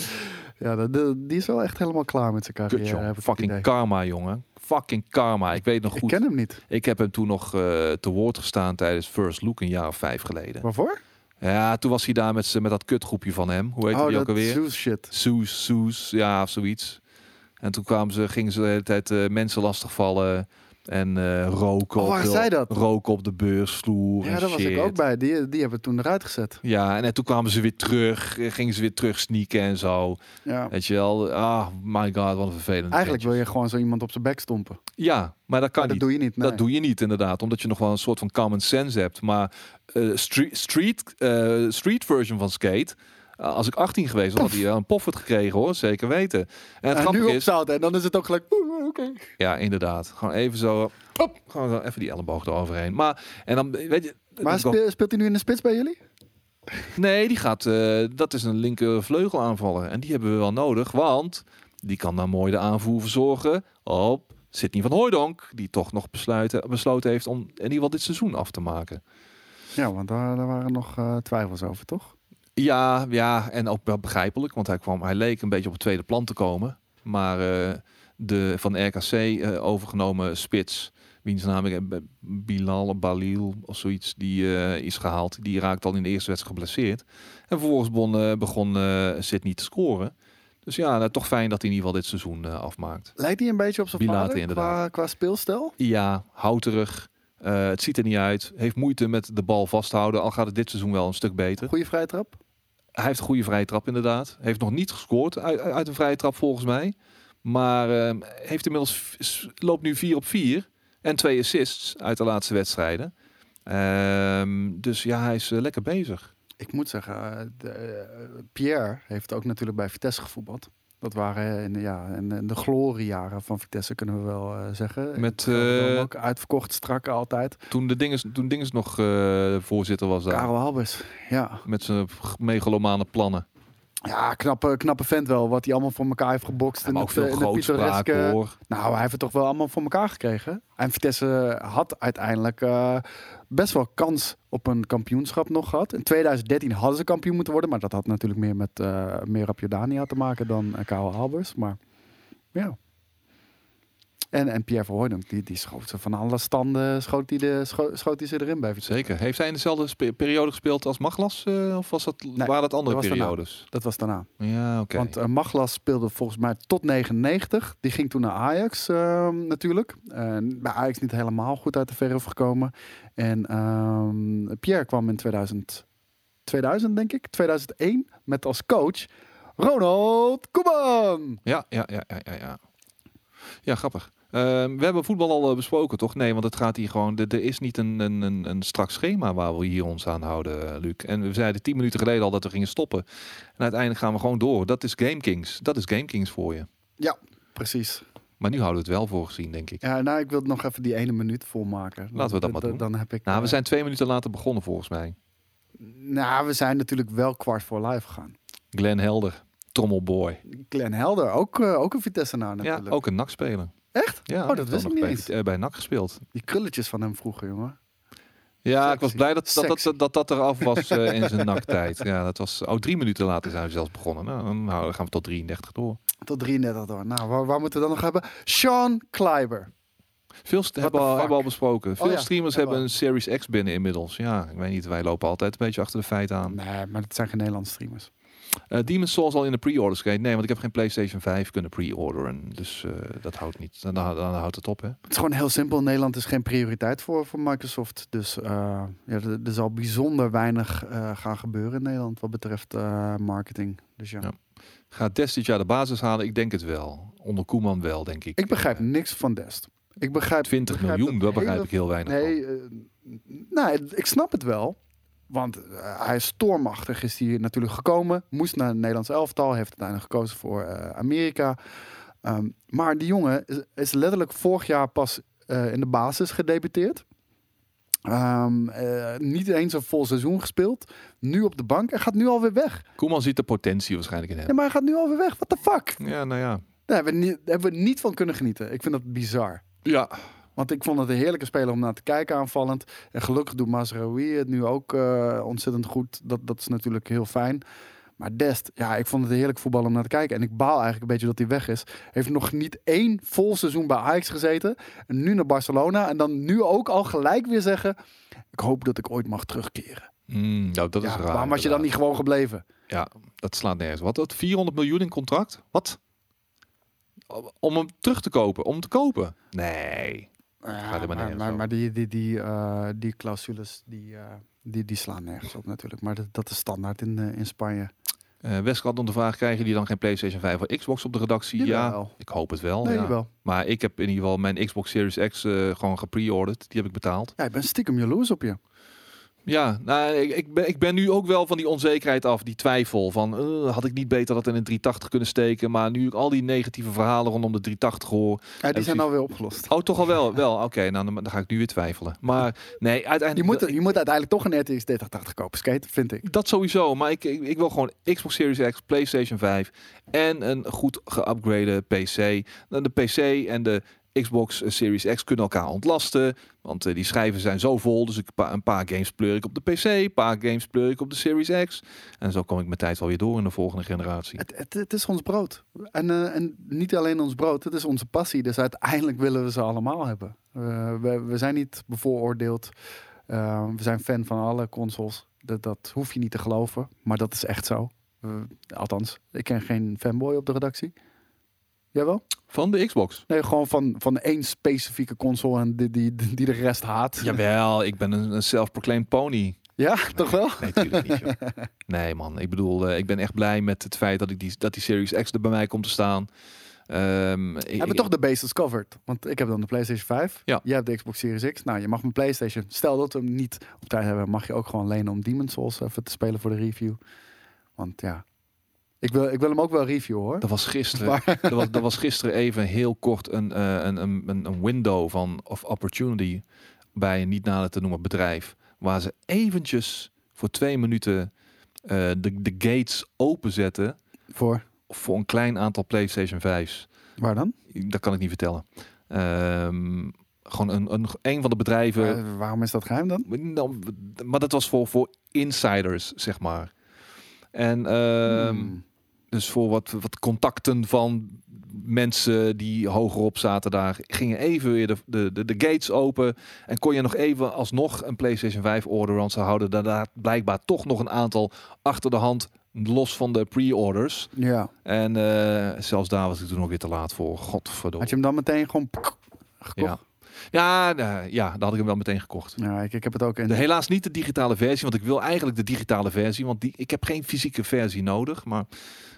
Ja, de, de, die is wel echt helemaal klaar met zijn carrière. Kut, jongen. Fucking karma, jongen. Fucking karma. Ik weet nog goed. Ik ken hem niet. Ik heb hem toen nog uh, te woord gestaan tijdens First Look een jaar of vijf geleden. Waarvoor? Ja, toen was hij daar met, met dat kutgroepje van hem. Hoe heet oh, die dat ook alweer? Soes shit. Soes, Soes, ja, of zoiets. En toen kwamen ze, gingen ze de hele tijd uh, mensen lastigvallen en uh, roken, oh, op de, roken op de beursvloer. Ja, daar was ik ook bij. Die, die hebben toen eruit gezet. Ja, en, en toen kwamen ze weer terug. Gingen ze weer terug sneaken en zo. Ja. Weet je wel? Ah, my god, wat een vervelend. Eigenlijk wil je gewoon zo iemand op zijn bek stompen. Ja, maar dat kan maar dat niet. Doe je niet nee. Dat doe je niet, inderdaad. Omdat je nog wel een soort van common sense hebt. Maar uh, street, street, uh, street version van skate... Als ik achttien geweest was, had hij wel een poffert gekregen, hoor. Zeker weten. En het en nu is, opstaat, en dan is het ook gelijk... Oké. Okay. Ja, inderdaad. Gewoon even zo... Op, gewoon zo even die elleboog eroverheen. Maar, en dan, weet je, maar speel, ook... speelt hij nu in de spits bij jullie? Nee, die gaat... Uh, dat is een linker vleugelaanvaller. En die hebben we wel nodig, want... Die kan dan mooi de aanvoer verzorgen op Sidney van Hooijdonk. Die toch nog besluiten, besloten heeft om in ieder geval dit seizoen af te maken. Ja, want daar, daar waren nog uh, twijfels over, toch? Ja, ja, en ook wel begrijpelijk, want hij kwam, hij leek een beetje op het tweede plan te komen. Maar uh, de van R K C uh, overgenomen spits, wiens naam ik heb, Bilal Balil of zoiets, die uh, is gehaald. Die raakt al in de eerste wedstrijd geblesseerd. En vervolgens bon, uh, begon uh, Sidney te scoren. Dus ja, nou, toch fijn dat hij in ieder geval dit seizoen uh, afmaakt. Lijkt hij een beetje op zijn Bilate, vader qua, qua speelstijl? Ja, houterig. Uh, het ziet er niet uit. Heeft moeite met de bal vasthouden. Al gaat het dit seizoen wel een stuk beter. Goede vrije trap? Hij heeft een goede vrije trap inderdaad. Heeft nog niet gescoord uit, uit een vrije trap volgens mij. Maar uh, heeft inmiddels loopt nu vier op vier. En twee assists uit de laatste wedstrijden. Uh, dus ja, hij is uh, lekker bezig. Ik moet zeggen, uh, de, uh, Pierre heeft ook natuurlijk bij Vitesse gevoetbald. Dat waren in de, ja, in de gloriejaren van Vitesse, kunnen we wel uh, zeggen. Met uh, ook uitverkocht, strak altijd. Toen de dinges, toen dinges nog uh, voorzitter was daar. Karel Halbers, ja. Met zijn megalomane plannen. Ja, knappe, knappe vent wel. Wat hij allemaal voor elkaar heeft gebokst. En ja, ook veel in de pittoreske, hoor. Nou, hij heeft het toch wel allemaal voor elkaar gekregen. En Vitesse had uiteindelijk uh, best wel kans op een kampioenschap nog gehad. In tweeduizend dertien hadden ze kampioen moeten worden. Maar dat had natuurlijk meer met uh, Merab Jordania te maken dan uh, Karel Halbers. Maar ja. En, en Pierre Verhooydonk, die, die schoot ze van alle standen, schoot hij de, scho- schoot ze erin bij Vitesse. Zeker. Heeft hij in dezelfde spe- periode gespeeld als Maglas? Uh, of was dat, nee, waren dat andere dat periodes? Daarna. Dat was daarna. Ja, oké. Okay. Want uh, Maglas speelde volgens mij tot negenennegentig. Die ging toen naar Ajax uh, natuurlijk. Uh, bij Ajax niet helemaal goed uit de verf gekomen. En uh, Pierre kwam in tweeduizend, tweeduizend denk ik, tweeduizend één met als coach Ronald Koeman. Ja, ja, ja, ja, ja. ja. Ja, grappig. Uh, we hebben voetbal al uh, besproken, toch? Nee, want het gaat hier gewoon... Er d- d- is niet een, een, een strak schema waar we hier ons aan houden, Luc. En we zeiden tien minuten geleden al dat we gingen stoppen. En uiteindelijk gaan we gewoon door. Dat is GameKings. Dat is GameKings voor je. Ja, precies. Maar nu houden we het wel voor gezien, denk ik. Ja, nou, ik wil nog even die ene minuut volmaken. Laten we dat maar doen. Dan heb ik... Nou, we zijn twee minuten later begonnen, volgens mij. Nou, we zijn natuurlijk wel kwart voor live gegaan. Glenn Helder. Trommelboy. Glenn Helder, ook, uh, ook een Vitesse-naar natuurlijk. Ja, ook een N A C-speler. Echt? Ja, oh, dat wist ik niet bij, eens. Uh, bij N A C gespeeld. Die krulletjes van hem vroeger, jongen. Ja, sexy. Ik was blij dat dat, dat, dat, dat eraf was uh, in zijn N A C-tijd. Ja, dat was... Oh, drie minuten later zijn we zelfs begonnen. Nou, dan gaan we tot drieëndertig door. Tot drieëndertig door. Nou, waar, waar moeten we dan nog hebben? Sean Kleiber. Veel st- hebben, al, hebben we al besproken. Veel oh, ja. streamers hebben, hebben een Series X binnen inmiddels. Ja, ik weet niet. Wij lopen altijd een beetje achter de feiten aan. Nee, maar dat zijn geen Nederlandse streamers. Uh, Demon's Souls al in de pre-orders gegeven. Nee, want ik heb geen PlayStation vijf kunnen pre-orderen. Dus uh, dat houdt niet. Dan, dan, dan houdt het op, hè? Het is gewoon heel simpel. Nederland is geen prioriteit voor, voor Microsoft. Dus uh, ja, er, er zal bijzonder weinig uh, gaan gebeuren in Nederland wat betreft uh, marketing. Dus ja. ja. Gaat Dest dit jaar de basis halen? Ik denk het wel. Onder Koeman wel, denk ik. Ik begrijp uh, niks van Dest. Ik begrijp twintig miljoen, daar begrijp ik heel weinig nee, van. Uh, nou, ik snap het wel. Want uh, hij is stormachtig, is hij natuurlijk gekomen. Moest naar het Nederlands elftal. Heeft uiteindelijk gekozen voor uh, Amerika. Um, maar die jongen is, is letterlijk vorig jaar pas uh, in de basis gedebuteerd. Um, uh, niet eens een vol seizoen gespeeld. Nu op de bank en gaat nu alweer weg. Koeman ziet de potentie waarschijnlijk in hem. Ja, maar hij gaat nu alweer weg. What the fuck? Ja, nou ja. Daar hebben we niet, hebben we niet van kunnen genieten. Ik vind dat bizar. Ja. Want ik vond het een heerlijke speler om naar te kijken, aanvallend. En gelukkig doet Mazraoui het nu ook uh, ontzettend goed. Dat, dat is natuurlijk heel fijn. Maar Dest, ja, ik vond het een heerlijk voetbal om naar te kijken. En ik baal eigenlijk een beetje dat hij weg is. Heeft nog niet één vol seizoen bij Ajax gezeten. En nu naar Barcelona. En dan nu ook al gelijk weer zeggen... Ik hoop dat ik ooit mag terugkeren. Mm, nou, dat is ja, raar. Waarom was je dan niet gewoon gebleven? Ja, dat slaat nergens. Wat, dat vierhonderd miljoen in contract? Wat? Om hem terug te kopen? Om te kopen? Nee... Ja, maar maar, maar die, die, die, uh, die clausules die, uh, die, die slaan nergens op natuurlijk. Maar dat, dat is standaard in, uh, in Spanje. Uh, West had om de vraag, krijgen die dan geen PlayStation vijf of Xbox op de redactie? Ja, ja, ik hoop het wel. Nee, ja. wel. Maar ik heb in ieder geval mijn Xbox Series X uh, gewoon gepreorderd. Die heb ik betaald. Ja, ik ben stiekem jaloers op je. Ja, nou, ik, ik, ben, ik ben nu ook wel van die onzekerheid af, die twijfel. Van, uh, had ik niet beter dat in een driehonderdtachtig kunnen steken? Maar nu ik al die negatieve verhalen rondom de driehonderdtachtig hoor... Ja, die zijn precies... alweer opgelost. Oh, toch al wel? Wel, oké, okay, nou, dan, dan ga ik nu weer twijfelen. Maar nee, uiteindelijk... Je moet, je moet uiteindelijk toch een R T X dertig tachtig kopen, skate, vind ik. Dat sowieso, maar ik, ik, ik wil gewoon Xbox Series X, PlayStation vijf en een goed geupgrade P C. De P C en de... Xbox Series X kunnen elkaar ontlasten. Want uh, die schijven zijn zo vol. Dus ik pa- een paar games pleur ik op de P C. Een paar games pleur ik op de Series X. En zo kom ik mijn tijd wel weer door in de volgende generatie. Het, het, het is ons brood. En, uh, en niet alleen ons brood. Het is onze passie. Dus uiteindelijk willen we ze allemaal hebben. Uh, we, we zijn niet bevooroordeeld. Uh, we zijn fan van alle consoles. Dat, dat hoef je niet te geloven. Maar dat is echt zo. Uh, althans, ik ken geen fanboy op de redactie. Jij wel? Van de Xbox? Nee, gewoon van, van één specifieke console en die, die, die de rest haat. Jawel, ik ben een, een self-proclaimed pony. Ja, nee, toch wel? Nee, natuurlijk niet. Joh. Nee man, ik bedoel, uh, ik ben echt blij met het feit dat, ik die, dat die Series X er bij mij komt te staan. Um, Hebben we toch de basis covered? Want ik heb dan de PlayStation vijf. Ja. Jij hebt de Xbox Series X. Nou, je mag mijn PlayStation. Stel dat we hem niet op tijd hebben, mag je ook gewoon lenen om Demon's Souls even te spelen voor de review. Want ja, ik wil, ik wil hem ook wel reviewen hoor. Dat was gisteren, maar... dat, was, dat was gisteren even heel kort een, uh, een, een, een window van of opportunity bij een niet nader te noemen bedrijf. Waar ze eventjes voor twee minuten uh, de, de gates openzetten. Voor? Voor een klein aantal PlayStation vijf's. Waar dan? Dat kan ik niet vertellen. Um, gewoon een, een, een van de bedrijven. Uh, waarom is dat geheim dan? Nou, maar dat was voor, voor insiders, zeg maar. En uh, hmm. dus voor wat, wat contacten van mensen die hogerop zaten daar, gingen even weer de, de, de gates open. En kon je nog even alsnog een PlayStation vijf order, want ze houden daar blijkbaar toch nog een aantal achter de hand, los van de pre-orders. Ja. En uh, zelfs daar was ik toen nog weer te laat voor. Godverdomme. Had je hem dan meteen gewoon gekocht? Ja. Ja, nou, ja, daar had ik hem wel meteen gekocht. Ja, ik, ik heb het ook in... de, helaas niet de digitale versie, want ik wil eigenlijk de digitale versie. Want die, ik heb geen fysieke versie nodig, maar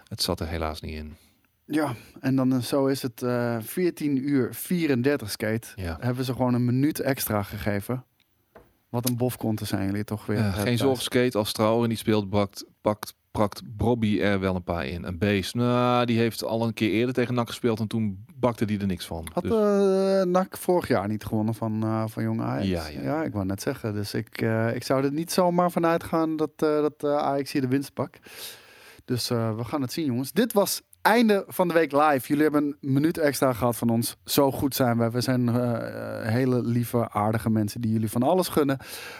het zat er helaas niet in. Ja, en dan zo is het uh, veertien uur vierendertig, Skate. Ja. Hebben ze gewoon een minuut extra gegeven. Wat een bofkonten zijn jullie toch weer. Uh, geen zorg, Skate, als Trouwen niet speelt, pakt, pakt, pakt Brobby er wel een paar in. Een beest, nou, die heeft al een keer eerder tegen N A C gespeeld en toen bakte die er niks van. Had dus. uh, N A C vorig jaar niet gewonnen van, uh, van Jong Ajax? Ja, ja. ja, ik wou net zeggen. Dus ik, uh, ik zou er niet zomaar vanuit gaan dat, uh, dat uh, Ajax hier de winst pakt. Dus uh, we gaan het zien, jongens. Dit was einde van de week live. Jullie hebben een minuut extra gehad van ons. Zo goed zijn wij. We zijn uh, hele lieve, aardige mensen die jullie van alles gunnen.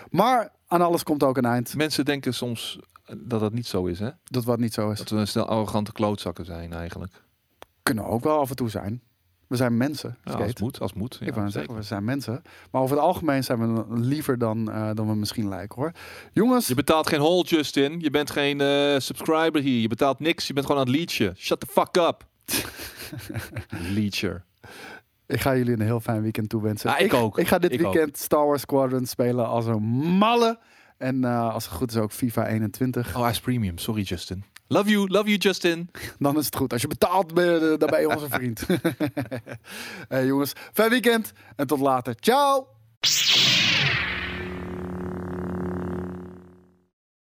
Maar aan alles komt ook een eind. Mensen denken soms dat dat niet zo is, hè? Dat wat niet zo is. Dat we een snel arrogante klootzakken zijn, eigenlijk. Kunnen ook wel af en toe zijn. We zijn mensen. Ja, als het moet, als het moet. Ja, ik wou zeggen, we zijn mensen. Maar over het algemeen zijn we liever dan, uh, dan we misschien lijken, hoor. Jongens... Je betaalt geen hol, Justin. Je bent geen uh, subscriber hier. Je betaalt niks. Je bent gewoon aan het leechen. Shut the fuck up. Leecher. Ik ga jullie een heel fijn weekend toewensen. Ah, ik, ik ook. Ik ga dit ik weekend ook. Star Wars Squadron spelen als een malle. En uh, als het goed is ook FIFA eenentwintig. Oh, hij is premium. Sorry, Justin. Love you, love you, Justin. Dan is het goed. Als je betaalt, dan ben je onze vriend. Hey, jongens, fijn weekend en tot later. Ciao!